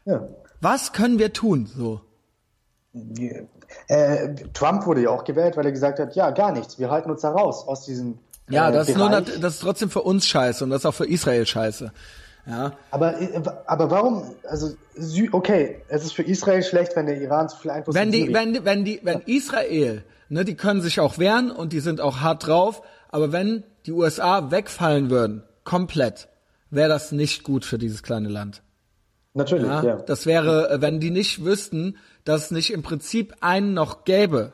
ja. was können wir tun? So. Yeah. Äh, Trump wurde ja auch gewählt, weil er gesagt hat, ja, gar nichts, wir halten uns da raus aus diesem äh, Ja, das ist, nur, das ist trotzdem für uns scheiße und das ist auch für Israel scheiße. Ja. Aber, aber warum, also, okay, es ist für Israel schlecht, wenn der Iran zu viel Einfluss hat. Wenn die, wenn, wenn die, wenn Israel, ne, die können sich auch wehren und die sind auch hart drauf, aber wenn die U S A wegfallen würden, komplett, wäre das nicht gut für dieses kleine Land. Natürlich, ja, ja. Das wäre, wenn die nicht wüssten, dass es nicht im Prinzip einen noch gäbe,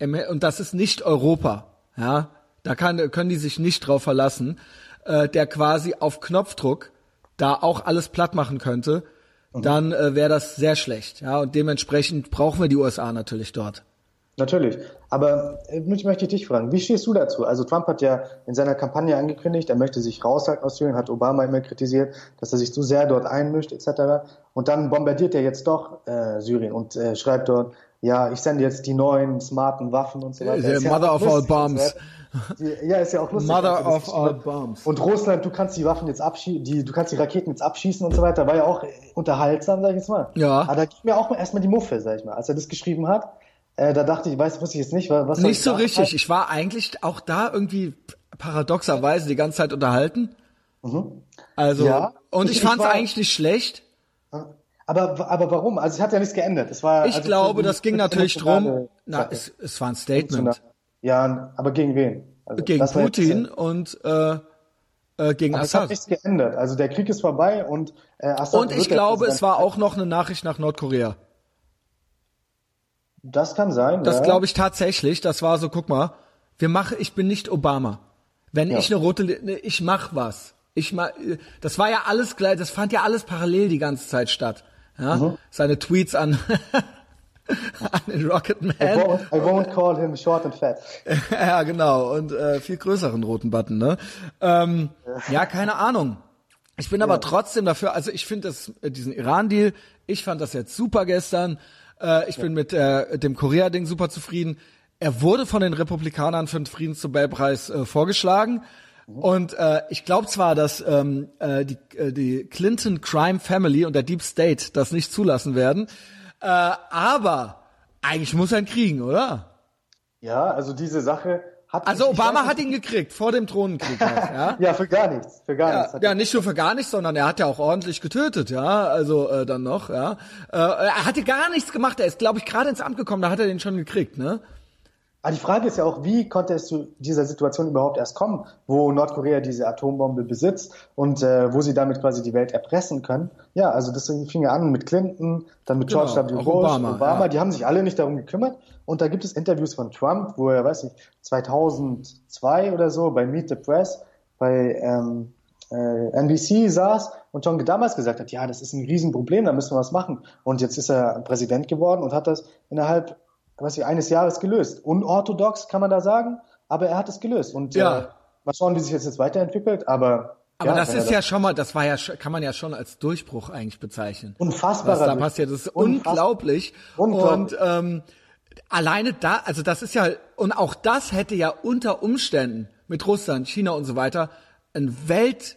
und das ist nicht Europa, ja, da kann, können die sich nicht drauf verlassen, äh, der quasi auf Knopfdruck da auch alles platt machen könnte, mhm. dann äh, wäre das sehr schlecht. Ja, und dementsprechend brauchen wir die U S A natürlich dort. Natürlich, aber äh, möchte ich dich fragen, wie stehst du dazu? Also Trump hat ja in seiner Kampagne angekündigt, er möchte sich raushalten aus Syrien, hat Obama immer kritisiert, dass er sich zu sehr dort einmischt et cetera. Und dann bombardiert er jetzt doch äh, Syrien und äh, schreibt dort, ja, ich sende jetzt die neuen, smarten Waffen und so weiter. The mother ja of lustig, all bombs. Ja, ist ja auch lustig. Mother of all bombs. Und Russland, du kannst die Waffen jetzt abschießen, die, du kannst die Raketen jetzt abschießen und so weiter, war ja auch unterhaltsam, sag ich jetzt mal. Ja. Aber da ging mir auch mal erstmal die Muffe, sag ich mal, als er das geschrieben hat. Äh, da dachte ich, weiß, wusste ich jetzt nicht, was Nicht so richtig. Hat. Ich war eigentlich auch da irgendwie paradoxerweise die ganze Zeit unterhalten. Mhm. Also, ja, und ich, ich fand's war, eigentlich nicht schlecht. Aber, aber warum? Also, es hat ja nichts geändert. Es war, ich also, glaube, das ging natürlich drum. Na, es, es war ein Statement. Ja, aber gegen wen? Also, gegen Putin und, äh, äh gegen aber Assad. Es hat nichts geändert. Also, der Krieg ist vorbei und, äh, Assad. Und ich glaube, es war auch noch eine Nachricht nach Nordkorea. Das kann sein. Das ja. glaube ich tatsächlich. Das war so, guck mal, wir machen. Ich bin nicht Obama. Wenn ja. ich eine rote, ich mach was. Ich mach. Das war ja alles gleich. Das fand ja alles parallel die ganze Zeit statt. Ja? Mhm. Seine Tweets an, an den Rocketman. I won't, I won't call him short and fat. Ja, genau. Und äh, viel größeren roten Button. Ne? Ähm, ja, keine Ahnung. Ich bin ja. aber trotzdem dafür. Also ich finde das diesen Iran-Deal. Ich fand das jetzt super gestern. Ich bin mit äh, dem Korea-Ding super zufrieden. Er wurde von den Republikanern für den Friedensnobelpreis äh, vorgeschlagen. Mhm. Und äh, ich glaube zwar, dass ähm, äh, die, äh, die Clinton Crime Family und der Deep State das nicht zulassen werden. Äh, aber eigentlich muss er ihn kriegen, oder? Ja, also diese Sache hat... Also Obama hat ihn gekriegt, vor dem Drohnenkrieg. Ja? ja, für gar nichts. Für gar ja, nichts. Ja, nicht nur für gar nichts, sondern er hat ja auch ordentlich getötet, ja, also äh, dann noch, ja. Äh, er hatte gar nichts gemacht, er ist, glaube ich, gerade ins Amt gekommen, da hat er den schon gekriegt, ne? Aber die Frage ist ja auch, wie konnte es zu dieser Situation überhaupt erst kommen, wo Nordkorea diese Atombombe besitzt und äh, wo sie damit quasi die Welt erpressen können. Ja, also das fing ja an mit Clinton, dann mit George genau, W. Bush, Obama, Obama ja. die haben sich alle nicht darum gekümmert. Und da gibt es Interviews von Trump, wo er, weiß ich, zweitausendzwei oder so bei Meet the Press, bei ähm, äh, N B C saß und schon damals gesagt hat, ja, das ist ein Riesenproblem, da müssen wir was machen. Und jetzt ist er Präsident geworden und hat das innerhalb, weiß ich, eines Jahres gelöst. Unorthodox kann man da sagen, aber er hat es gelöst. Und ja. äh, mal schauen, wie sich das jetzt weiterentwickelt, aber... Aber ja, das ist ja das schon mal, das war ja, kann man ja schon als Durchbruch eigentlich bezeichnen. Unfassbar. Was da passiert, das ist Unfassbar. unglaublich. Unglaublich. Und ähm, alleine da, also das ist ja, und auch das hätte ja unter Umständen mit Russland, China und so weiter, ein Welt,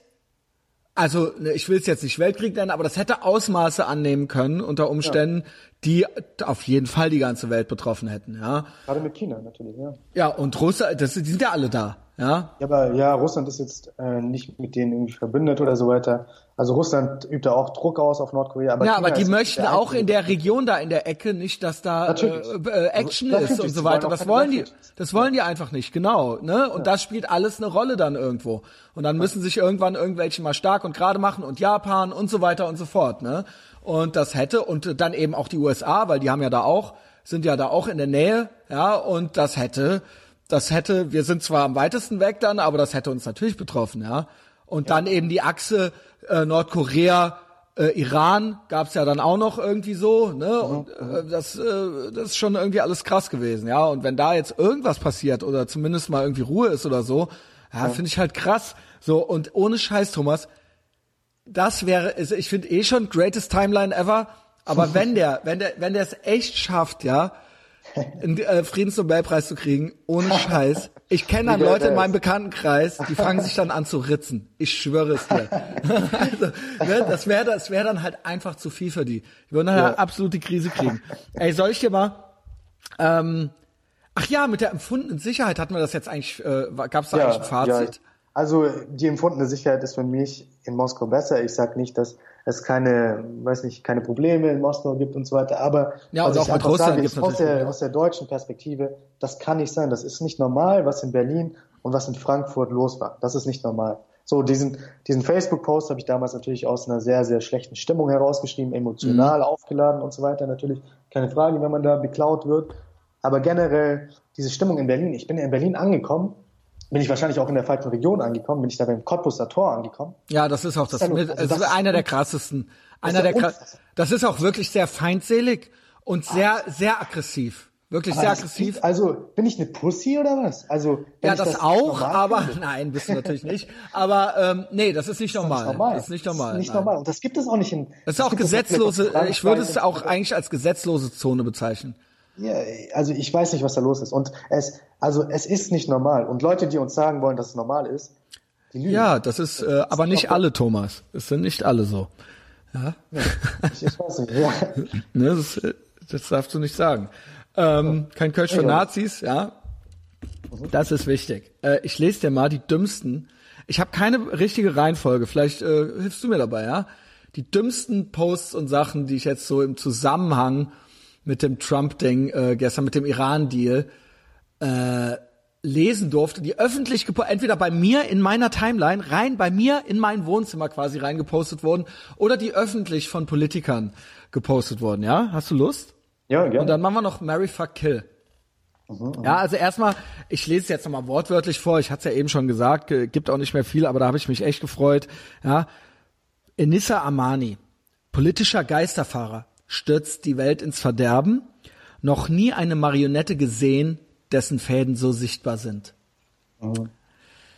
also ich will es jetzt nicht Weltkrieg nennen, aber das hätte Ausmaße annehmen können unter Umständen, ja. die auf jeden Fall die ganze Welt betroffen hätten. Ja. Gerade mit China natürlich, ja. Ja, und Russland, das, die sind ja alle da. Ja? ja, aber ja, Russland ist jetzt äh, nicht mit denen irgendwie verbündet oder so weiter. Also Russland übt da auch Druck aus auf Nordkorea. Aber ja, China aber die möchten auch in der Region da in der Ecke nicht, dass da äh, Action das ist und so weiter. Das wollen die, das wollen die einfach nicht, genau. Ne? Und ja. das spielt alles eine Rolle dann irgendwo. Und dann müssen sich irgendwann irgendwelche mal stark und gerade machen und Japan und so weiter und so fort. Ne? Und das hätte, und dann eben auch die U S A, weil die haben ja da auch, sind ja da auch in der Nähe, ja, und das hätte... Das hätte, wir sind zwar am weitesten weg dann, aber das hätte uns natürlich betroffen, ja. Und ja. dann eben die Achse äh, Nordkorea, äh, Iran gab's ja dann auch noch irgendwie so, ne? Und äh, das, äh, das ist schon irgendwie alles krass gewesen, ja. Und wenn da jetzt irgendwas passiert oder zumindest mal irgendwie Ruhe ist oder so, ja, ja. finde ich halt krass. So, und ohne Scheiß, Thomas, das wäre, ich finde eh schon greatest Timeline ever, aber wenn der, wenn der, wenn der es echt schafft, ja, einen äh, Friedensnobelpreis zu kriegen, ohne Scheiß. Ich kenne dann Leute in meinem Bekanntenkreis, die fangen sich dann an zu ritzen. Ich schwöre es dir. Also, ne, das wäre das wär dann halt einfach zu viel für die. Die würden dann ja. halt absolute Krise kriegen. Ey, soll ich dir mal... Ähm, ach ja, mit der empfundenen Sicherheit hatten wir das jetzt eigentlich... Äh, gab es da ja, eigentlich ein Fazit? Ja. Also die empfundene Sicherheit ist für mich in Moskau besser. Ich sag nicht, dass es keine, weiß nicht, keine Probleme in Moskau gibt und so weiter, aber ja, also auch mit Russland gibt's natürlich aus der, aus der deutschen Perspektive, das kann nicht sein. Das ist nicht normal, was in Berlin und was in Frankfurt los war. Das ist nicht normal. So, diesen, diesen Facebook-Post habe ich damals natürlich aus einer sehr, sehr schlechten Stimmung herausgeschrieben, emotional mhm. aufgeladen und so weiter. Natürlich keine Frage, wenn man da beklaut wird. Aber generell diese Stimmung in Berlin. Ich bin ja in Berlin angekommen. Bin ich wahrscheinlich auch in der falschen Region angekommen, bin ich da beim Cottbusser Tor angekommen. Ja, das ist auch das, das, ist, also das, das ist einer der krassesten, einer der, der das ist auch wirklich sehr feindselig und sehr, ah. sehr aggressiv. Wirklich aber sehr aggressiv. Ist, also, bin ich eine Pussy oder was? Also, ja, das, das auch, aber, finde. Nein, bist du natürlich nicht. Aber, ähm, nee, das ist nicht normal. Das ist, normal. Das ist nicht normal. Das ist nicht normal. Und das gibt es auch nicht in, das ist auch gesetzlose, ich würde es auch eigentlich als gesetzlose Zone bezeichnen. Ja, also ich weiß nicht, was da los ist. Und es, also es ist nicht normal. Und Leute, die uns sagen wollen, dass es normal ist, die lügen. Ja, das ist, äh, das aber ist nicht alle, Thomas. Es sind nicht alle so. Ja. ja ich, ich weiß nicht. Ja. Ne, das, das darfst du nicht sagen. Ähm, kein Kölsch für Nazis, ja. Das ist wichtig. Äh, ich lese dir mal die dümmsten. Ich habe keine richtige Reihenfolge. Vielleicht äh, hilfst du mir dabei, ja? Die dümmsten Posts und Sachen, die ich jetzt so im Zusammenhang mit dem Trump-Ding äh, gestern, mit dem Iran-Deal, äh, lesen durfte, die öffentlich, gepo- entweder bei mir in meiner Timeline, rein bei mir in mein Wohnzimmer quasi reingepostet wurden, oder die öffentlich von Politikern gepostet wurden, ja? Hast du Lust? Ja, gerne. Und dann machen wir noch Marry, Fuck, Kill. Mhm, ja, also erstmal, ich lese es jetzt nochmal wortwörtlich vor, ich hatte es ja eben schon gesagt, gibt auch nicht mehr viel, aber da habe ich mich echt gefreut, ja. Enissa Amani, politischer Geisterfahrer, stürzt die Welt ins Verderben, noch nie eine Marionette gesehen, dessen Fäden so sichtbar sind. Mhm.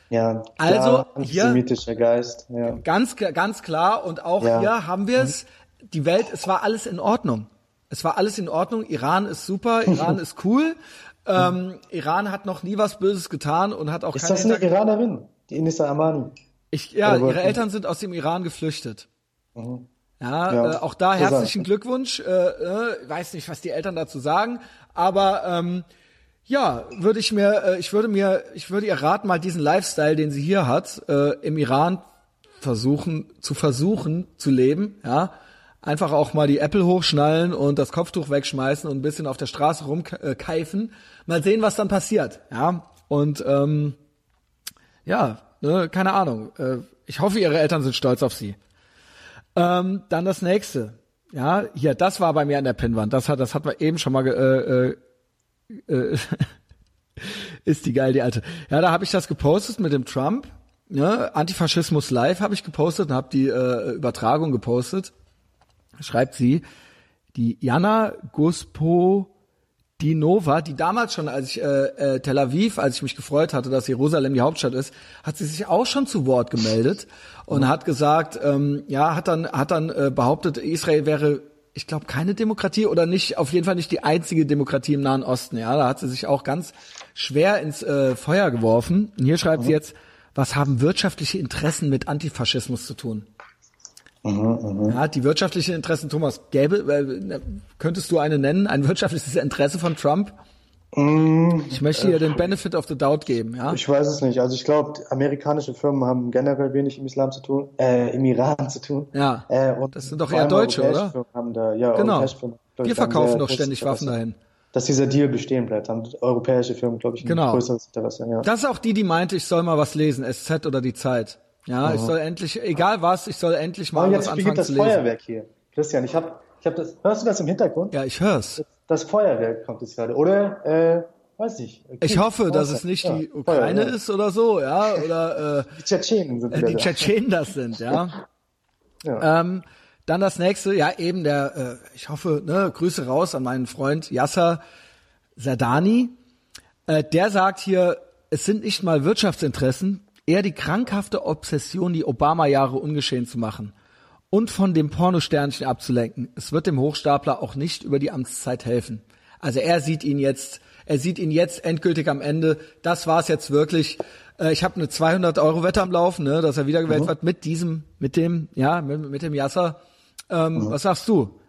Ja, klar, also antisemitischer hier, Geist. Ja. Ganz, ganz klar, und auch ja. hier haben wir es, die Welt, es war alles in Ordnung. Es war alles in Ordnung, Iran ist super, Iran ist cool, ähm, Iran hat noch nie was Böses getan und hat auch ist keine... Ist das eine Hintergrund- Iranerin, die Enissa Amani? Ich, ja, ihre Eltern sind aus dem Iran geflüchtet. Mhm. Ja, ja. Äh, auch da herzlichen Glückwunsch. Äh, äh, weiß nicht, was die Eltern dazu sagen, aber ähm, ja, würde ich mir, äh, ich würde mir, ich würde ihr raten, mal diesen Lifestyle, den sie hier hat, äh, im Iran versuchen zu versuchen zu leben. Ja, einfach auch mal die Äpfel hochschnallen und das Kopftuch wegschmeißen und ein bisschen auf der Straße rumkeifen. Mal sehen, was dann passiert. Ja, und ähm, ja, ne, keine Ahnung. Äh, ich hoffe, ihre Eltern sind stolz auf sie. Ähm, dann das nächste. Ja, hier, das war bei mir an der Pinnwand. Das hat, das hat man eben schon mal, ge- äh, äh, ist die geil, die alte. Ja, da habe ich das gepostet mit dem Trump. Ja, Antifaschismus live habe ich gepostet und habe die äh, Übertragung gepostet. Schreibt sie, die Jana Gospodinova, die damals schon, als ich äh, äh, Tel Aviv, als ich mich gefreut hatte, dass Jerusalem die Hauptstadt ist, hat sie sich auch schon zu Wort gemeldet. Und mhm. hat gesagt, ähm, ja, hat dann, hat dann äh, behauptet, Israel wäre, ich glaube, keine Demokratie oder nicht, auf jeden Fall nicht die einzige Demokratie im Nahen Osten. Ja, da hat sie sich auch ganz schwer ins äh, Feuer geworfen. Und hier schreibt mhm. sie jetzt, was haben wirtschaftliche Interessen mit Antifaschismus zu tun? Mhm, ja, die wirtschaftlichen Interessen, Thomas, gäbe, äh, könntest du eine nennen, ein wirtschaftliches Interesse von Trump? Ich möchte ihr den Benefit of the Doubt geben, ja? Ich weiß es nicht. Also ich glaube, amerikanische Firmen haben generell wenig im Islam zu tun, äh, im Iran zu tun. Ja. Äh, und das sind doch eher Deutsche, oder? Haben da, ja, genau. Firmen, glaub, wir verkaufen doch ständig Waffen dahin. Dass dieser Deal bestehen bleibt, haben europäische Firmen, glaube ich, ein genau. größeres Interesse. Ja. Das ist auch die, die meinte, ich soll mal was lesen, S Z oder die Zeit. Ja, mhm. ich soll endlich, egal was, ich soll endlich mal was anfangen zu lesen. Jetzt beginnt das Feuerwerk hier, Christian. Ich habe, ich habe das. Hörst du das im Hintergrund? Ja, ich hör's. Das Feuerwerk kommt jetzt gerade, oder? Äh, weiß ich. Krieg. Ich hoffe, dass es nicht ja, die Ukraine Feuerwehr. Ist oder so, ja, oder äh, die Tschetschenen sind wieder die da. Tschetschenen das sind, ja. ja. Ähm, dann das nächste, ja, eben der. Äh, ich hoffe, ne, Grüße raus an meinen Freund Yasser Zardani. Äh, der sagt hier, es sind nicht mal Wirtschaftsinteressen, eher die krankhafte Obsession, die Obama-Jahre ungeschehen zu machen. Und von dem Pornosternchen abzulenken. Es wird dem Hochstapler auch nicht über die Amtszeit helfen. Also er sieht ihn jetzt, er sieht ihn jetzt endgültig am Ende. Das war's jetzt wirklich. Äh, ich habe eine zweihundert-Euro-Wette am Laufen, ne, dass er wiedergewählt mhm. wird mit diesem, mit dem, ja, mit, mit dem Yasser. Ähm, mhm. Was sagst du?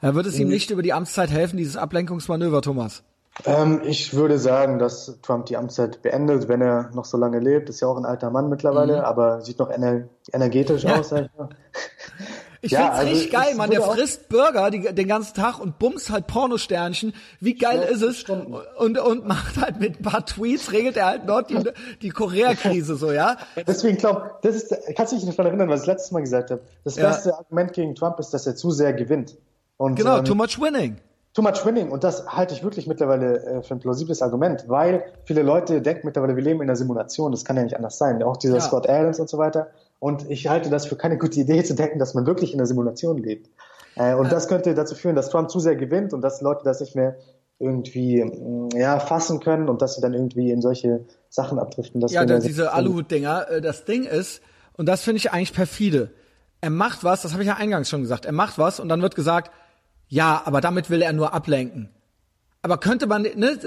Ja, wird es ihm nicht über die Amtszeit helfen, dieses Ablenkungsmanöver, Thomas? Ähm, ich würde sagen, dass Trump die Amtszeit beendet, wenn er noch so lange lebt. Ist ja auch ein alter Mann mittlerweile, mhm. aber sieht noch ener- energetisch ja. aus. Einfach. Ich ja, find's also richtig geil, Mann. Der frisst Burger die, den ganzen Tag und bumst halt Pornosternchen. Wie geil ist es? Stunden. Und und macht halt mit ein paar Tweets, regelt er halt dort die, die Korea-Krise so, ja? Deswegen glaube das ist, kannst du dich daran erinnern, was ich letztes Mal gesagt habe? Das ja. beste Argument gegen Trump ist, dass er zu sehr gewinnt. Und, genau, ähm, too much winning. Too much winning. Und das halte ich wirklich mittlerweile äh, für ein plausibles Argument, weil viele Leute denken mittlerweile, wir leben in einer Simulation. Das kann ja nicht anders sein. Auch dieser ja. Scott Adams und so weiter. Und ich halte das für keine gute Idee zu denken, dass man wirklich in einer Simulation lebt. Äh, und ja. das könnte dazu führen, dass Trump zu sehr gewinnt und dass Leute das nicht mehr irgendwie ja, fassen können und dass sie dann irgendwie in solche Sachen abdriften. Dass ja, dann diese Aluhut-Dinger. Das Ding ist, und das finde ich eigentlich perfide, er macht was, das habe ich ja eingangs schon gesagt, er macht was und dann wird gesagt, ja, aber damit will er nur ablenken. Aber könnte man, ne,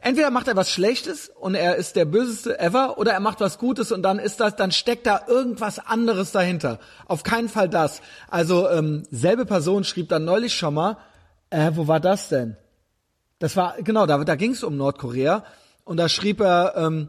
entweder macht er was Schlechtes und er ist der Böseste ever, oder er macht was Gutes und dann ist das, dann steckt da irgendwas anderes dahinter. Auf keinen Fall das. Also ähm, selbe Person schrieb dann neulich schon mal, äh, wo war das denn? Das war, genau, da, da ging es um Nordkorea und da schrieb er, ähm,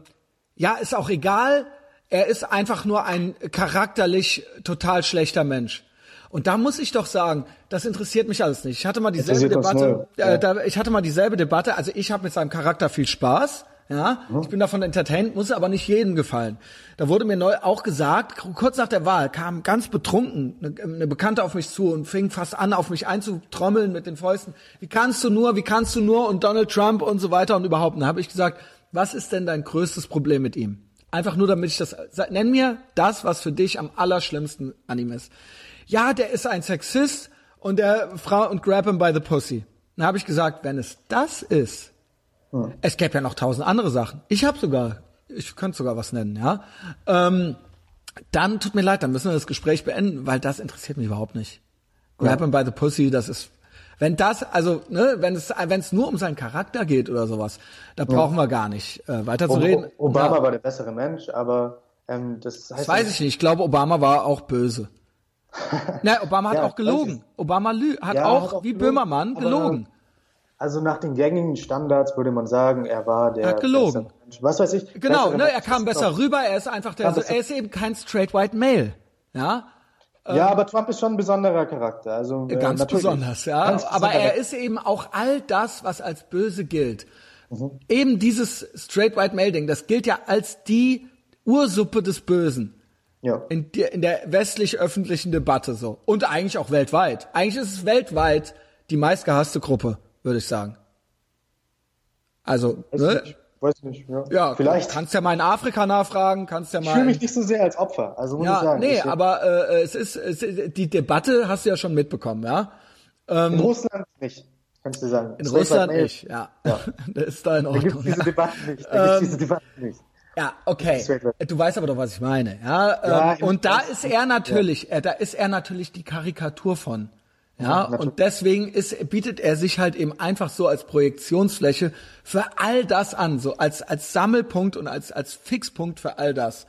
ja, ist auch egal, er ist einfach nur ein charakterlich total schlechter Mensch. Und da muss ich doch sagen, das interessiert mich alles nicht. Ich hatte mal dieselbe Debatte, äh, da, ich hatte mal dieselbe Debatte, also ich habe mit seinem Charakter viel Spaß, ja, mhm. ich bin davon entertained, muss aber nicht jedem gefallen. Da wurde mir neu auch gesagt, kurz nach der Wahl kam ganz betrunken eine, eine Bekannte auf mich zu und fing fast an, auf mich einzutrommeln mit den Fäusten. Wie kannst du nur, wie kannst du nur und Donald Trump und so weiter und überhaupt. Und da habe ich gesagt, was ist denn dein größtes Problem mit ihm? Einfach nur, damit ich das, nenn mir das, was für dich am allerschlimmsten an ihm ist. Ja, der ist ein Sexist und der Frau und grab him by the pussy. Dann habe ich gesagt, wenn es das ist, hm. es gäbe ja noch tausend andere Sachen. Ich habe sogar, ich könnte sogar was nennen, ja. Ähm, dann tut mir leid, dann müssen wir das Gespräch beenden, weil das interessiert mich überhaupt nicht. Grab ja. him by the pussy, das ist, wenn das, also ne, wenn es, wenn es nur um seinen Charakter geht oder sowas, da hm. brauchen wir gar nicht äh, weiter zu o- reden. Obama ja. war der bessere Mensch, aber ähm, das heißt, das weiß ich nicht. Ich glaube, Obama war auch böse. Na, Obama hat ja, auch gelogen. Obama lü- hat, ja, auch, hat auch wie gelogen, Böhmermann gelogen. Also nach den gängigen Standards würde man sagen, er war der. Er hat gelogen. Mensch. Was weiß ich. Genau, ne, er kam besser rüber. Er ist einfach der. Also, er ist eben kein straight white male. Ja. Ja, ähm, aber Trump ist schon ein besonderer Charakter. Also ganz äh, besonders. Ja. Ganz aber besonderer. Er ist eben auch all das, was als böse gilt. Mhm. Eben dieses straight white male Ding. Das gilt ja als die Ursuppe des Bösen. Ja. In, die, in der westlich-öffentlichen Debatte so. Und eigentlich auch weltweit. Eigentlich ist es weltweit die meistgehasste Gruppe, würde ich sagen. Also, weiß ne? Nicht. Weiß nicht, ja. Ja, vielleicht. Kannst ja mal in Afrika nachfragen, kannst ja mal. Ich fühle mich nicht so sehr als Opfer, also muss ja, ich sagen. Nee, ich, aber äh, es, ist, es ist, die Debatte hast du ja schon mitbekommen, ja? Ähm, in Russland nicht. Kannst du sagen. In Russland nicht, ja. ja. Das ist da in Ordnung. Da gibt's diese ja. Debatten nicht. Da gibt's ähm, diese Debatten nicht. Ja, okay. Du weißt aber doch, was ich meine. Ja, ja ähm, und da ist er natürlich, ja. er, da ist er natürlich die Karikatur von. Ja, ja und deswegen ist, bietet er sich halt eben einfach so als Projektionsfläche für all das an, so als als Sammelpunkt und als als Fixpunkt für all das.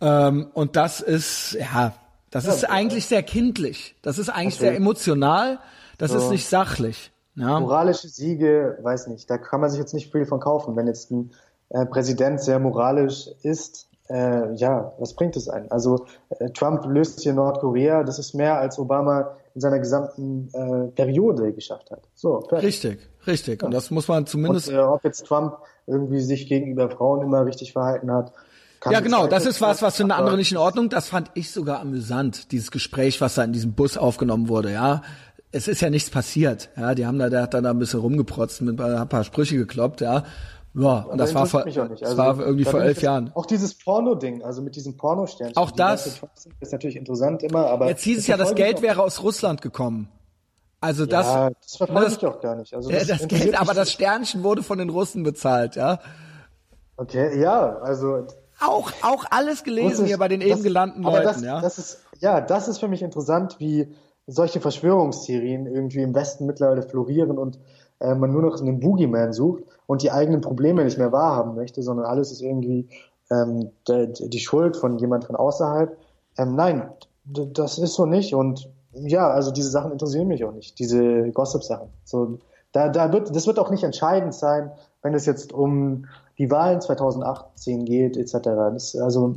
Ähm, und das ist, ja, das ja, ist ja. eigentlich sehr kindlich. Das ist eigentlich okay. sehr emotional. Das so. ist nicht sachlich. Ja. Moralische Siege, weiß nicht. Da kann man sich jetzt nicht viel von kaufen, wenn jetzt ein Äh, Präsident sehr moralisch ist, äh, ja, was bringt es einem? Also äh, Trump löst hier Nordkorea, das ist mehr, als Obama in seiner gesamten äh, Periode geschafft hat. So, fertig. Richtig, richtig. Ja. Und das muss man zumindest... Und, äh, ob jetzt Trump irgendwie sich gegenüber Frauen immer richtig verhalten hat... Kann ja, genau, das ist was, was für eine andere nicht in Ordnung. Das fand ich sogar amüsant, dieses Gespräch, was da in diesem Bus aufgenommen wurde, ja. Es ist ja nichts passiert, ja. Die haben da, der hat dann da ein bisschen rumgeprotzt, mit ein paar Sprüche gekloppt, ja. Ja, und das war, vor, also, das war irgendwie da vor elf Jahren. Auch dieses Porno-Ding, also mit diesem Porno-Sternchen. Auch das. Ist natürlich interessant immer, aber. Jetzt hieß es ja, das Geld wäre aus Russland gekommen. Also das. Ja, das verfolge ich doch gar nicht. Also das das Geld, aber das Sternchen wurde von den Russen bezahlt, ja. Okay, ja, also. Auch, auch alles gelesen hier bei den eben gelandeten Leuten, ja. Das ist, ja, das ist für mich interessant, wie solche Verschwörungstheorien irgendwie im Westen mittlerweile florieren und äh, man nur noch einen Boogeyman sucht und die eigenen Probleme nicht mehr wahrhaben möchte, sondern alles ist irgendwie ähm, die, die Schuld von jemand von außerhalb. Ähm, nein, d- das ist so nicht und ja, also diese Sachen interessieren mich auch nicht, diese Gossip-Sachen. So, da, da wird, das wird auch nicht entscheidend sein, wenn es jetzt um die Wahlen zweitausendachtzehn geht, et cetera. Das, also,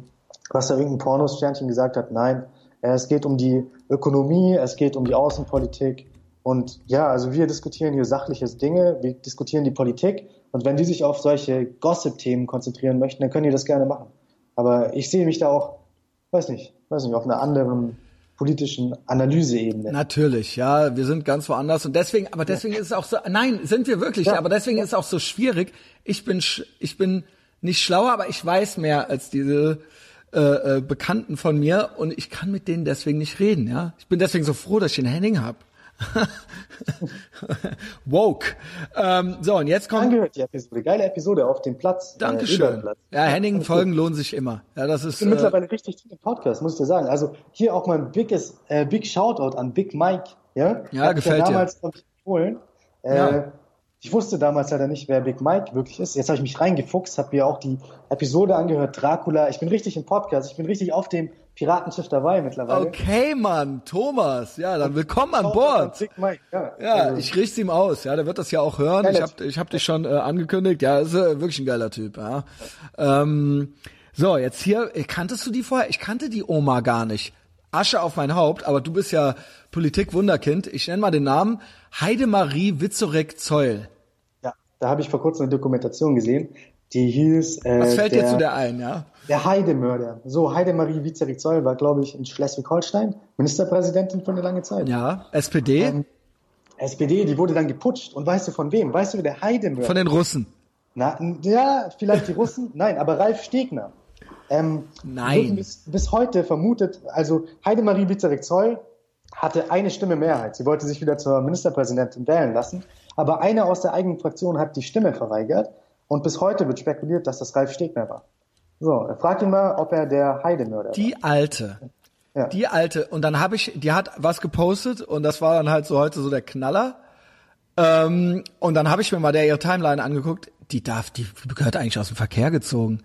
was da irgendein Pornosternchen gesagt hat, nein, es geht um die Ökonomie, es geht um die Außenpolitik und ja, also wir diskutieren hier sachliche Dinge, wir diskutieren die Politik und wenn die sich auf solche Gossip-Themen konzentrieren möchten, dann können die das gerne machen. Aber ich sehe mich da auch, weiß nicht, weiß nicht, auf einer anderen politischen Analyseebene. Natürlich, ja, wir sind ganz woanders und deswegen, aber deswegen ja. ist es auch so, nein, sind wir wirklich, ja. aber deswegen ja. ist es auch so schwierig. Ich bin, ich bin nicht schlauer, aber ich weiß mehr als diese äh, äh, Bekannten von mir und ich kann mit denen deswegen nicht reden, ja. Ich bin deswegen so froh, dass ich den Henning habe. Woke. Ähm, so, und jetzt kommt... Angehört die Episode. Geile Episode auf dem Platz. Dankeschön. Äh, ja, Henning-Folgen lohnen sich immer. Ja, das ist, ich bin äh, mittlerweile richtig im Podcast, muss ich dir sagen. Also hier auch mal ein biges, äh, big Shoutout an Big Mike. Ja, ja gefällt ja damals dir. Damals äh, ja. Ich wusste damals leider nicht, wer Big Mike wirklich ist. Jetzt habe ich mich reingefuchst, habe mir auch die Episode angehört, Dracula. Ich bin richtig im Podcast. Ich bin richtig auf dem Piratenschiff dabei mittlerweile. Okay, Mann, Thomas, ja, dann willkommen an Bord. Ja, ja, ich richte ihm aus, ja, der wird das ja auch hören. Ich hab, ich hab dich schon äh, angekündigt, ja, ist äh, wirklich ein geiler Typ, ja. Ähm, so, jetzt hier, kanntest du die vorher? Ich kannte die Oma gar nicht. Asche auf mein Haupt, aber du bist ja Politik-Wunderkind. Ich nenne mal den Namen Heidemarie Witzorek-Zeul. Ja, da habe ich vor kurzem eine Dokumentation gesehen. Die hieß, äh, was fällt der, dir zu der ein, ja? Der Heidemörder. So, Heidemarie Witzorek-Zeul war, glaube ich, in Schleswig-Holstein Ministerpräsidentin für eine lange Zeit. Ja, S P D? Ähm, S P D, die wurde dann geputscht. Und weißt du von wem? Weißt du, wer der Heidemörder? Von den Russen. Na, ja, vielleicht die Russen. Nein, aber Ralf Stegner. Ähm, Nein. Bis, bis heute vermutet, also Heidemarie Witzorek-Zeul hatte eine Stimme Mehrheit. Sie wollte sich wieder zur Ministerpräsidentin wählen lassen. Aber einer aus der eigenen Fraktion hat die Stimme verweigert. Und bis heute wird spekuliert, dass das Ralf Stegner war. So, frag ihn mal, ob er der Heidemörder die war. Die Alte. Ja. Die Alte. Und dann habe ich, die hat was gepostet und das war dann halt so heute so der Knaller. Ähm, und dann habe ich mir mal der ihre Timeline angeguckt. Die darf, die gehört eigentlich aus dem Verkehr gezogen.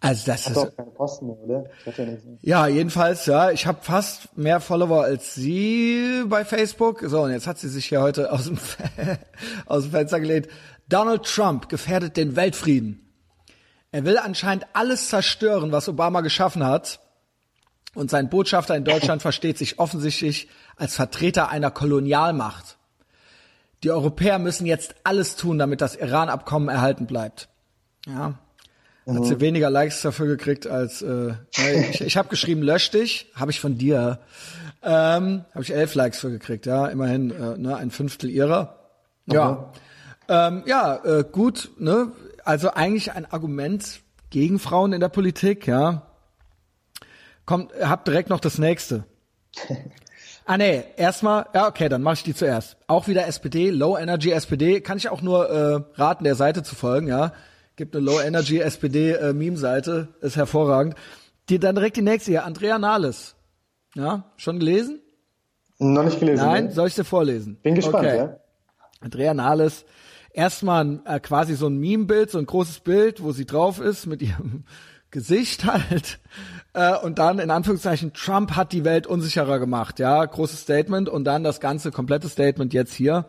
Also das hat ist... Doch keine Posten mehr, oder? Das hat ja, nicht. Ja, jedenfalls, ja. Ich habe fast mehr Follower als sie bei Facebook. So, und jetzt hat sie sich hier heute aus dem, aus dem Fenster gelehnt. Donald Trump gefährdet den Weltfrieden. Er will anscheinend alles zerstören, was Obama geschaffen hat. Und sein Botschafter in Deutschland versteht sich offensichtlich als Vertreter einer Kolonialmacht. Die Europäer müssen jetzt alles tun, damit das Iran-Abkommen erhalten bleibt. Ja, mhm. Hat sie weniger Likes dafür gekriegt als... Äh, ich ich habe geschrieben, lösch dich. Habe ich von dir. Ähm, habe ich elf Likes für gekriegt, ja. Immerhin äh, ne, ein Fünftel ihrer. Ja. Mhm. Ähm, ja, äh, gut, ne? Also eigentlich ein Argument gegen Frauen in der Politik, ja. Kommt, hab direkt noch das nächste. Ah nee, erstmal, ja okay, dann mache ich die zuerst. Auch wieder S P D, Low Energy S P D, kann ich auch nur äh, raten, der Seite zu folgen, ja. Gibt eine Low Energy S P D äh, Meme-Seite, ist hervorragend. Die dann direkt die nächste hier, Andrea Nahles. Ja, schon gelesen? Noch nicht gelesen. Nein, ne? Soll ich dir vorlesen? Bin gespannt, okay. Ja. Andrea Nahles. Erstmal äh, quasi so ein Meme-Bild, so ein großes Bild, wo sie drauf ist mit ihrem Gesicht halt. Äh, und dann in Anführungszeichen, Trump hat die Welt unsicherer gemacht. Ja, großes Statement. Und dann das ganze komplette Statement jetzt hier.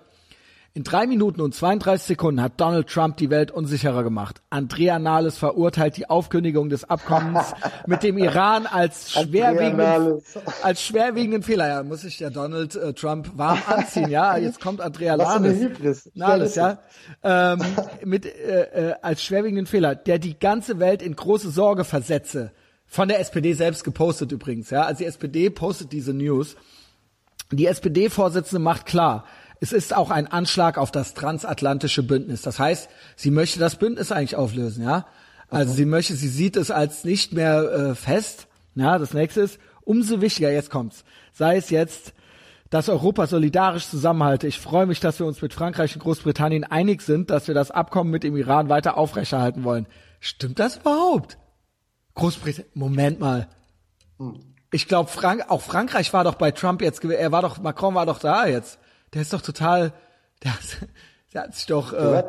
In drei Minuten und zweiunddreißig Sekunden hat Donald Trump die Welt unsicherer gemacht. Andrea Nahles verurteilt die Aufkündigung des Abkommens mit dem Iran als schwerwiegenden, als schwerwiegenden Fehler. Ja, muss sich der Donald äh, Trump warm anziehen, ja? Jetzt kommt Andrea Nahles, Nahles, ja? Ähm, mit, äh, äh, als schwerwiegenden Fehler, der die ganze Welt in große Sorge versetze. Von der S P D selbst gepostet übrigens, ja? Also die S P D postet diese News. Die S P D-Vorsitzende macht klar, es ist auch ein Anschlag auf das transatlantische Bündnis. Das heißt, sie möchte das Bündnis eigentlich auflösen, ja. Also okay. sie möchte, sie sieht es als nicht mehr äh, fest. Ja, das nächste ist, umso wichtiger, jetzt kommt's. Sei es jetzt, dass Europa solidarisch zusammenhalte. Ich freue mich, dass wir uns mit Frankreich und Großbritannien einig sind, dass wir das Abkommen mit dem Iran weiter aufrechterhalten wollen. Stimmt das überhaupt? Großbritannien, Moment mal. Hm. Ich glaube, Frank, auch Frankreich war doch bei Trump jetzt, er war doch, Macron war doch da jetzt. Der ist doch total, der, der hat sich doch, äh,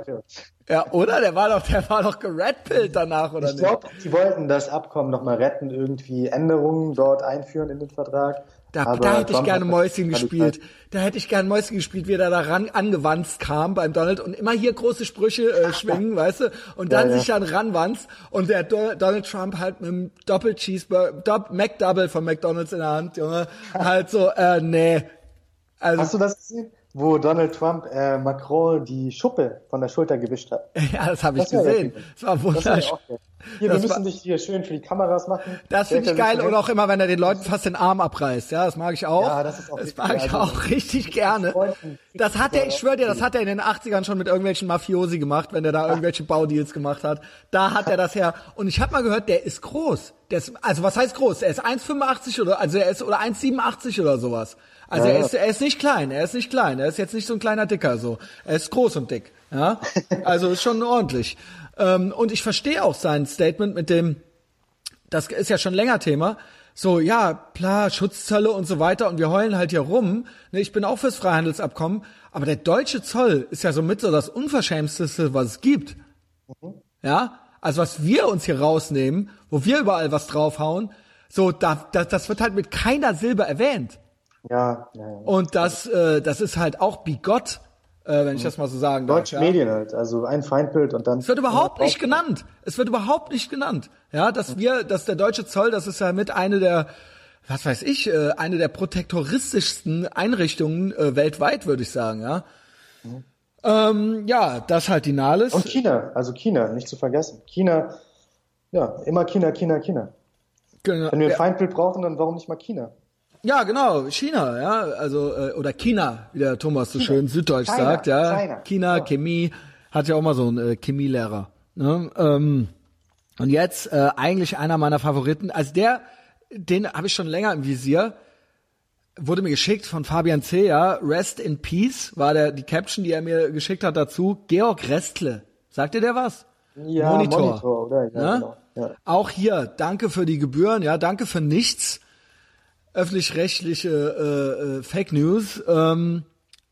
ja, oder? Der war doch, der war doch geredpillt danach, oder ich nicht? Ich glaube, die wollten das Abkommen nochmal retten, irgendwie Änderungen dort einführen in den Vertrag. Da, da hätte ich gerne Mäuschen gespielt. Da hätte ich gerne Mäuschen gespielt, wie er da ran angewanzt kam beim Donald und immer hier große Sprüche äh, schwingen, weißt du? Und dann ja, ja. sich dann ranwanzt und der Do- Donald Trump halt mit einem Doppel-Cheeseburger, Do- McDouble von McDonald's in der Hand, Junge, halt so, äh, nee. Also, hast du das gesehen, wo Donald Trump äh, Macron die Schuppe von der Schulter gewischt hat? Ja, das habe ich das gesehen. Das war wunderschön. Hier, das wir müssen war, dich hier schön für die Kameras machen. Das finde ich geil. Und auch immer, wenn er den Leuten fast den Arm abreißt. Ja, das mag ich auch. Ja, das ist auch das mag ich auch richtig gerne. Das hat er, ich schwöre dir, das hat er in den achtzigern schon mit irgendwelchen Mafiosi gemacht, wenn er da irgendwelche Baudeals gemacht hat. Da hat er das her. Und ich habe mal gehört, der ist groß. Der ist, also was heißt groß? Er ist eins Komma fünfundachtzig oder, also er ist, oder eins Komma siebenundachtzig oder sowas. Also ja, er ist, er ist nicht klein. Er ist nicht klein. Er ist jetzt nicht so ein kleiner Dicker, so. Er ist groß und dick. Ja. Also ist schon ordentlich. Ähm, und ich verstehe auch sein Statement mit dem, das ist ja schon länger Thema, so, ja, klar, Schutzzölle und so weiter und wir heulen halt hier rum, ne, ich bin auch fürs Freihandelsabkommen, aber der deutsche Zoll ist ja somit so das Unverschämteste, was es gibt, mhm. ja, also was wir uns hier rausnehmen, wo wir überall was draufhauen, so, da, da, das wird halt mit keiner Silbe erwähnt. Ja, ja, ja. Und das, äh, das ist halt auch bigott, Äh, wenn ich das mal so sagen darf. Deutsche ja. Medien halt, also ein Feindbild und dann... Es wird überhaupt nicht genannt. Es wird überhaupt nicht genannt. Ja, dass wir, dass der deutsche Zoll, das ist ja mit eine der, was weiß ich, äh, eine der protektoristischsten Einrichtungen äh, weltweit, würde ich sagen, ja. Mhm. Ähm, ja, das halt die Nahles. Und China, also China, nicht zu vergessen. China, ja, immer China, China, China. Genau. Wenn wir ein Feindbild brauchen, dann warum nicht mal China? Ja, genau, China, ja, also äh, oder China, wie der Thomas so China. Schön süddeutsch China, sagt, ja. China, China oh. Chemie, hat ja auch mal so einen äh, Chemielehrer. Ne? Ähm, und jetzt äh, eigentlich einer meiner Favoriten, also der, den habe ich schon länger im Visier, wurde mir geschickt von Fabian C., ja, Rest in Peace war der die Caption, die er mir geschickt hat dazu, Georg Restle, sagt dir der was? Ja, Monitor, Monitor oder? Ja, ja? Genau. Ja. Auch hier, danke für die Gebühren, ja, danke für nichts. Öffentlich-rechtliche äh, äh, Fake News, ähm,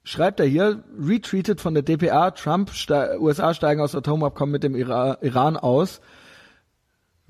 schreibt er hier, retweetet von der D P A, Trump, ste- U S A steigen aus Atomabkommen mit dem Ira- Iran aus,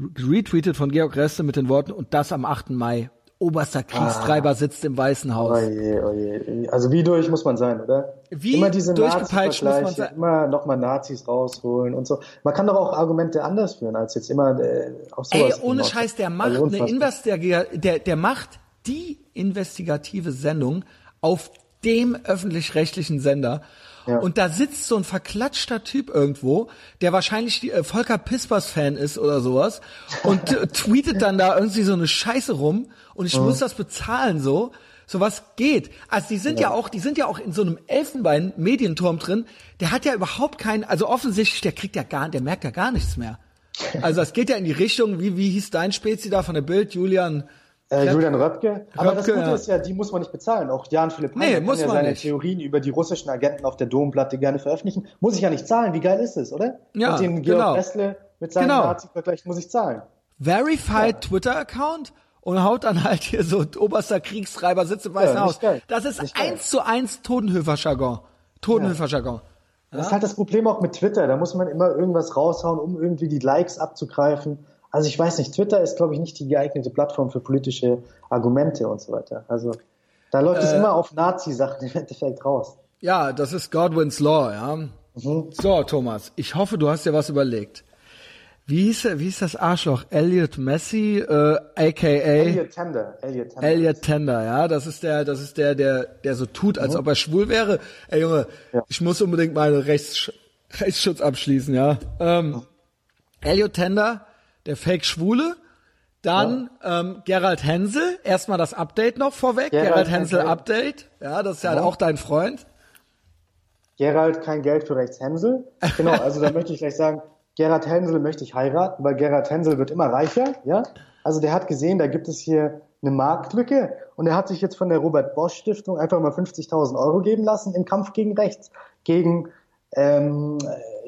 retweetet von Georg Restle mit den Worten, und das am achten Mai, oberster Kriegstreiber ah. sitzt im Weißen Haus. Oh je, oh je. Also wie durch muss man sein, oder? Wie immer diese durchgepeitscht muss man sein? Immer nochmal Nazis rausholen und so. Man kann doch auch Argumente anders führen, als jetzt immer äh, auf sowas. Ey, ohne Scheiß, der macht also eine Investor- der, der macht die investigative Sendung auf dem öffentlich-rechtlichen Sender. Ja. Und da sitzt so ein verklatschter Typ irgendwo, der wahrscheinlich die, äh, Volker Pispers-Fan ist oder sowas und t- tweetet dann da irgendwie so eine Scheiße rum und ich oh. muss das bezahlen so. Sowas geht. Also die sind ja. ja auch, die sind ja auch in so einem Elfenbein-Medienturm drin. Der hat ja überhaupt keinen, also offensichtlich, der kriegt ja gar, der merkt ja gar nichts mehr. Also das geht ja in die Richtung, wie, wie hieß dein Spezi da von der Bild, Julian... Äh, Julian Röpke. Aber Röpke, das Gute ja. ist ja, die muss man nicht bezahlen. Auch Jan Philipp Hein nee, kann muss ja man seine nicht. Theorien über die russischen Agenten auf der Domplatte gerne veröffentlichen. Muss ich ja nicht zahlen. Wie geil ist es, oder? Ja, und den Georg Restle mit seinem genau. Nazi-Vergleich muss ich zahlen. Verified ja. Twitter-Account und haut dann halt hier so oberster Kriegstreiber sitzt im Weißen ja, Haus. Geil. Das ist nicht eins geil. zu eins Totenhöfer-Jargon. Totenhöfer-Jargon. Ja. Ja? Das ist halt das Problem auch mit Twitter. Da muss man immer irgendwas raushauen, um irgendwie die Likes abzugreifen. Also ich weiß nicht, Twitter ist, glaube ich, nicht die geeignete Plattform für politische Argumente und so weiter. Also da läuft äh, es immer auf Nazi-Sachen im Endeffekt raus. Ja, das ist Godwin's Law, ja. Mhm. So, Thomas, ich hoffe, du hast dir was überlegt. Wie hieß, wie hieß das Arschloch? Elliot Messi, äh, a k a. Elliot Tender. Elliot Tender, Elliot Tender ja. Das ist der, das ist der, der, der so tut, als mhm. ob er schwul wäre. Ey, Junge, ja. ich muss unbedingt meine Rechts, Rechtsschutz abschließen, ja. Ähm, mhm. Elliot Tender... Der Fake-Schwule, dann ja. ähm, Gerald Hensel, erstmal das Update noch vorweg, Gerald, Gerald Hensel, Hensel Update, ja, das ist ja, ja auch dein Freund. Gerald, kein Geld für rechts Hensel, genau, also da möchte ich gleich sagen, Gerald Hensel möchte ich heiraten, weil Gerald Hensel wird immer reicher, ja, also der hat gesehen, da gibt es hier eine Marktlücke und er hat sich jetzt von der Robert-Bosch-Stiftung einfach mal fünfzigtausend Euro geben lassen im Kampf gegen rechts, gegen Ähm,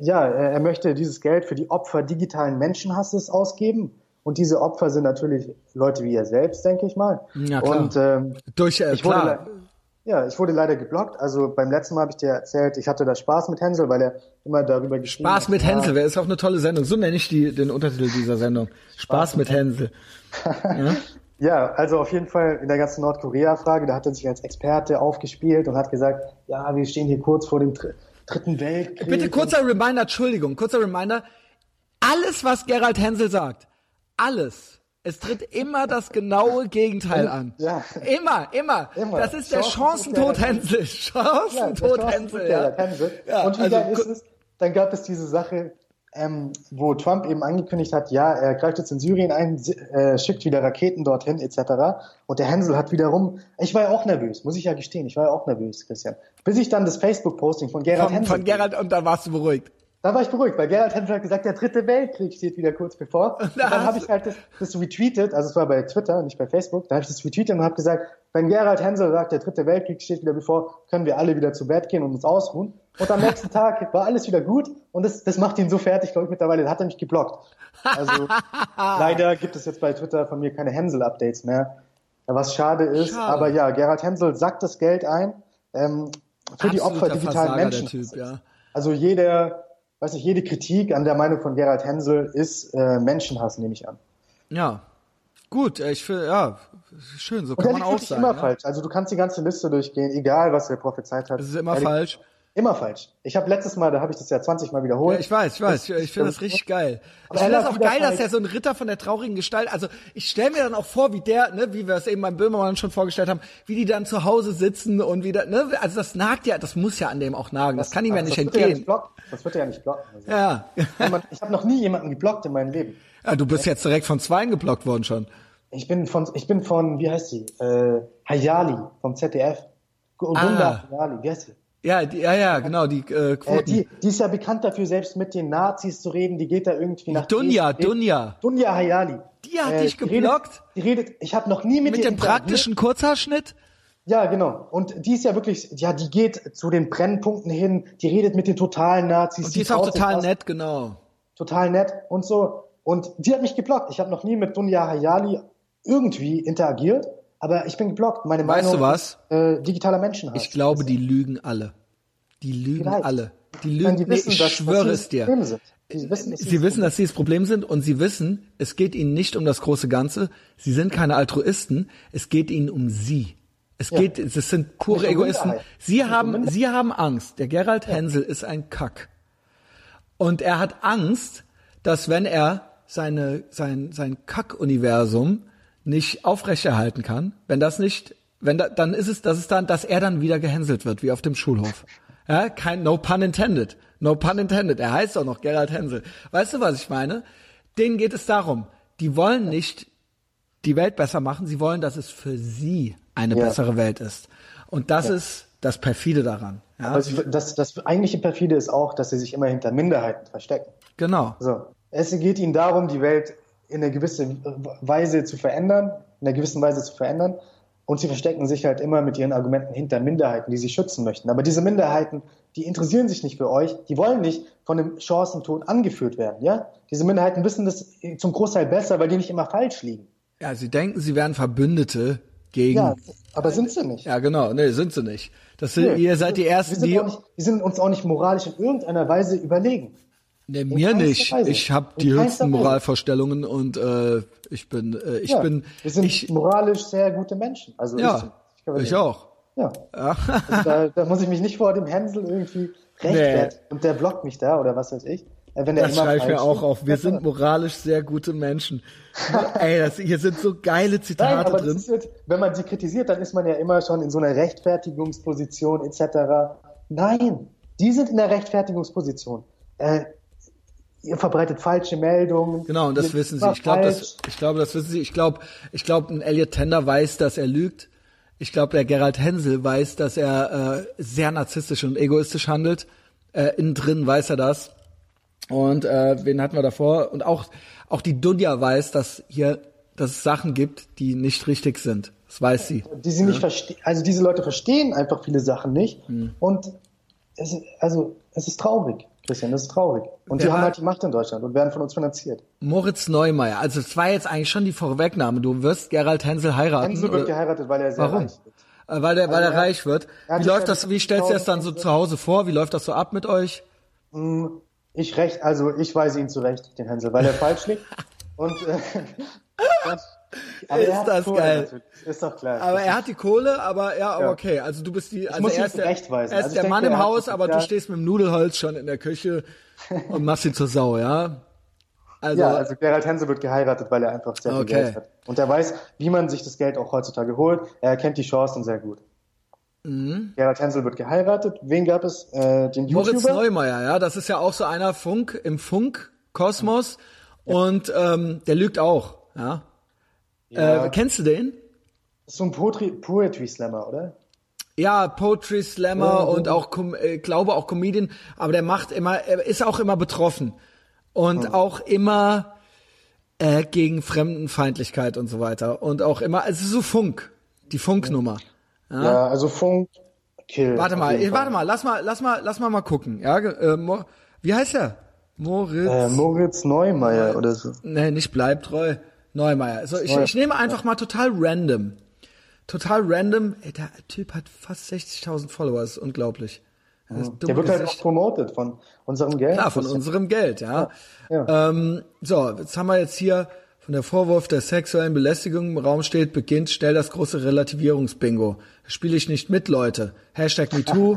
ja, er möchte dieses Geld für die Opfer digitalen Menschenhasses ausgeben Und diese Opfer sind natürlich Leute wie ihr selbst, denke ich mal. Ja, klar. Und ähm, durch äh, ich klar. Wurde, ja, ich wurde leider geblockt. Also beim letzten Mal habe ich dir erzählt, ich hatte da Spaß mit Hänsel, weil er immer darüber geschrieben hat. Spaß mit Hänsel, wäre ist auch eine tolle Sendung. So nenne ich die, den Untertitel dieser Sendung. Spaß, Spaß mit Hänsel. Ja? Ja, also auf jeden Fall in der ganzen Nordkorea-Frage, da hat er sich als Experte aufgespielt und hat gesagt, ja, wir stehen hier kurz vor dem Dr- Dritten Weltkrieg. Bitte kurzer Reminder, Entschuldigung, kurzer Reminder. Alles, was Gerald Hänsel sagt, alles. Es tritt immer das genaue Gegenteil an. Ja. Immer, immer, immer. Das ist der Chancentod Hänsel. Chancentod Hänsel. Ja, ja. Und wie also, geil ist es? Dann gab es diese Sache, ähm, wo Trump eben angekündigt hat, ja, er greift jetzt in Syrien ein, äh, schickt wieder Raketen dorthin et cetera. Und der Hänsel hat wiederum, ich war ja auch nervös, muss ich ja gestehen, ich war ja auch nervös, Christian. Bis ich dann das Facebook-Posting von Gerald von, Hänsel... Von Gerald, und da warst du beruhigt. Da war ich beruhigt, weil Gerald Hänsel hat gesagt, der dritte Weltkrieg steht wieder kurz bevor. Und dann habe ich halt das, das retweetet, also es war bei Twitter, nicht bei Facebook, da habe ich das retweetet und habe gesagt, wenn Gerald Hänsel sagt, der dritte Weltkrieg steht wieder bevor, können wir alle wieder zu Bett gehen und uns ausruhen. Und am nächsten Tag war alles wieder gut und das, das macht ihn so fertig, glaube ich, mittlerweile, hat er mich geblockt. Also leider gibt es jetzt bei Twitter von mir keine Hänsel-Updates mehr, was schade ist. Schade. Aber ja, Gerald Hänsel sackt das Geld ein ähm, für Absoluter die Opfer digitalen Menschen. Typ, ja. Also jeder... Weiß nicht, jede Kritik an der Meinung von Gerald Hänsel ist äh, Menschenhass, nehme ich an. Ja, gut, ich finde, ja, schön, so kann man auch sein. Immer ja? falsch. Also du kannst die ganze Liste durchgehen, egal was er prophezeit hat. Das ist immer ehrlich, falsch. Immer falsch. Ich habe letztes Mal, da habe ich das ja zwanzig Mal wiederholt. Ja, ich weiß, ich weiß. Ich, ich finde das richtig geil. Aber ich finde das auch geil, dass er so ein Ritter von der traurigen Gestalt, also ich stelle mir dann auch vor, wie der, ne, wie wir es eben beim Böhmermann schon vorgestellt haben, wie die dann zu Hause sitzen und wieder, ne, also das nagt ja, das muss ja an dem auch nagen, das, das kann ihm ja nicht entgehen. Das wird ja nicht blocken. Also. Ja. Ich habe noch nie jemanden geblockt in meinem Leben. Ja, du bist jetzt direkt von Zweien geblockt worden schon. Ich bin von, ich bin von, wie heißt sie, äh, Hayali vom Z D F. Gunda ah. Hayali, wie heißt sie? Ja, die, ja, ja, genau, die äh, Quoten. Äh, die, die ist ja bekannt dafür, selbst mit den Nazis zu reden, die geht da irgendwie nach... Dunja, Dunja. Dunja Hayali. Die hat äh, dich geblockt? Die redet, die redet ich habe noch nie mit... Mit dem praktischen Kurzhaarschnitt? Ja, genau. Und die ist ja wirklich... Ja, die geht zu den Brennpunkten hin, die redet mit den totalen Nazis. Und die ist auch total nett, genau. Total nett und so. Und die hat mich geblockt. Ich habe noch nie mit Dunja Hayali irgendwie interagiert. Aber ich bin geblockt. Meine Meinung weißt du was? Ist, äh, digitaler Menschenhass. Ich glaube, die lügen alle. Die lügen Vielleicht. alle. Die lügen. Die wissen, ich dass, schwöre dass es dir. Sie wissen, dass sie, sie das, wissen, dass sie das Problem sind und sie wissen, es geht ihnen nicht um das große Ganze. Sie sind keine Altruisten. Es geht ihnen um sie. Es ja. geht, es sind pure Egoisten. Sie haben, sie haben Angst. Der Gerald ja. Hänsel ist ein Kack. Und er hat Angst, dass wenn er seine, sein, sein Kack-Universum nicht aufrechterhalten kann, wenn das nicht, wenn da, dann ist es, dass es dann, dass er dann wieder gehänselt wird, wie auf dem Schulhof. Ja, kein, no pun intended. No pun intended. Er heißt auch noch Gerald Hänsel. Weißt du, was ich meine? Denen geht es darum. Die wollen nicht die Welt besser machen. Sie wollen, dass es für sie eine ja. bessere Welt ist. Und das ja. ist das Perfide daran. Ja? Aber das, das eigentliche Perfide ist auch, dass sie sich immer hinter Minderheiten verstecken. Genau. So. Es geht ihnen darum, die Welt in einer gewissen Weise zu verändern, in einer gewissen Weise zu verändern. Und sie verstecken sich halt immer mit ihren Argumenten hinter Minderheiten, die sie schützen möchten. Aber diese Minderheiten, die interessieren sich nicht für euch, die wollen nicht von dem Chancentod angeführt werden, ja? Diese Minderheiten wissen das zum Großteil besser, weil die nicht immer falsch liegen. Ja, sie denken, sie wären Verbündete gegen... Ja, aber sind sie nicht. Ja, genau, nee, sind sie nicht. Das sind, nee, ihr seid die Ersten, die... Wir sind uns auch nicht moralisch in irgendeiner Weise überlegen. Nee, mir nicht. Weise. Ich habe die höchsten Moralvorstellungen und äh, ich bin, äh, ich ja, bin, wir sind ich, moralisch sehr gute Menschen. Also ja, ich, ich, ich auch. Ja, ja. Also da, da muss ich mich nicht vor dem Hänsel irgendwie rechtfertigen nee. und der blockt mich da oder was weiß ich. Wenn der das schreibe ich mir auch auf. Wir sind moralisch sehr gute Menschen. Ey, das, hier sind so geile Zitate Nein, aber drin. Das ist jetzt, wenn man sie kritisiert, dann ist man ja immer schon in so einer Rechtfertigungsposition et cetera. Nein, die sind in der Rechtfertigungsposition. Äh, Ihr verbreitet falsche Meldungen. Genau, und das wissen sie. Ich glaube, das, ich glaube, das wissen sie. Ich glaube, ich glaube, ein Elliot Tender weiß, dass er lügt. Ich glaube, der Gerald Hänsel weiß, dass er äh, sehr narzisstisch und egoistisch handelt. Äh, innen drin weiß er das. Und äh, wen hatten wir davor? Und auch auch die Dunja weiß, dass hier, dass es Sachen gibt, die nicht richtig sind. Das weiß sie. Die sie ja. nicht verstehen. Also diese Leute verstehen einfach viele Sachen nicht. Mhm. Und es, also es ist traurig. Christian, das ist traurig. Und ja, die haben halt die Macht in Deutschland und werden von uns finanziert. Moritz Neumeier, also es war jetzt eigentlich schon die Vorwegnahme. Du wirst Gerald Hensel heiraten. Hensel wird geheiratet, weil er sehr Warum? reich wird. Weil der, also weil er, er reich wird. Er wie läuft das, wie stellst du das dann so zu Hause vor? Wie läuft das so ab mit euch? Ich recht, also ich weise ihn zurecht, den Hensel, weil er falsch liegt. Und, äh, aber ist das Kohle, geil? Natürlich. Ist doch klar. Aber er hat die Kohle, aber ja, ja. okay. Also du bist die, also er ist der, er ist also der denke, Mann im Haus, aber du stehst mit dem Nudelholz schon in der Küche und machst ihn zur Sau, ja? Also, ja, also Gerald Hensel wird geheiratet, weil er einfach sehr viel okay. Geld hat. Und er weiß, wie man sich das Geld auch heutzutage holt. Er kennt die Chancen sehr gut. Mhm. Gerald Hensel wird geheiratet. Wen gab es? Äh, den YouTuber? Moritz Neumeier, ja, das ist ja auch so einer Funk im Funk-Kosmos. Ja. Und ähm, der lügt auch, ja. Ja. Äh, kennst du den? So ein Poetry, Poetry Slammer, oder? Ja, Poetry Slammer oh. und auch, ich glaube auch Comedian, aber der macht immer, er ist auch immer betroffen und oh. auch immer äh, gegen Fremdenfeindlichkeit und so weiter und auch immer, es ist so Funk, die Funknummer. Ja, ja also Funk, Kill. Warte mal, warte mal, lass mal, lass mal, lass mal mal gucken. Ja, äh, Mo- wie heißt der? Moritz. Äh, Moritz Neumeier oder so. Nee, nicht bleib treu. Neumeier. So, ich, ich nehme einfach mal total random. Total random. Ey, der Typ hat fast sechzigtausend Follower. Das ist unglaublich. Das ist der wird Gesicht. halt auch promoted von unserem Geld. Klar, von unserem Geld, ja. ja, ja. Ähm, so, jetzt haben wir jetzt hier von der Vorwurf der sexuellen Belästigung im Raum steht, beginnt schnell das große Relativierungsbingo. Spiele ich nicht mit, Leute. Hashtag MeToo,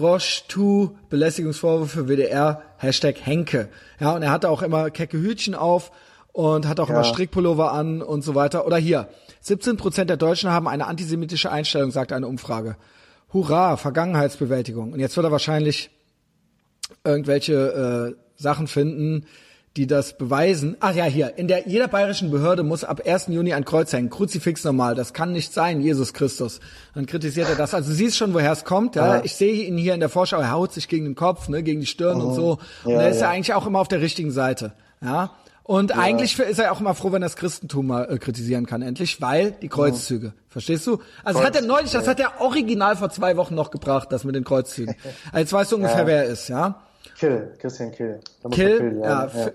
Roche two, Belästigungsvorwürfe W D R, Hashtag Henke. Ja, und er hatte auch immer kecke Hütchen auf. Und hat auch ja. immer Strickpullover an und so weiter. Oder hier, siebzehn Prozent der Deutschen haben eine antisemitische Einstellung, sagt eine Umfrage. Hurra, Vergangenheitsbewältigung. Und jetzt wird er wahrscheinlich irgendwelche äh, Sachen finden, die das beweisen. Ach ja, hier, in der jeder bayerischen Behörde muss ab ersten Juni ein Kreuz hängen. Kruzifix normal, das kann nicht sein, Jesus Christus. Dann kritisiert er das. Also du siehst schon, woher es kommt. Ja? Ja. Ich sehe ihn hier in der Vorschau, er haut sich gegen den Kopf, ne, gegen die Stirn mhm. und so. Und ja, er ist ja. ja eigentlich auch immer auf der richtigen Seite, ja. Und ja. eigentlich ist er auch immer froh, wenn er das Christentum mal äh, kritisieren kann, endlich, weil die Kreuzzüge, ja. verstehst du? Also das hat er neulich, das hat er original vor zwei Wochen noch gebracht, das mit den Kreuzzügen. Also jetzt weißt du ungefähr, ja. wer er ist, ja? Kill, Christian Kill. Da muss Kill, Kill ja, ja. F-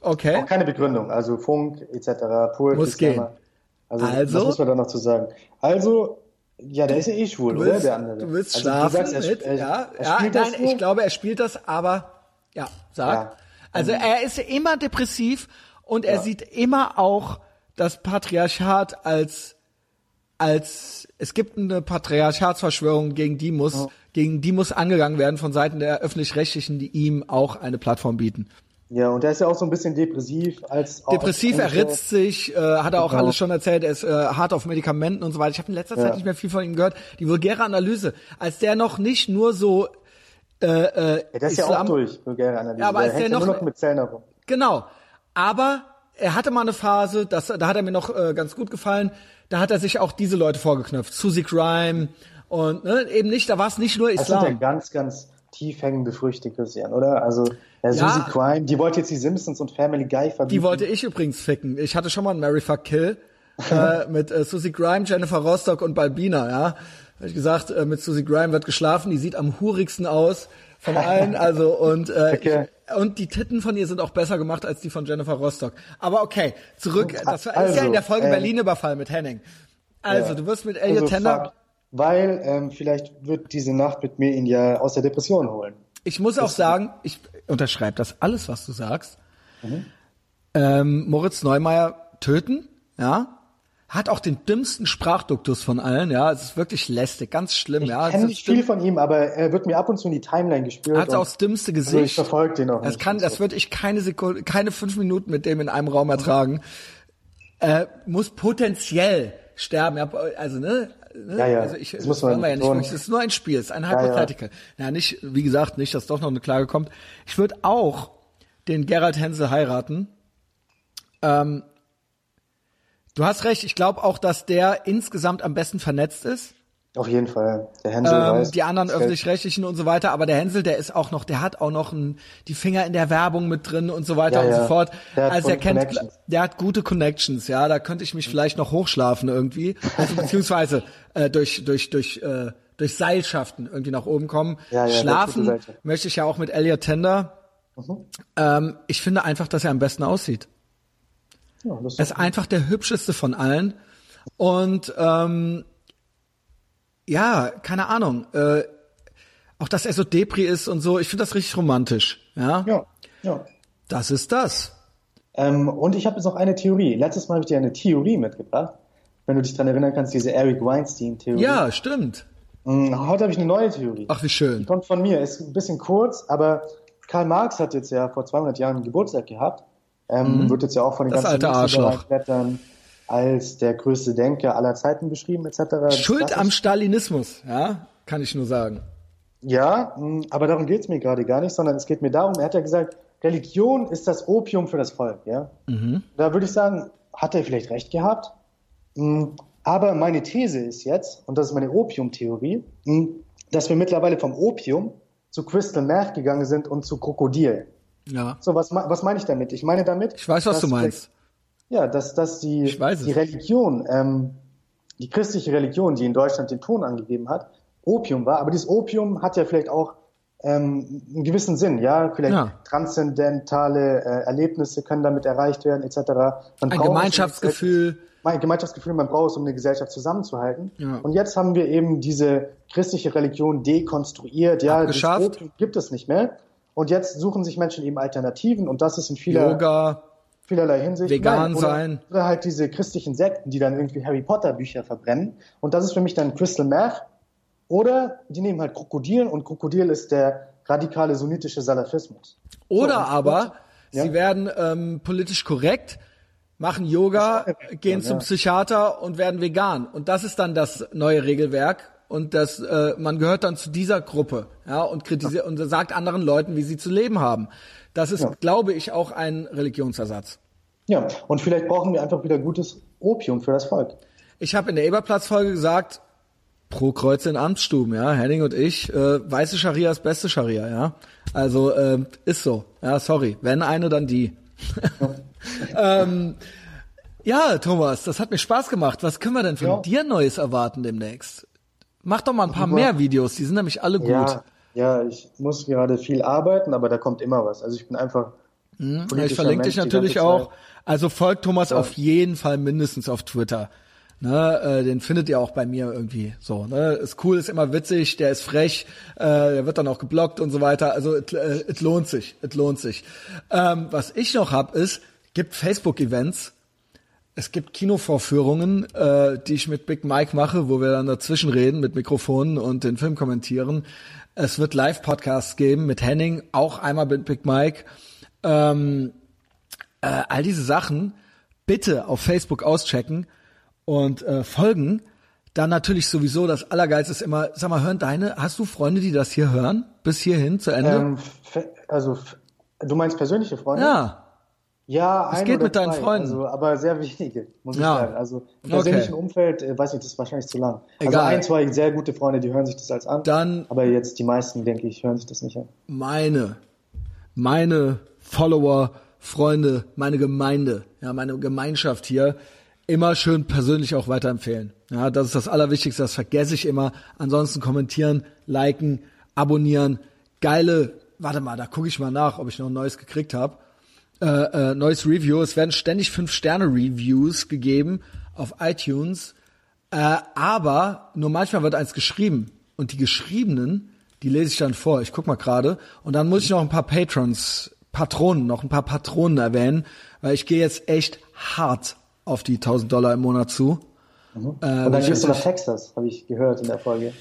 okay. Auch keine Begründung, also Funk, et cetera, Pool, muss gehen. Also, also, was muss man da noch zu sagen? Also, ja, der ist ja eh schwul, willst, oder, der andere? Du willst also, schlafen, du sagst, mit, er, ja, er ja, nein, das ich glaube, er spielt das, aber, ja, sag. Ja. Also er ist immer depressiv und er ja. sieht immer auch das Patriarchat als, als, es gibt eine Patriarchatsverschwörung, gegen die muss, ja. gegen die muss angegangen werden von Seiten der Öffentlich-Rechtlichen, die ihm auch eine Plattform bieten. Ja, und er ist ja auch so ein bisschen depressiv als auch. Depressiv, als er ritzt sich, äh, hat er auch genau. alles schon erzählt, er ist äh, hart auf Medikamenten und so weiter. Ich habe in letzter ja. Zeit nicht mehr viel von ihm gehört. Die vulgäre Analyse, als der noch nicht nur so Äh, äh, ja, das ist Islam. ja auch durch, vulgäre Analyse. Ja, aber der ist hängt ja noch, nur noch mit Zellen herum. Genau, aber er hatte mal eine Phase, das, da hat er mir noch äh, ganz gut gefallen, da hat er sich auch diese Leute vorgeknöpft, Susie Grime und ne, eben nicht, da war es nicht nur Islam. Das sind ja ganz, ganz tief hängende Früchte, Christian, oder? Also ja, Susie ja, Grime, die wollte jetzt die Simpsons und Family Guy verbieten. Die wollte ich übrigens ficken, ich hatte schon mal einen Mary Fuck Kill äh, mit äh, Susie Grime, Jennifer Rostock und Balbina, ja. Habe ich gesagt, mit Susie Grime wird geschlafen, die sieht am hurigsten aus von allen, also und äh, okay. ich, und die Titten von ihr sind auch besser gemacht als die von Jennifer Rostock. Aber okay, zurück, das war, also, ist ja in der Folge äh, Berlin-Überfall mit Henning. Also, ja. du wirst mit Elliot also, Tender... Fuck. Weil ähm, vielleicht wird diese Nacht mit mir ihn ja aus der Depression holen. Ich muss das auch sagen, ich unterschreibe das alles, was du sagst. Mhm. Ähm, Moritz Neumeier töten, ja. Hat auch den dümmsten Sprachduktus von allen, ja. Es ist wirklich lästig, ganz schlimm, ich ja. Ich kenne nicht viel von ihm, aber er wird mir ab und zu in die Timeline gespürt. Er hat auch das dümmste Gesicht. Also ich verfolge den auch das nicht. Kann, das würde ich keine Sekunde, keine fünf Minuten mit dem in einem Raum ertragen. Er muss potenziell sterben. Also, ne? ne? Ja, ja. Also ich, das muss man ja nicht. Es ist nur ein Spiel, es ist ein Hypothetical. Ja, ja. ja, nicht, wie gesagt, nicht, dass doch noch eine Klage kommt. Ich würde auch den Gerald Hensel heiraten. Ähm, Du hast recht, ich glaube auch, dass der insgesamt am besten vernetzt ist. Auf jeden Fall, der Hensel ähm, weiß. Die anderen Öffentlich-Rechtlichen und so weiter, aber der Hensel, der ist auch noch, der hat auch noch ein, die Finger in der Werbung mit drin und so weiter ja, und ja. so fort. Der also er kennt, der hat gute Connections, ja, da könnte ich mich vielleicht noch hochschlafen irgendwie, also beziehungsweise äh, durch durch durch äh, durch Seilschaften irgendwie nach oben kommen. Ja, ja, Schlafen möchte ich ja auch mit Elliot Tender. Mhm. Ähm, ich finde einfach, dass er am besten aussieht. Ja, das ist er ist einfach der hübscheste von allen. Und ähm, ja, keine Ahnung. Äh, auch, dass er so Depri ist und so. Ich finde das richtig romantisch. Ja, ja, ja. Das ist das. Ähm, und ich habe jetzt noch eine Theorie. Letztes Mal habe ich dir eine Theorie mitgebracht. Wenn du dich dran erinnern kannst, diese Eric Weinstein-Theorie. Ja, stimmt. Heute habe ich eine neue Theorie. Ach, wie schön. Die kommt von mir. Ist ein bisschen kurz, aber Karl Marx hat jetzt ja vor zweihundert Jahren Geburtstag gehabt. Ähm, mhm. Wird jetzt ja auch von den das ganzen Arschlochblättern als der größte Denker aller Zeiten beschrieben, et cetera. Schuld am Stalinismus, ja, kann ich nur sagen. Ja, aber darum geht es mir gerade gar nicht, sondern es geht mir darum, er hat ja gesagt, Religion ist das Opium für das Volk, ja. Mhm. Da würde ich sagen, hat er vielleicht recht gehabt. Aber meine These ist jetzt, und das ist meine Opium-Theorie, dass wir mittlerweile vom Opium zu Crystal Meth gegangen sind und zu Krokodil. Ja. So, was, was meine ich damit? Ich meine damit... Ich weiß, was du meinst. Ja, dass, dass die, die Religion, ähm, die christliche Religion, die in Deutschland den Ton angegeben hat, Opium war. Aber dieses Opium hat ja vielleicht auch ähm, einen gewissen Sinn, ja? Vielleicht ja. Transzendentale äh, Erlebnisse können damit erreicht werden, et cetera. Man Ein Gemeinschaftsgefühl... Mein Gemeinschaftsgefühl, man braucht es, um eine Gesellschaft zusammenzuhalten. Ja. Und jetzt haben wir eben diese christliche Religion dekonstruiert. Ja, das Opium gibt es nicht mehr. Und jetzt suchen sich Menschen eben Alternativen. Und das ist in vieler, Yoga, vielerlei Hinsicht. Vegan nein, oder, sein. Oder halt diese christlichen Sekten, die dann irgendwie Harry Potter Bücher verbrennen. Und das ist für mich dann Crystal Meth. Oder die nehmen halt Krokodil. Und Krokodil ist der radikale sunnitische Salafismus. Oder so, aber ja. sie werden ähm, politisch korrekt, machen Yoga, gehen ja, zum ja. Psychiater und werden vegan. Und das ist dann das neue Regelwerk. Und das, äh, man gehört dann zu dieser Gruppe, ja, und kritisiert ja. und sagt anderen Leuten, wie sie zu leben haben. Das ist, ja. glaube ich, auch ein Religionsersatz. Ja, und vielleicht brauchen wir einfach wieder gutes Opium für das Volk. Ich habe in der Eberplatz-Folge gesagt, pro Kreuz in Amtsstuben, ja, Henning und ich, äh, weiße Scharia ist beste Scharia, ja. Also, äh, ist so. Ja, sorry. Wenn eine, dann die. ähm, ja, Thomas, das hat mir Spaß gemacht. Was können wir denn von ja. dir Neues erwarten demnächst? Mach doch mal ein paar mehr Videos, die sind nämlich alle gut. Ja, ja, ich muss gerade viel arbeiten, aber da kommt immer was. Also ich bin einfach mhm. Ich verlinke Mensch, dich natürlich auch. Also folgt Thomas ja. auf jeden Fall mindestens auf Twitter. Ne, äh, den findet ihr auch bei mir irgendwie so. Ne? Ist cool, ist immer witzig, der ist frech, äh, der wird dann auch geblockt und so weiter. Also es äh, lohnt sich, es lohnt sich. Ähm, was ich noch hab ist, gibt Facebook-Events, es gibt Kinovorführungen, äh, die ich mit Big Mike mache, wo wir dann dazwischen reden mit Mikrofonen und den Film kommentieren. Es wird Live-Podcasts geben mit Henning, auch einmal mit Big Mike. Ähm, äh, all diese Sachen bitte auf Facebook auschecken. Und äh, folgen, dann natürlich sowieso das Allergeilste ist immer, sag mal, hören deine, hast du Freunde, die das hier hören? Bis hierhin, zu Ende? Ähm, also, du meinst persönliche Freunde? Ja. Ja, ein Es geht oder mit zwei, deinen Freunden. Also, aber sehr wenige, muss ja. ich sagen. Also im persönlichen okay. Umfeld, äh, weiß ich, das ist wahrscheinlich zu lang. Egal. Also ein, zwei sehr gute Freunde, die hören sich das als an. Dann, aber jetzt die meisten, denke ich, hören sich das nicht an. Meine, meine Follower, Freunde, meine Gemeinde, ja, meine Gemeinschaft hier, immer schön persönlich auch weiterempfehlen. Ja, das ist das Allerwichtigste, das vergesse ich immer. Ansonsten kommentieren, liken, abonnieren. Geile, warte mal, da gucke ich mal nach, ob ich noch ein neues gekriegt habe. Äh, äh, neues Review. Es werden ständig fünf Sterne Reviews gegeben auf iTunes. Äh, aber nur manchmal wird eins geschrieben. Und die geschriebenen, die lese ich dann vor. Ich guck mal gerade. Und dann muss ich noch ein paar Patrons, Patronen, noch ein paar Patronen erwähnen, weil ich gehe jetzt echt hart auf die tausend Dollar im Monat zu. Mhm. Und dann äh, gehst du nach Texas, habe ich gehört in der Folge.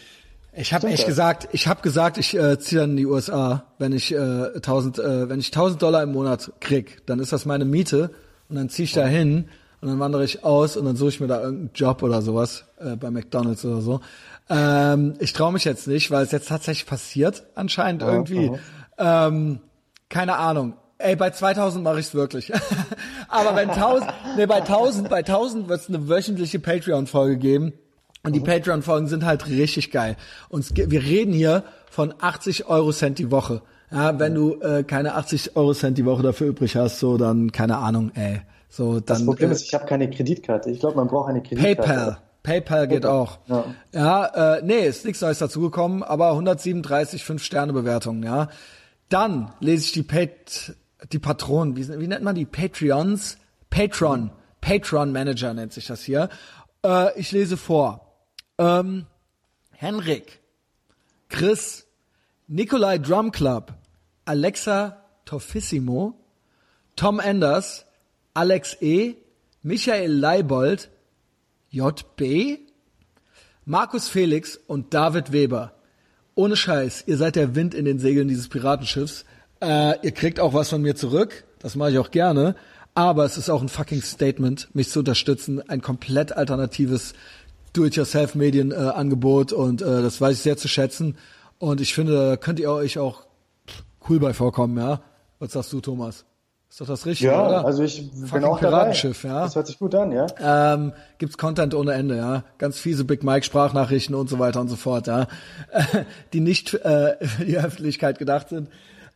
Ich habe echt gesagt, ich habe gesagt, ich äh, ziehe dann in die U S A, wenn ich äh, tausend, äh, wenn ich tausend Dollar im Monat krieg, dann ist das meine Miete und dann ziehe ich da hin und dann wandere ich aus und dann suche ich mir da irgendeinen Job oder sowas äh, bei McDonald's oder so. Ähm, ich traue mich jetzt nicht, weil es jetzt tatsächlich passiert anscheinend ja, irgendwie. Mhm. Ähm, keine Ahnung. Ey, bei zweitausend mache ich's wirklich. Aber wenn tausend, nee, bei tausend, bei tausend wird's eine wöchentliche Patreon-Folge geben. Und die Patreon-Folgen sind halt richtig geil. Und wir reden hier von achtzig Euro Cent die Woche. Ja, wenn du äh, keine achtzig Euro Cent die Woche dafür übrig hast, so dann keine Ahnung, ey. So dann. Das Problem äh, ist, ich habe keine Kreditkarte. Ich glaube, man braucht eine Kreditkarte. PayPal. PayPal geht okay. auch. Ja, ja äh, nee, ist nichts Neues dazugekommen, aber hundertsiebenunddreißig fünf Sterne Bewertungen, ja. Dann lese ich die Pat, die Patronen, wie, wie nennt man die? Patreons? Patron. Patron Manager nennt sich das hier. Äh, ich lese vor. Ähm, Henrik, Chris, Nikolai Drum Club, Alexa Toffissimo, Tom Anders, Alex E., Michael Leibold, J B, Markus Felix und David Weber. Ohne Scheiß, ihr seid der Wind in den Segeln dieses Piratenschiffs. Äh, ihr kriegt auch was von mir zurück, das mache ich auch gerne, aber es ist auch ein fucking Statement, mich zu unterstützen, ein komplett alternatives Do-it-yourself-Medien-Angebot äh, und äh, das weiß ich sehr zu schätzen und ich finde, da könnt ihr euch auch cool bei vorkommen, ja? Was sagst du, Thomas? Ist doch das Richtige, ja, oder? Ja, also ich Fucking bin auch Piratenschiff, dabei. Ja. Das hört sich gut an, ja. Ähm, gibt's Content ohne Ende, ja. Ganz fiese Big Mike Sprachnachrichten und so weiter und so fort, ja. Die nicht äh, für die Öffentlichkeit gedacht sind.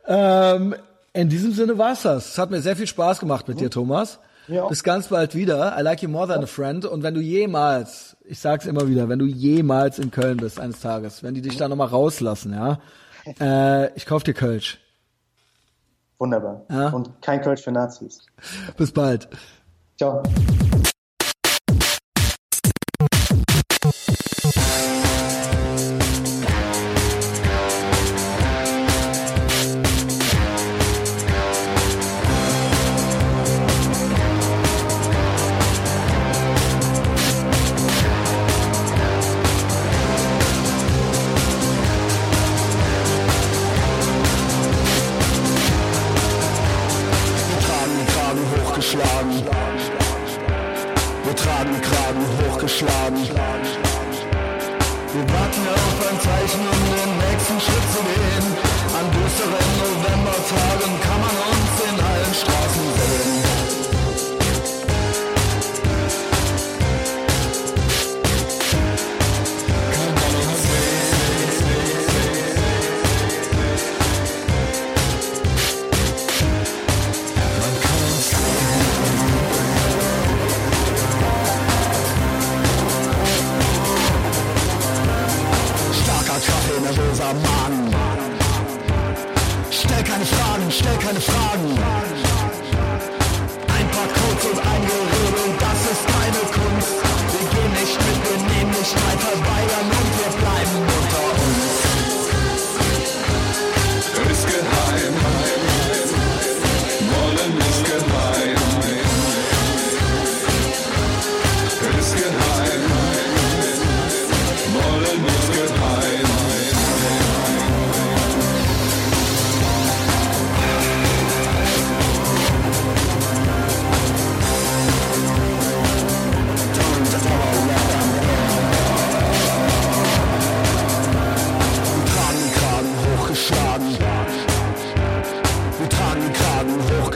Ähm, in diesem Sinne war's das. Es hat mir sehr viel Spaß gemacht mit mhm. dir, Thomas. Ja. Bis ganz bald wieder. I like you more than a friend. Und wenn du jemals, ich sag's immer wieder, wenn du jemals in Köln bist eines Tages, wenn die dich mhm. da nochmal rauslassen, ja. Äh, ich kauf dir Kölsch. Wunderbar. Ja. Und kein Kölsch für Nazis. Bis bald. Ciao.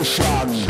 Geschlagen.